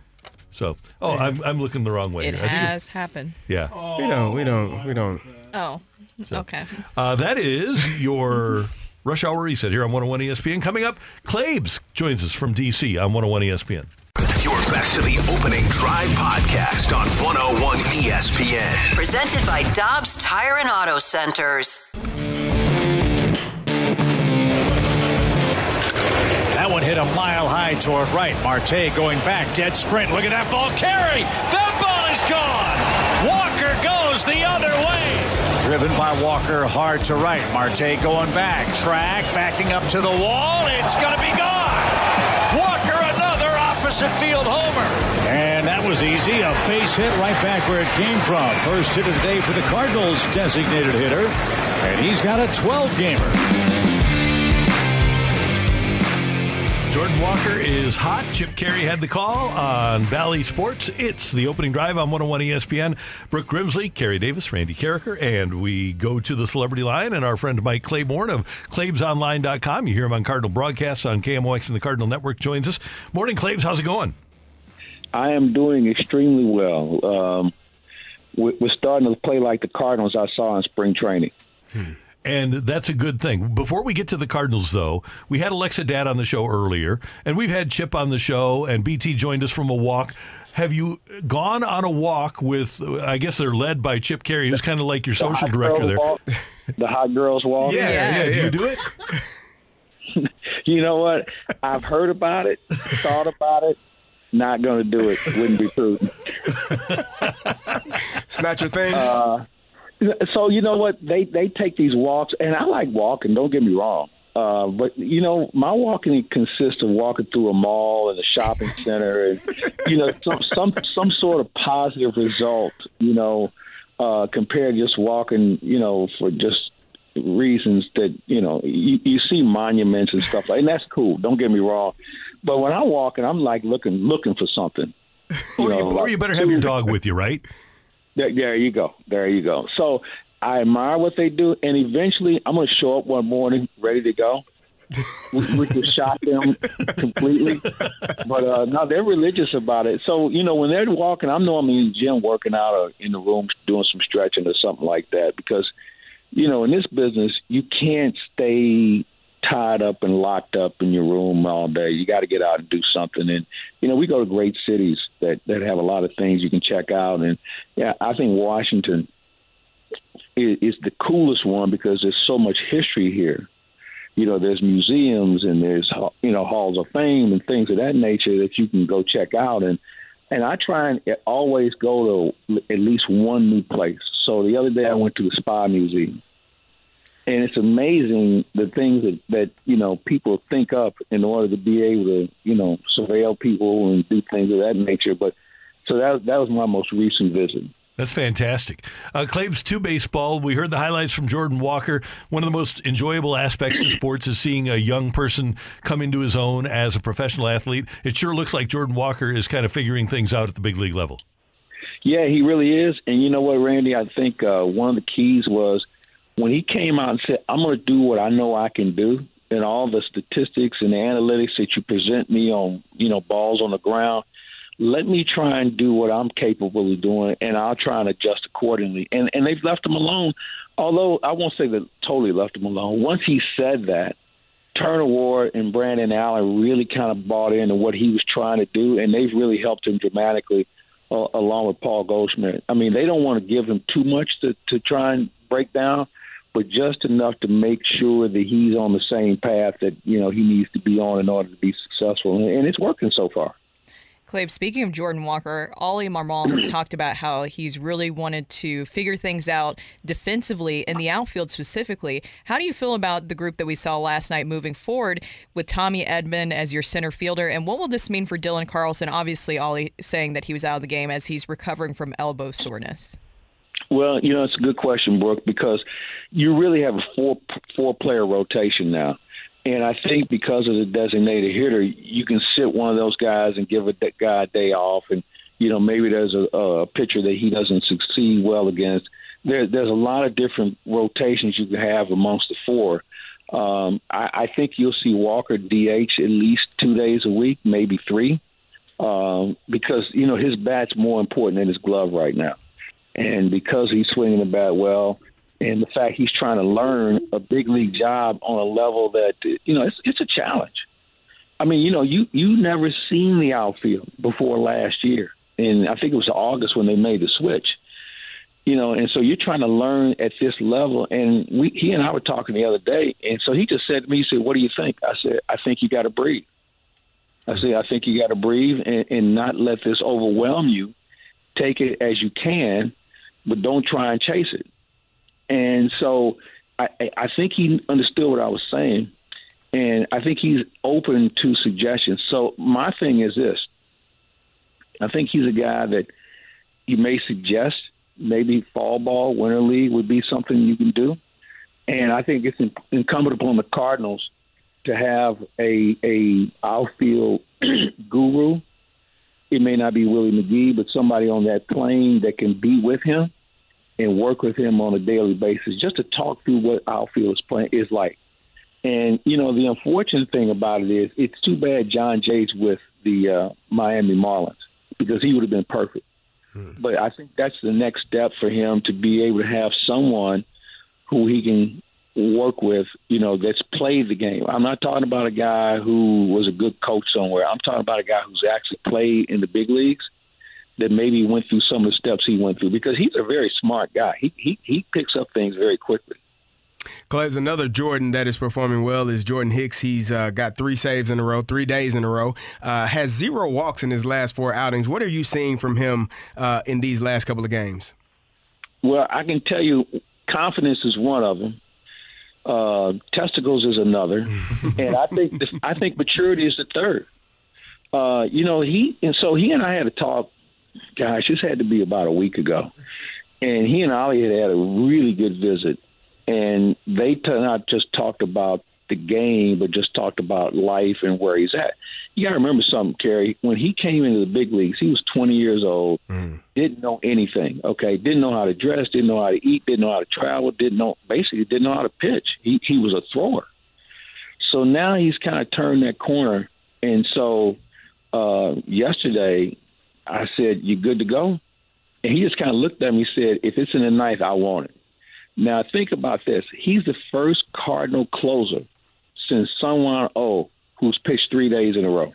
So, I'm looking the wrong way. It has happened. Yeah. Oh, we don't. Oh. So, okay. That is your Rush Hour Reset here on 101 ESPN. Coming up, Claibs joins us from D.C. on 101 ESPN. You're back to the Opening Drive podcast on 101 ESPN. Presented by Dobbs Tire and Auto Centers. That one hit a mile high toward right. Marte going back, dead sprint. Look at that ball carry. That ball is gone. Walker goes the other way. Driven by Walker, hard to right. Marte going back, track, backing up to the wall. It's going to be gone. Walker, another opposite field homer. And that was easy. A base hit right back where it came from. First hit of the day for the Cardinals designated hitter. And he's got a 12-gamer. Jordan Walker is hot. Chip Carey had the call on Bally Sports. It's the Opening Drive on 101 ESPN. Brooke Grimsley, Carey Davis, Randy Carricker, and we go to the celebrity line and our friend Mike Claiborne of ClaibsOnline.com. You hear him on Cardinal Broadcasts on KMOX and the Cardinal Network joins us. Morning, Claibs. How's it going? I am doing extremely well. We're starting to play like the Cardinals I saw in spring training. And that's a good thing. Before we get to the Cardinals, though, we had Alexa Dad on the show earlier, and we've had Chip on the show, and BT joined us from a walk. Have you gone on a walk with, I guess they're led by Chip Carey, who's kind of like your social director there. Walk. The hot girls walk? Yeah. You do it? You know what? I've heard about it, thought about it, Not going to do it. Wouldn't be prudent. It's not your thing? So, you know what? They take these walks, and I like walking. Don't get me wrong. But, you know, my walking consists of walking through a mall and a shopping center and, you know, some sort of positive result, you know, compared to just walking, you know, for just reasons that, you know, you see monuments and stuff like, and that's cool. Don't get me wrong. But when I'm walking, I'm like looking for something. Or you better have your dog with you, right? There you go. There you go. So I admire what they do, and eventually I'm going to show up one morning ready to go. We can shock them completely. But no, they're religious about it. So, you know, when they're walking, I'm normally in the gym working out or in the room doing some stretching or something like that because, you know, in this business, you can't stay tied up and locked up in your room all day. You got to get out and do something. And, you know, we go to great cities that have a lot of things you can check out. And, yeah, I think Washington is the coolest one because there's so much history here. You know, there's museums and there's, you know, halls of fame and things of that nature that you can go check out. And I try and always go to at least one new place. So the other day I went to the Spa Museum. And it's amazing the things that, you know, people think up in order to be able to, you know, surveil people and do things of that nature. But so that was my most recent visit. That's fantastic. Claves to baseball. We heard the highlights from Jordan Walker. One of the most enjoyable aspects to sports is seeing a young person come into his own as a professional athlete. It sure looks like Jordan Walker is kind of figuring things out at the big league level. Yeah, he really is. And you know what, Randy, I think one of the keys was when he came out and said, I'm going to do what I know I can do, and all the statistics and the analytics that you present me on, you know, balls on the ground, let me try and do what I'm capable of doing, and I'll try and adjust accordingly. And they've left him alone, although I won't say that totally left him alone. Once he said that, Turner Ward and Brandon Allen really kind of bought into what he was trying to do, and they've really helped him dramatically along with Paul Goldschmidt. I mean, they don't want to give him too much to try and break down, but just enough to make sure that he's on the same path that, you know, he needs to be on in order to be successful. And it's working so far. Clave, speaking of Jordan Walker, Oli Marmol has talked about how he's really wanted to figure things out defensively in the outfield specifically. How do you feel about the group that we saw last night moving forward with Tommy Edman as your center fielder? And what will this mean for Dylan Carlson? Obviously, Oli saying that he was out of the game as he's recovering from elbow soreness. Well, you know, it's a good question, Brooke, because you really have a four-player rotation now. And I think because of the designated hitter, you can sit one of those guys and give that guy a day off. And, you know, maybe there's a pitcher that he doesn't succeed well against. There's a lot of different rotations you can have amongst the four. I think you'll see Walker DH at least 2 days a week, maybe three, because, you know, his bat's more important than his glove right now. And because he's swinging the bat well, and the fact he's trying to learn a big league job on a level that, you know, it's a challenge. I mean, you know, you never seen the outfield before last year. And I think it was August when they made the switch, you know, and so you're trying to learn at this level. And he and I were talking the other day. And so he just said to me, he said, what do you think? I said, I think you got to breathe. I said, I think you got to breathe and not let this overwhelm you. Take it as you can, but don't try and chase it. And so I think he understood what I was saying, and I think he's open to suggestions. So my thing is this. I think he's a guy that you may suggest maybe fall ball, winter league would be something you can do. And I think it's incumbent upon the Cardinals to have a outfield guru. It may not be Willie McGee, but somebody on that plane that can be with him and work with him on a daily basis just to talk through what outfield is like. And, you know, the unfortunate thing about it is it's too bad John Jay's with the Miami Marlins because he would have been perfect. But I think that's the next step for him to be able to have someone who he can work with, you know, that's played the game. I'm not talking about a guy who was a good coach somewhere. I'm talking about a guy who's actually played in the big leagues that maybe went through some of the steps he went through because he's a very smart guy. He picks up things very quickly. Cleves, another Jordan that is performing well is Jordan Hicks. He's got 3 saves in a row, 3 days in a row, has 0 walks in his last 4 outings. What are you seeing from him in these last couple of games? Well, I can tell you confidence is one of them. Testicles is another. And I think maturity is the third. He and I had a talk, gosh, this had to be about a week ago. And he and Oli had a really good visit. And they not just talked about the game, but just talked about life and where he's at. You got to remember something, Kerry. When he came into the big leagues, he was 20 years old, didn't know anything, okay? Didn't know how to dress, didn't know how to eat, didn't know how to travel, didn't know how to pitch. He was a thrower. So now he's kind of turned that corner. And so yesterday I said, you good to go? And he just kind of looked at me and said, if it's in the ninth, I want it. Now, think about this. He's the first Cardinal closer since Sunwon Oh who's pitched 3 days in a row.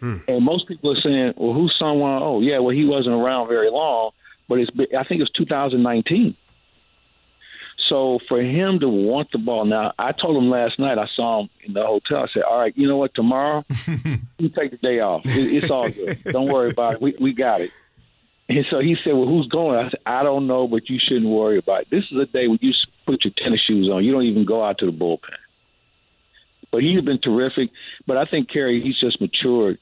And most people are saying, well, who's Sunwon Oh? Yeah, well, he wasn't around very long, but I think it's 2019. So for him to want the ball now, I told him last night, I saw him in the hotel. I said, all right, you know what, tomorrow, you take the day off. It's all good. Don't worry about it. We got it. And so he said, well, who's going? I said, I don't know, but you shouldn't worry about it. This is a day when you put your tennis shoes on. You don't even go out to the bullpen. But he's been terrific. But I think, Kerry, he's just matured.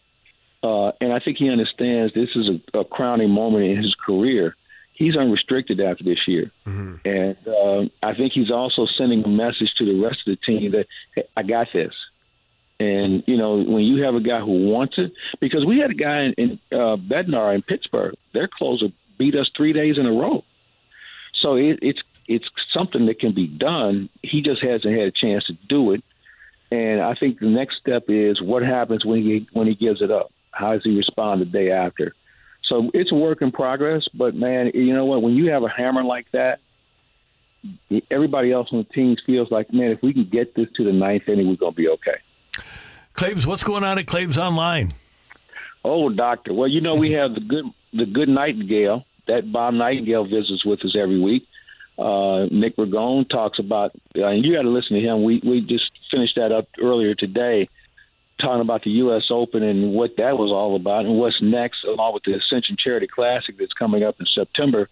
And I think he understands this is a crowning moment in his career. He's unrestricted after this year. Mm-hmm. And I think he's also sending a message to the rest of the team that, hey, I got this. And, you know, when you have a guy who wants it, because we had a guy in Bednar in Pittsburgh, their closer beat us 3 days in a row. So it's something that can be done. He just hasn't had a chance to do it. And I think the next step is what happens when he gives it up. How does he respond the day after? So it's a work in progress. But, man, you know what? When you have a hammer like that, everybody else on the team feels like, man, if we can get this to the ninth inning, we're going to be okay. Claves, what's going on at Claves Online? Oh, doctor. Well, you know, we have the good Nightingale. That Bob Nightingale visits with us every week. Nick Ragone talks about, and you got to listen to him. We just finished that up earlier today, talking about the U.S. Open and what that was all about and what's next, along with the Ascension Charity Classic that's coming up in September.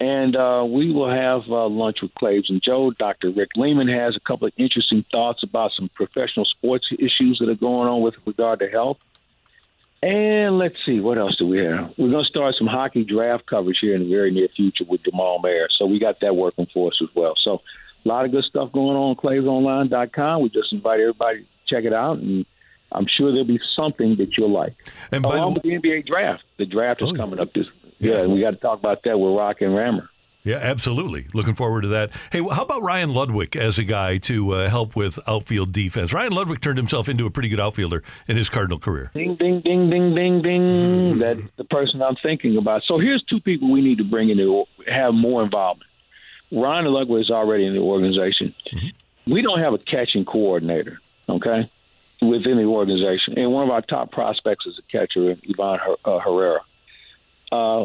And we will have lunch with Claves and Joe. Dr. Rick Lehman has a couple of interesting thoughts about some professional sports issues that are going on with regard to health. And let's see, what else do we have? We're going to start some hockey draft coverage here in the very near future with Jamal Mayer. So we got that working for us as well. So a lot of good stuff going on at ClavesOnline.com. We just invite everybody to check it out, and I'm sure there'll be something that you'll like. And along with the NBA draft. The draft is coming up this week. Yeah, we got to talk about that with Rock and Rammer. Yeah, absolutely. Looking forward to that. Hey, how about Ryan Ludwig as a guy to help with outfield defense? Ryan Ludwig turned himself into a pretty good outfielder in his Cardinal career. Ding, ding, ding, ding, ding, ding. Mm-hmm. That's the person I'm thinking about. So here's 2 people we need to bring in to have more involvement. Ryan Ludwig is already in the organization. Mm-hmm. We don't have a catching coordinator, okay, within the organization. And one of our top prospects is a catcher, Ivan Herrera.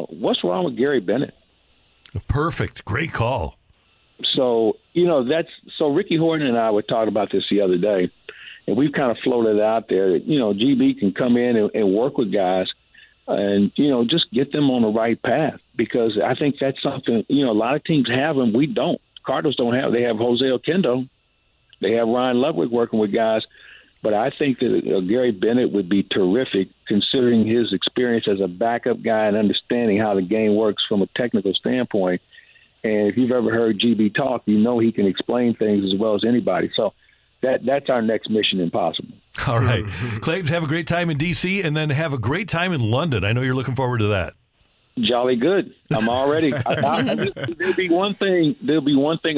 What's wrong with Gary Bennett? Perfect. Great call. So, you know, Ricky Horton and I were talking about this the other day, and we've kind of floated out there that, you know, GB can come in and work with guys and, you know, just get them on the right path, because I think that's something, you know, a lot of teams have them. We don't. Cardinals don't have. They have Jose Oquendo. They have Ryan Ludwig working with guys. But I think that Gary Bennett would be terrific, considering his experience as a backup guy and understanding how the game works from a technical standpoint. And if you've ever heard GB talk, you know he can explain things as well as anybody. So that's our next mission impossible. All right. Claves, have a great time in D.C. and then have a great time in London. I know you're looking forward to that. Jolly good. I'm already. There'll be one thing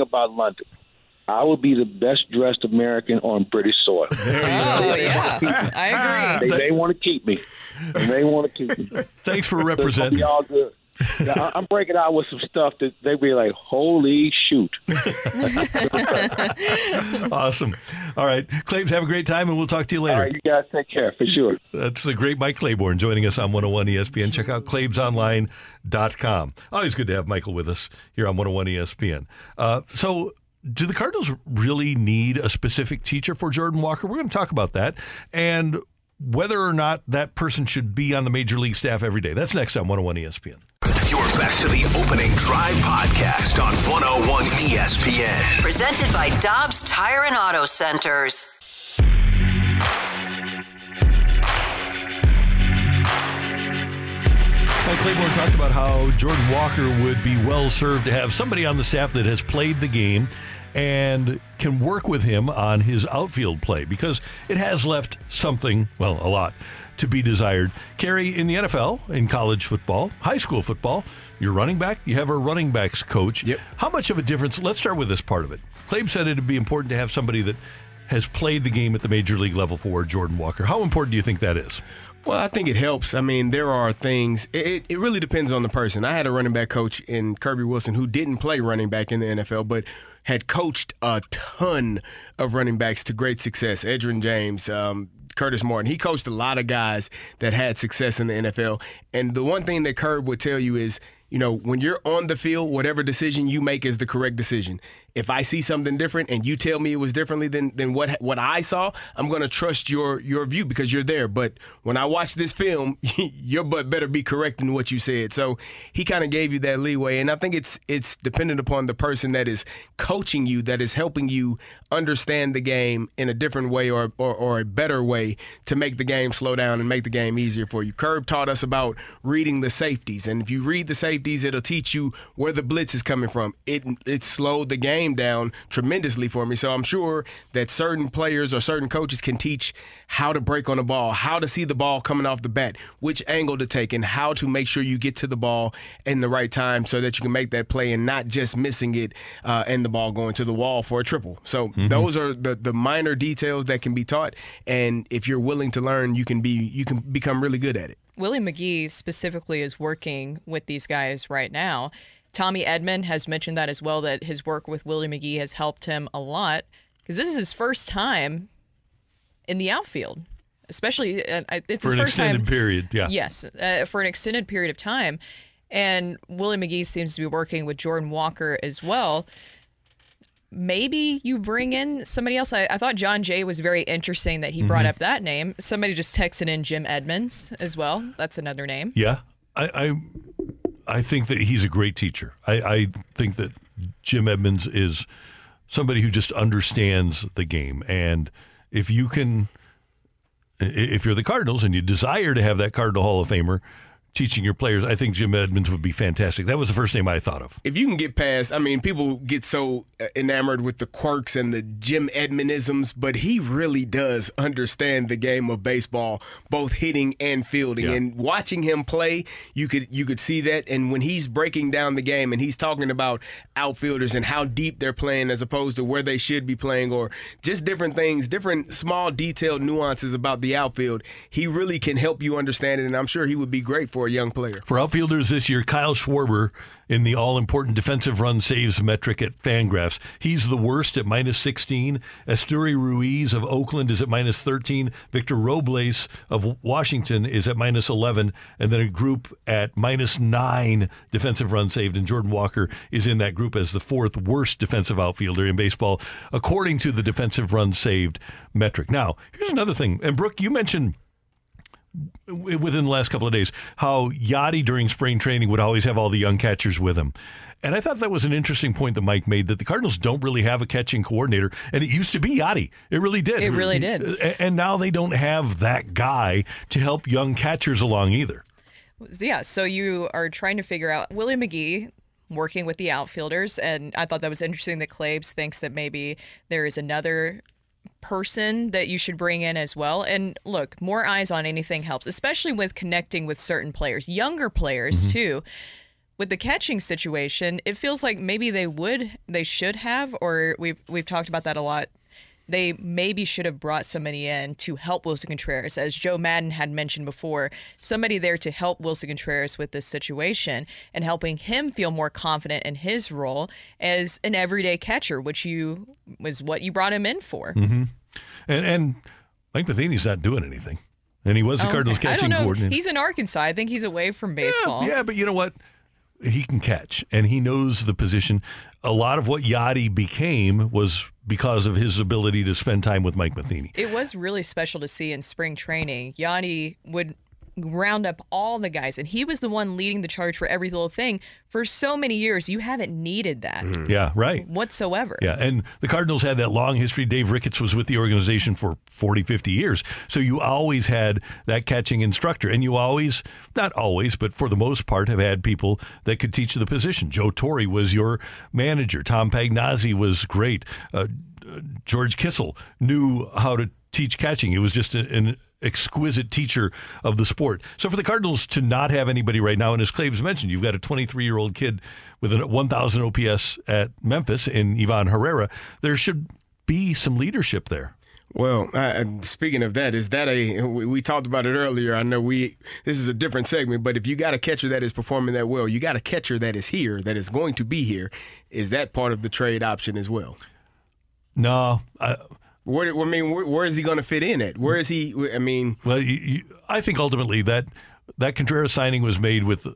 about London. I would be the best-dressed American on British soil. Yeah. I agree. They want to keep me. Thanks for representing. It's going to be all good. Now, I'm breaking out with some stuff that they be like, holy shoot. Awesome. All right. Claims, have a great time, and we'll talk to you later. All right. You guys take care, for sure. That's the great Mike Claiborne joining us on 101 ESPN. Check out claibsonline.com. Always good to have Michael with us here on 101 ESPN. So do the Cardinals really need a specific teacher for Jordan Walker? We're going to talk about that. And whether or not that person should be on the Major League staff every day. That's next on 101 ESPN. You're back to the Opening Drive podcast on 101 ESPN. Presented by Dobbs Tire and Auto Centers. Mike Claiborne talked about how Jordan Walker would be well served to have somebody on the staff that has played the game and can work with him on his outfield play, because it has left something, well, a lot, to be desired. Kerry, in the NFL, in college football, high school football, you're running back, you have a running backs coach. Yep. How much of a difference? Let's start with this part of it. Claib said it would be important to have somebody that has played the game at the major league level for Jordan Walker. How important do you think that is? Well, I think it helps. I mean, there are things. It really depends on the person. I had a running back coach in Kirby Wilson who didn't play running back in the NFL, but had coached a ton of running backs to great success. Edgerrin James, Curtis Martin. He coached a lot of guys that had success in the NFL. And the one thing that Curb would tell you is, you know, when you're on the field, whatever decision you make is the correct decision. If I see something different and you tell me it was differently than what I saw, I'm going to trust your view because you're there. But when I watch this film, your butt better be correct in what you said. So he kind of gave you that leeway. And I think it's dependent upon the person that is coaching you, that is helping you understand the game in a different way or a better way to make the game slow down and make the game easier for you. Curb taught us about reading the safeties. And if you read the safety, it'll teach you where the blitz is coming from. It slowed the game down tremendously for me. So I'm sure that certain players or certain coaches can teach how to break on the ball, how to see the ball coming off the bat, which angle to take, and how to make sure you get to the ball in the right time so that you can make that play and not just missing it and the ball going to the wall for a triple. So those are the minor details that can be taught. And if you're willing to learn, you can become really good at it. Willie McGee specifically is working with these guys right now. Tommy Edman has mentioned that as well, that his work with Willie McGee has helped him a lot, because this is his first time in the outfield, especially for an extended period of time. And Willie McGee seems to be working with Jordan Walker as well. Maybe you bring in somebody else. I thought John Jay was very interesting that he brought up that name. Somebody just texted in Jim Edmonds as well. That's another name. Yeah. I think that he's a great teacher. I think that Jim Edmonds is somebody who just understands the game. And if you're the Cardinals and you desire to have that Cardinal Hall of Famer teaching your players, I think Jim Edmonds would be fantastic. That was the first name I thought of. If you can get past, I mean, people get so enamored with the quirks and the Jim Edmondisms, but he really does understand the game of baseball, both hitting and fielding. Yeah. And watching him play, you could see that. And when he's breaking down the game and he's talking about outfielders and how deep they're playing as opposed to where they should be playing, or just different things, different small detailed nuances about the outfield, he really can help you understand it. And I'm sure he would be great for a young player. For outfielders this year, Kyle Schwarber, in the all-important defensive run saves metric at Fangraphs, he's the worst at -16. Asturi Ruiz of Oakland is at -13. Victor Robles of Washington is at -11. And then a group at -9 defensive run saved. And Jordan Walker is in that group as the fourth worst defensive outfielder in baseball, according to the defensive run saved metric. Now, here's another thing. And Brooke, you mentioned within the last couple of days how Yachty during spring training would always have all the young catchers with him. And I thought that was an interesting point that Mike made, that the Cardinals don't really have a catching coordinator. And it used to be Yachty. It really did. It really did. And now they don't have that guy to help young catchers along either. Yeah, so you are trying to figure out Willie McGee working with the outfielders. And I thought that was interesting that Claibs thinks that maybe there is another person that you should bring in as well. And look, more eyes on anything helps, especially with connecting with certain players, younger players too. With the catching situation, it feels like maybe they should have, or we've talked about that a lot they maybe should have brought somebody in to help Wilson Contreras. As Joe Madden had mentioned before, somebody there to help Wilson Contreras with this situation and helping him feel more confident in his role as an everyday catcher, which you was what you brought him in for. Mm-hmm. And Mike Matheny's not doing anything. And he was the Cardinals catching coordinator. He's in Arkansas. I think he's away from baseball. Yeah, but you know what? He can catch, and he knows the position. A lot of what Yachty became was because of his ability to spend time with Mike Matheny. It was really special to see in spring training. Yachty would round up all the guys, and he was the one leading the charge for every little thing. For so many years, you haven't needed that. Yeah, right. Whatsoever. Yeah, and the Cardinals had that long history. Dave Ricketts was with the organization for 40, 50 years. So you always had that catching instructor, and you always, not always, but for the most part, have had people that could teach the position. Joe Torre was your manager. Tom Pagnazzi was great. George Kissel knew how to teach catching. It was just an exquisite teacher of the sport. So for the Cardinals to not have anybody right now, and as Claves mentioned, you've got a 23-year-old kid with a 1,000 OPS at Memphis in Ivan Herrera, there should be some leadership there. Well, speaking of that, is that we talked about it earlier. I know this is a different segment, but if you got a catcher that is performing that well, you got a catcher that is here, that is going to be here, is that part of the trade option as well? No, where is he going to fit in at? Where is he? I mean, well, I think ultimately that Contreras signing was made with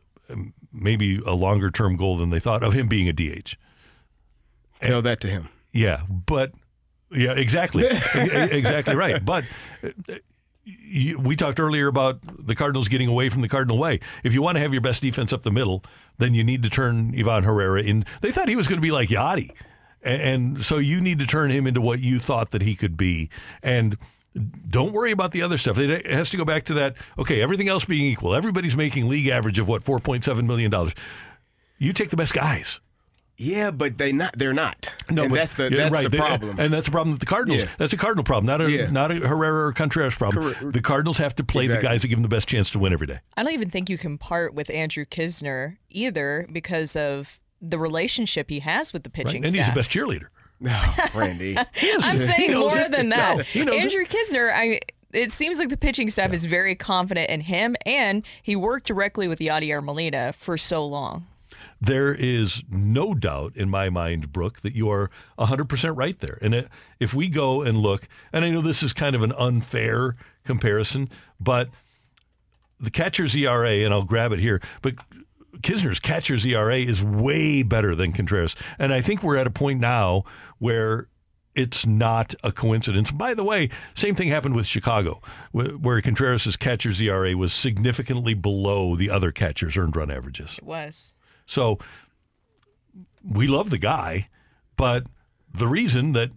maybe a longer term goal than they thought of him being a DH. Tell that to him. Yeah, but yeah, exactly, exactly right. But we talked earlier about the Cardinals getting away from the Cardinal way. If you want to have your best defense up the middle, then you need to turn Ivan Herrera in. They thought he was going to be like Yachty. And so you need to turn him into what you thought that he could be. And don't worry about the other stuff. It has to go back to that, okay, everything else being equal. Everybody's making league average of, what, $4.7 million. You take the best guys. Yeah, but they're not. No, and but, that's the problem. And that's the problem with the Cardinals. Yeah. That's a Cardinal problem, not a Herrera or Contreras problem. The Cardinals have to play the guys that give them the best chance to win every day. I don't even think you can part with Andrew Kisner either because of the relationship he has with the pitching staff. And he's the best cheerleader. No, Randy. I'm saying more than that. No, Andrew Kisner, it seems like the pitching staff is very confident in him, and he worked directly with Yadier Molina for so long. There is no doubt in my mind, Brooke, that you are 100% right there. And if we go and look, and I know this is kind of an unfair comparison, but the catcher's ERA, and I'll grab it here, but Kisner's catcher's ERA is way better than Contreras. And I think we're at a point now where it's not a coincidence. By the way, same thing happened with Chicago, where Contreras' catcher's ERA was significantly below the other catchers' earned run averages. It was. So we love the guy, but the reason that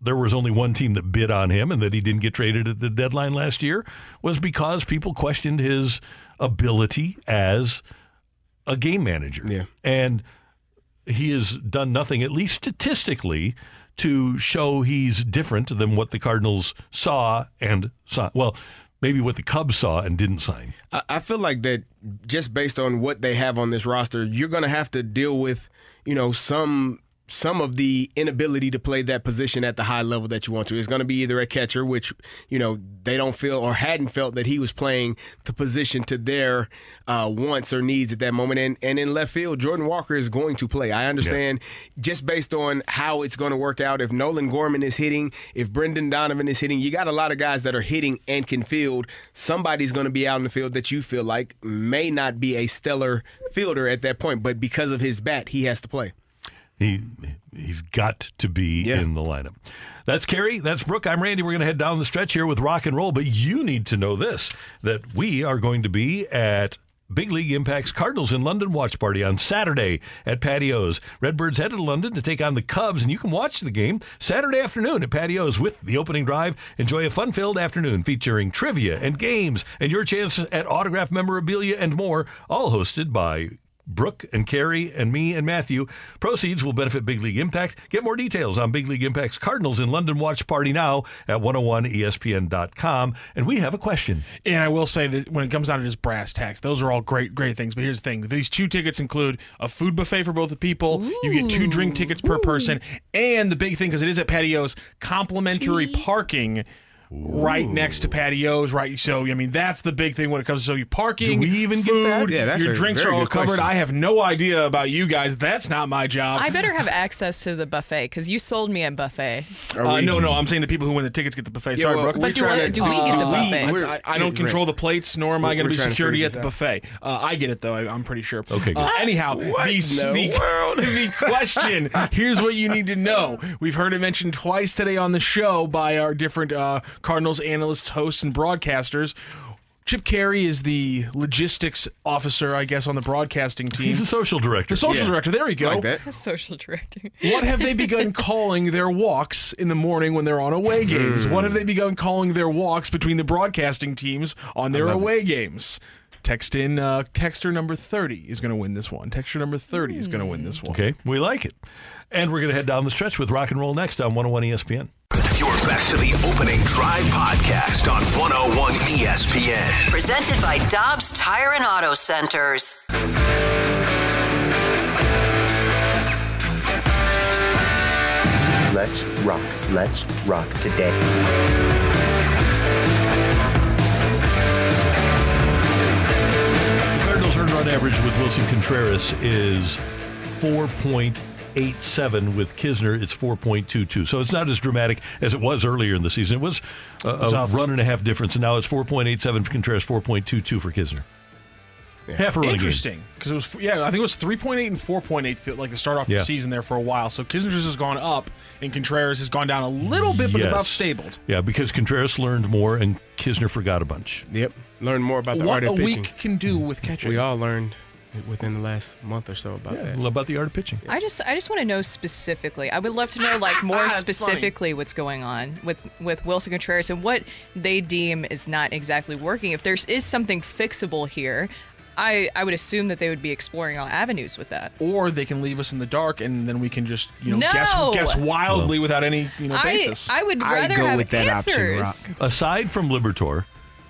there was only one team that bid on him and that he didn't get traded at the deadline last year was because people questioned his ability as a game manager. Yeah. And he has done nothing, at least statistically, to show he's different than what the Cardinals saw and saw. Well, maybe what the Cubs saw and didn't sign. I feel like that just based on what they have on this roster, you're going to have to deal with, some of the inability to play that position at the high level that you want to. It's going to be either a catcher, which, they don't feel or hadn't felt that he was playing the position to their wants or needs at that moment. And in left field, Jordan Walker is going to play. I understand just based on how it's going to work out. If Nolan Gorman is hitting, if Brendan Donovan is hitting, you got a lot of guys that are hitting and can field. Somebody's going to be out in the field that you feel like may not be a stellar fielder at that point, but because of his bat, he has to play. He's got to be in the lineup. That's Kerry. That's Brooke. I'm Randy. We're going to head down the stretch here with rock and roll. But you need to know this, that we are going to be at Big League Impact's Cardinals in London watch party on Saturday at Patios. Redbirds headed to London to take on the Cubs, and you can watch the game Saturday afternoon at Patios with the Opening Drive. Enjoy a fun-filled afternoon featuring trivia and games and your chance at autographed memorabilia and more, all hosted by Brooke and Carrie and me and Matthew. Proceeds will benefit Big League Impact. Get more details on Big League Impact's Cardinals in London watch party now at 101ESPN.com. And we have a question. And I will say that when it comes down to just brass tacks, those are all great, great things. But here's the thing. These two tickets include a food buffet for both the people. Ooh. You get 2 drink tickets per person. And the big thing, because it is at patios, complimentary parking. Ooh. Right next to patios, right? So, I mean, that's the big thing when it comes to your parking. Do we even food, get that? Yeah, that's your drinks are all covered. Question. I have no idea about you guys. That's not my job. I better have access to the buffet because you sold me a buffet. No. I'm saying the people who win the tickets get the buffet. Yeah, sorry, Brooke. But do we get the buffet? I don't control the plates, nor am I going to be security at the buffet. I get it, though. I'm pretty sure. Okay, good. Anyhow, the question, here's what you need to know. We've heard it mentioned twice today on the show by our different Cardinals analysts, hosts, and broadcasters. Chip Carey is the logistics officer, I guess, on the broadcasting team. He's the social director. The social director. There we go. Like that. The social director. What have they begun calling their walks in the morning when they're on away games? What have they begun calling their walks between the broadcasting teams on their away games? Text in, texter number 30 is going to win this one. Texter number 30 is going to win this one. Okay, we like it. And we're going to head down the stretch with rock and roll next on 101 ESPN. You're back to the Opening Drive podcast on 101 ESPN. Presented by Dobbs Tire and Auto Centers. Let's rock today. Earned run average with Wilson Contreras is 4.87. With Kisner, it's 4.22. So it's not as dramatic as it was earlier in the season. It was a run and a half difference, and now it's 4.87 for Contreras, 4.22 for Kisner. Yeah. Half a run. Interesting, because it was I think it was 3.8 and 4.8 like the start off the season there for a while. So Kisner's has gone up and Contreras has gone down a little bit, but about stabled. Yeah, because Contreras learned more and Kisner forgot a bunch. Yep, learned more about the art of pitching. What a week can do with catching. We all learned within the last month or so about that. About the art of pitching. I just want to know specifically. I would love to know more specifically what's going on with Wilson Contreras and what they deem is not exactly working. If there is something fixable here, I would assume that they would be exploring all avenues with that. Or they can leave us in the dark, and then we can just guess wildly without any basis. I would rather have with answers. That option, Rock. Aside from Liberatore,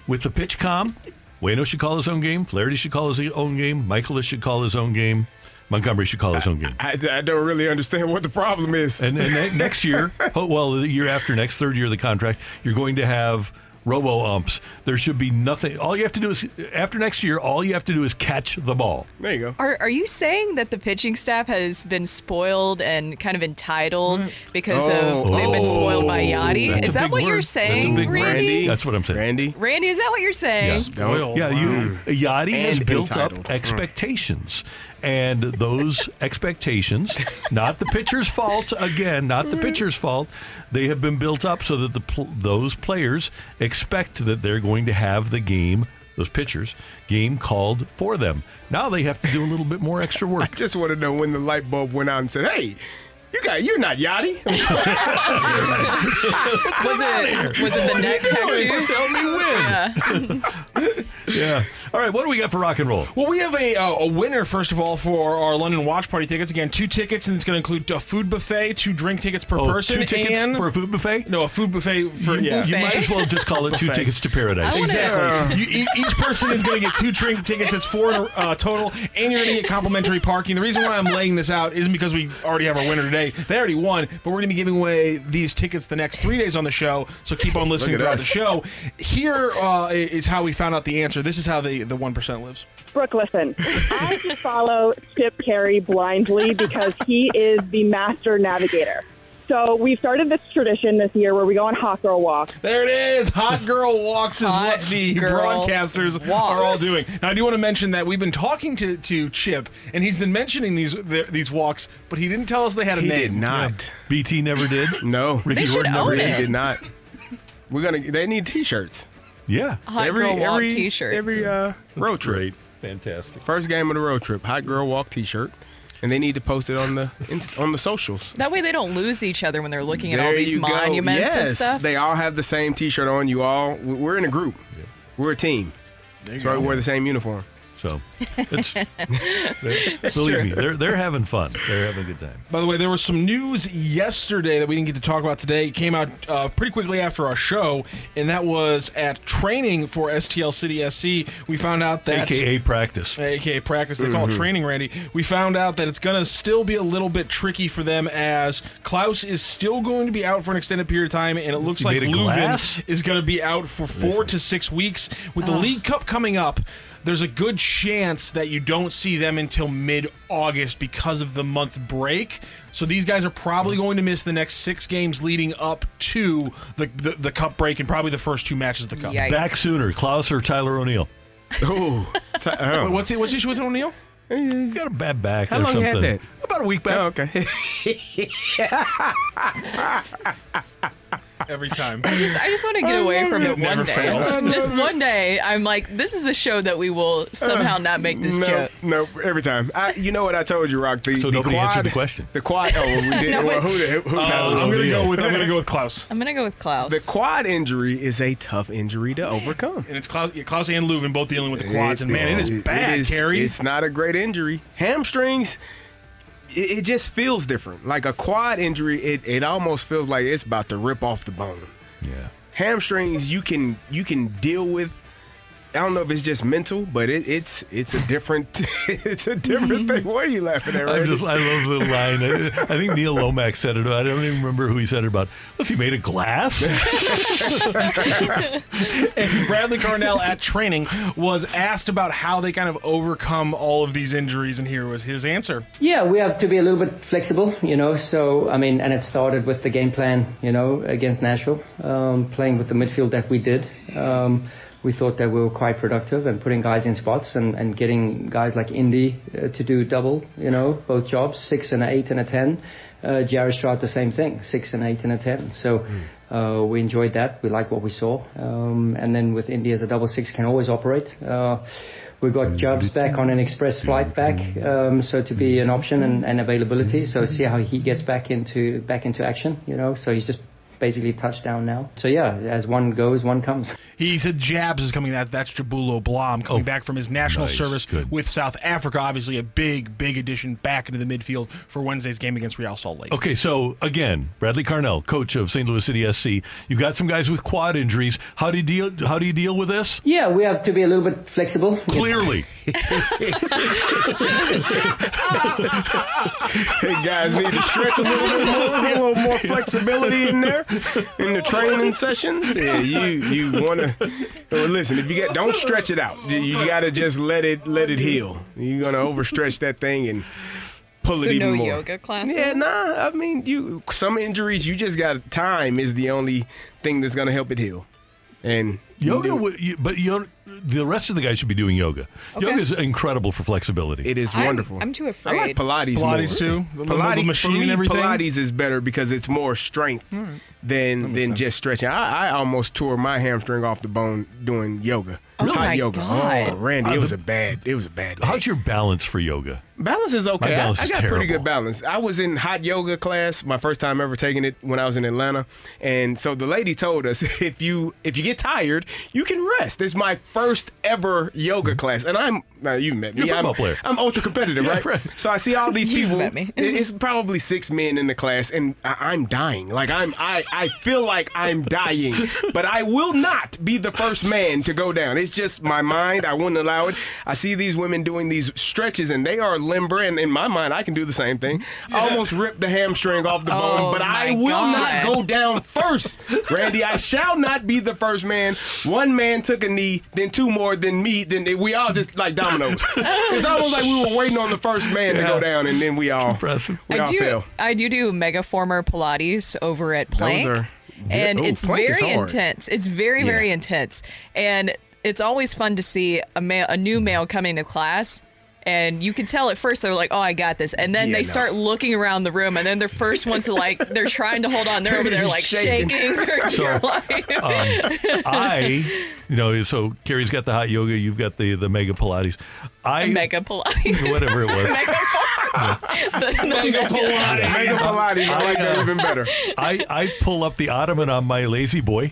with the pitch calm, Bueno should call his own game, Flaherty should call his own game, Michaelis should call his own game, Montgomery should call his own game. I don't really understand what the problem is. And next year, the year after next, third year of the contract, you're going to have robo-umps. There should be nothing. All you have to do is, after next year, all you have to do is catch the ball. There you go. Are you saying that the pitching staff has been spoiled and kind of entitled because they've been spoiled by Yachty? Is that what you're saying, Randy? That's what I'm saying. Randy, is that what you're saying? Yeah, Yachty has built up expectations. And those expectations, not the pitcher's fault, they have been built up so that those players expect that they're going to have the game, those pitchers, game called for them. Now they have to do a little bit more extra work. I just want to know when the light bulb went out and said, hey, you're not Yachty. Was it the neck tattoo? Tell me when. Yeah. All right, what do we got for rock and roll? Well, we have a winner, first of all, for our London Watch Party tickets. Again, 2 tickets, and it's going to include a food buffet, 2 drink tickets per person. 2 tickets for a food buffet? No, a food buffet for you might as well just call it 2 tickets to paradise. Exactly. Each person is going to get 2 drink tickets. That's 4 total, and you're going to get complimentary parking. The reason why I'm laying this out isn't because we already have our winner today. They already won, but we're going to be giving away these tickets the next 3 days on the show, so keep on listening throughout the show. Here is how we found out the answer. This is how the 1% lives. Brooke, listen, I follow Chip Carey blindly because he is the master navigator. So we've started this tradition this year where we go on hot girl walks. There it is. Hot girl walks is what the broadcasters are all doing. Now, I do want to mention that we've been talking to Chip, and he's been mentioning these walks, but he didn't tell us they had a name. He did not. Yeah. BT never did. No. Ricky Horton never did. He did not. They need T-shirts. Yeah. Hot girl walk T-shirts. Every road trip. Fantastic. First game of the road trip, hot girl walk T-shirt. And they need to post it on the socials. That way they don't lose each other when they're looking at all these monuments and stuff. They all have the same T-shirt on. We're in a group. Yeah. We're a team. That's why we wear the same uniform. So, believe me, they're having fun. They're having a good time. By the way, there was some news yesterday that we didn't get to talk about today. It came out pretty quickly after our show, and that was at training for STL City SC. We found out that... AKA practice. AKA practice. They call it training, Randy. We found out that it's going to still be a little bit tricky for them as Klaus is still going to be out for an extended period of time, and it looks like Lubin is going to be out for 4 to 6 weeks. With the League Cup coming up, there's a good chance that you don't see them until mid-August because of the month break. So these guys are probably going to miss the next 6 games leading up to the cup break and probably the first 2 matches of the cup. Yikes. Back sooner, Klaus or Tyler O'Neill? Oh. What's the issue with O'Neill? He's got a bad back or something. How long you had that? About a week back. Oh, okay. Every time. I just want to get away from it one day. Just one day, I'm like, this is a show that we will somehow not make this joke. No, every time. You know what I told you, Rock? The question. The quad. Oh, well, we did. I'm going to go with Klaus. I'm going to go with Klaus. The quad injury is a tough injury to overcome. And it's Klaus and Lubin both dealing with the quads. It is bad, Carrie. It's not a great injury. Hamstrings. It just feels different. Like a quad injury, it almost feels like it's about to rip off the bone. Yeah. Hamstrings, you can deal with. I don't know if it's just mental, but it's a different thing. What are you laughing at, Randy? I love the line. I think Neil Lomax said it. I don't even remember who he said it about. Was he made of glass? And Bradley Carnell at training was asked about how they kind of overcome all of these injuries, and here was his answer. Yeah, we have to be a little bit flexible, So I mean, and it started with the game plan, against Nashville, playing with the midfield that we did. We thought that we were quite productive and putting guys in spots and getting guys like Indy to do double, both jobs, 6 and an 8 and a 10. Jared Stroud, the same thing, 6 and 8 and a 10. So we enjoyed that. We liked what we saw. And then with Indy as a double 6, can always operate. We got Jobs back on an express flight back, so to be an option and availability. So see how he gets back into action, So he's just basically touchdown now. So yeah, as one goes, one comes. He said Jabs is coming. That's Jabulo Blom coming back from his national service with South Africa. Obviously a big addition back into the midfield for Wednesday's game against Real Salt Lake. Okay, so again, Bradley Carnell, coach of St. Louis City SC. You've got some guys with quad injuries. How do you deal with this? Yeah, we have to be a little bit flexible. Clearly. Hey guys, need to stretch a little bit more, a little more flexibility in there. In the training sessions, yeah, you want to listen. If you get, don't stretch it out. You got to just let it heal. You're gonna overstretch that thing and pull it even more. So no yoga classes. Yeah, nah. I mean, some injuries you just got. Time is the only thing that's gonna help it heal. And the rest of the guys should be doing yoga. Okay. Yoga is incredible for flexibility. It is wonderful. I'm too afraid. I like Pilates too. Pilates machine and everything. Pilates is better because it's more strength than just stretching. I almost tore my hamstring off the bone doing yoga. Really? Hot yoga. God. Oh, Randy, it was a bad day. How's your balance for yoga? Balance is okay. I got pretty good balance. I was in hot yoga class, my first time ever taking it when I was in Atlanta. And so the lady told us, if you get tired, you can rest. It's my first ever yoga class. And you met me. You're a football player. I'm ultra competitive, yeah, right? So I see all these people. Met me. It's probably 6 men in the class, and I'm dying. Like I feel like I'm dying, but I will not be the first man to go down. It's just my mind. I wouldn't allow it. I see these women doing these stretches, and they are limber, and in my mind, I can do the same thing. Yeah. I almost ripped the hamstring off the bone, but I will not go down first. Randy, I shall not be the first man. One man took a knee, then 2 more, then me, then we all just like dominoes. It's almost like we were waiting on the first man to go down, and then we all fell. I do Megaformer Pilates over at Plank, and it's very intense. It's very, very intense, and it's always fun to see a new male coming to class. And you can tell at first they're like, oh, I got this. And then they start looking around the room, and then they're first ones to they're trying to hold on. They're over there like shaking their dear life. So Carrie's got the hot yoga. You've got the Mega Pilates. Mega Pilates. Whatever it was. Mega Pilates. I like that even better. I pull up the ottoman on my lazy boy.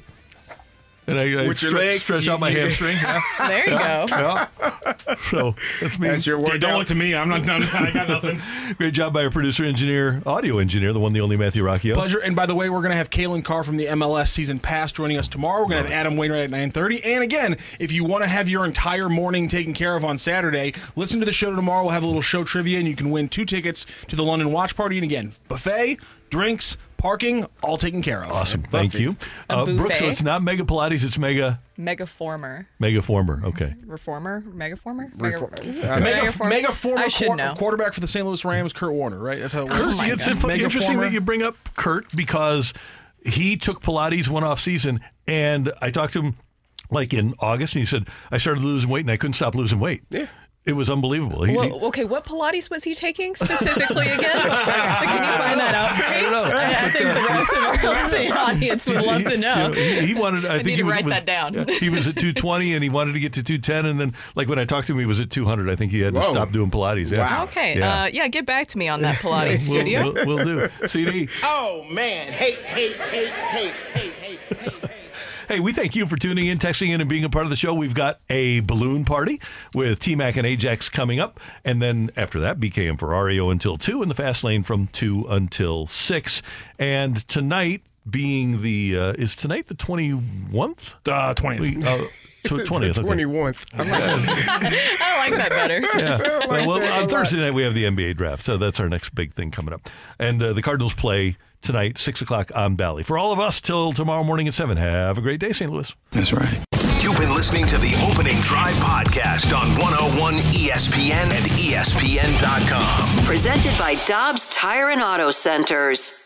And I stretch out my hamstring. Yeah. There you go. Yeah. So that's me. That's your workout. Don't look to me. I'm not. I got nothing. Great job by our producer, engineer, audio engineer, the one, the only Matthew Rocchio. Pleasure. And by the way, we're going to have Kalen Carr from the MLS season pass joining us tomorrow. We're going to have Adam Wainwright at 9:30. And again, if you want to have your entire morning taken care of on Saturday, listen to the show tomorrow. We'll have a little show trivia, and you can win 2 tickets to the London Watch Party. And again, buffet, drinks, parking, all taken care of. Awesome. Thank you. Brooke, so it's not Mega Pilates, it's Megaformer. Megaformer, okay. Reformer? Megaformer? Megaformer quarterback for the St. Louis Rams, Kurt Warner, right? That's how it works. It's interesting that you bring up Kurt, because he took Pilates one off season, and I talked to him like in August, and he said, I started losing weight, and I couldn't stop losing weight. Yeah. It was unbelievable. Okay, what Pilates was he taking specifically again? Can you find that out for me? I don't know. I think the rest of our listening audience would love to know. He wanted. I need to write that down. Yeah, he was at 220 and he wanted to get to 210, and then, like when I talked to him, he was at 200. I think he had to stop doing Pilates. Yeah. Wow. Okay. Yeah. Get back to me on that Pilates studio. We'll do. CD. Oh man! Hey. Hey, we thank you for tuning in, texting in, and being a part of the show. We've got a balloon party with T-Mac and Ajax coming up. And then after that, BKM Ferrario until 2 and the Fast Lane from 2 until 6. And tonight being the, is tonight the 21th? 20th. 20th. 21th. Okay. I like that better. Yeah. On Thursday night, we have the NBA draft. So that's our next big thing coming up. And the Cardinals play tonight, 6 o'clock on Bally. For all of us, till tomorrow morning at 7, have a great day, St. Louis. That's right. You've been listening to the Opening Drive podcast on 101 ESPN and ESPN.com. Presented by Dobbs Tire and Auto Centers.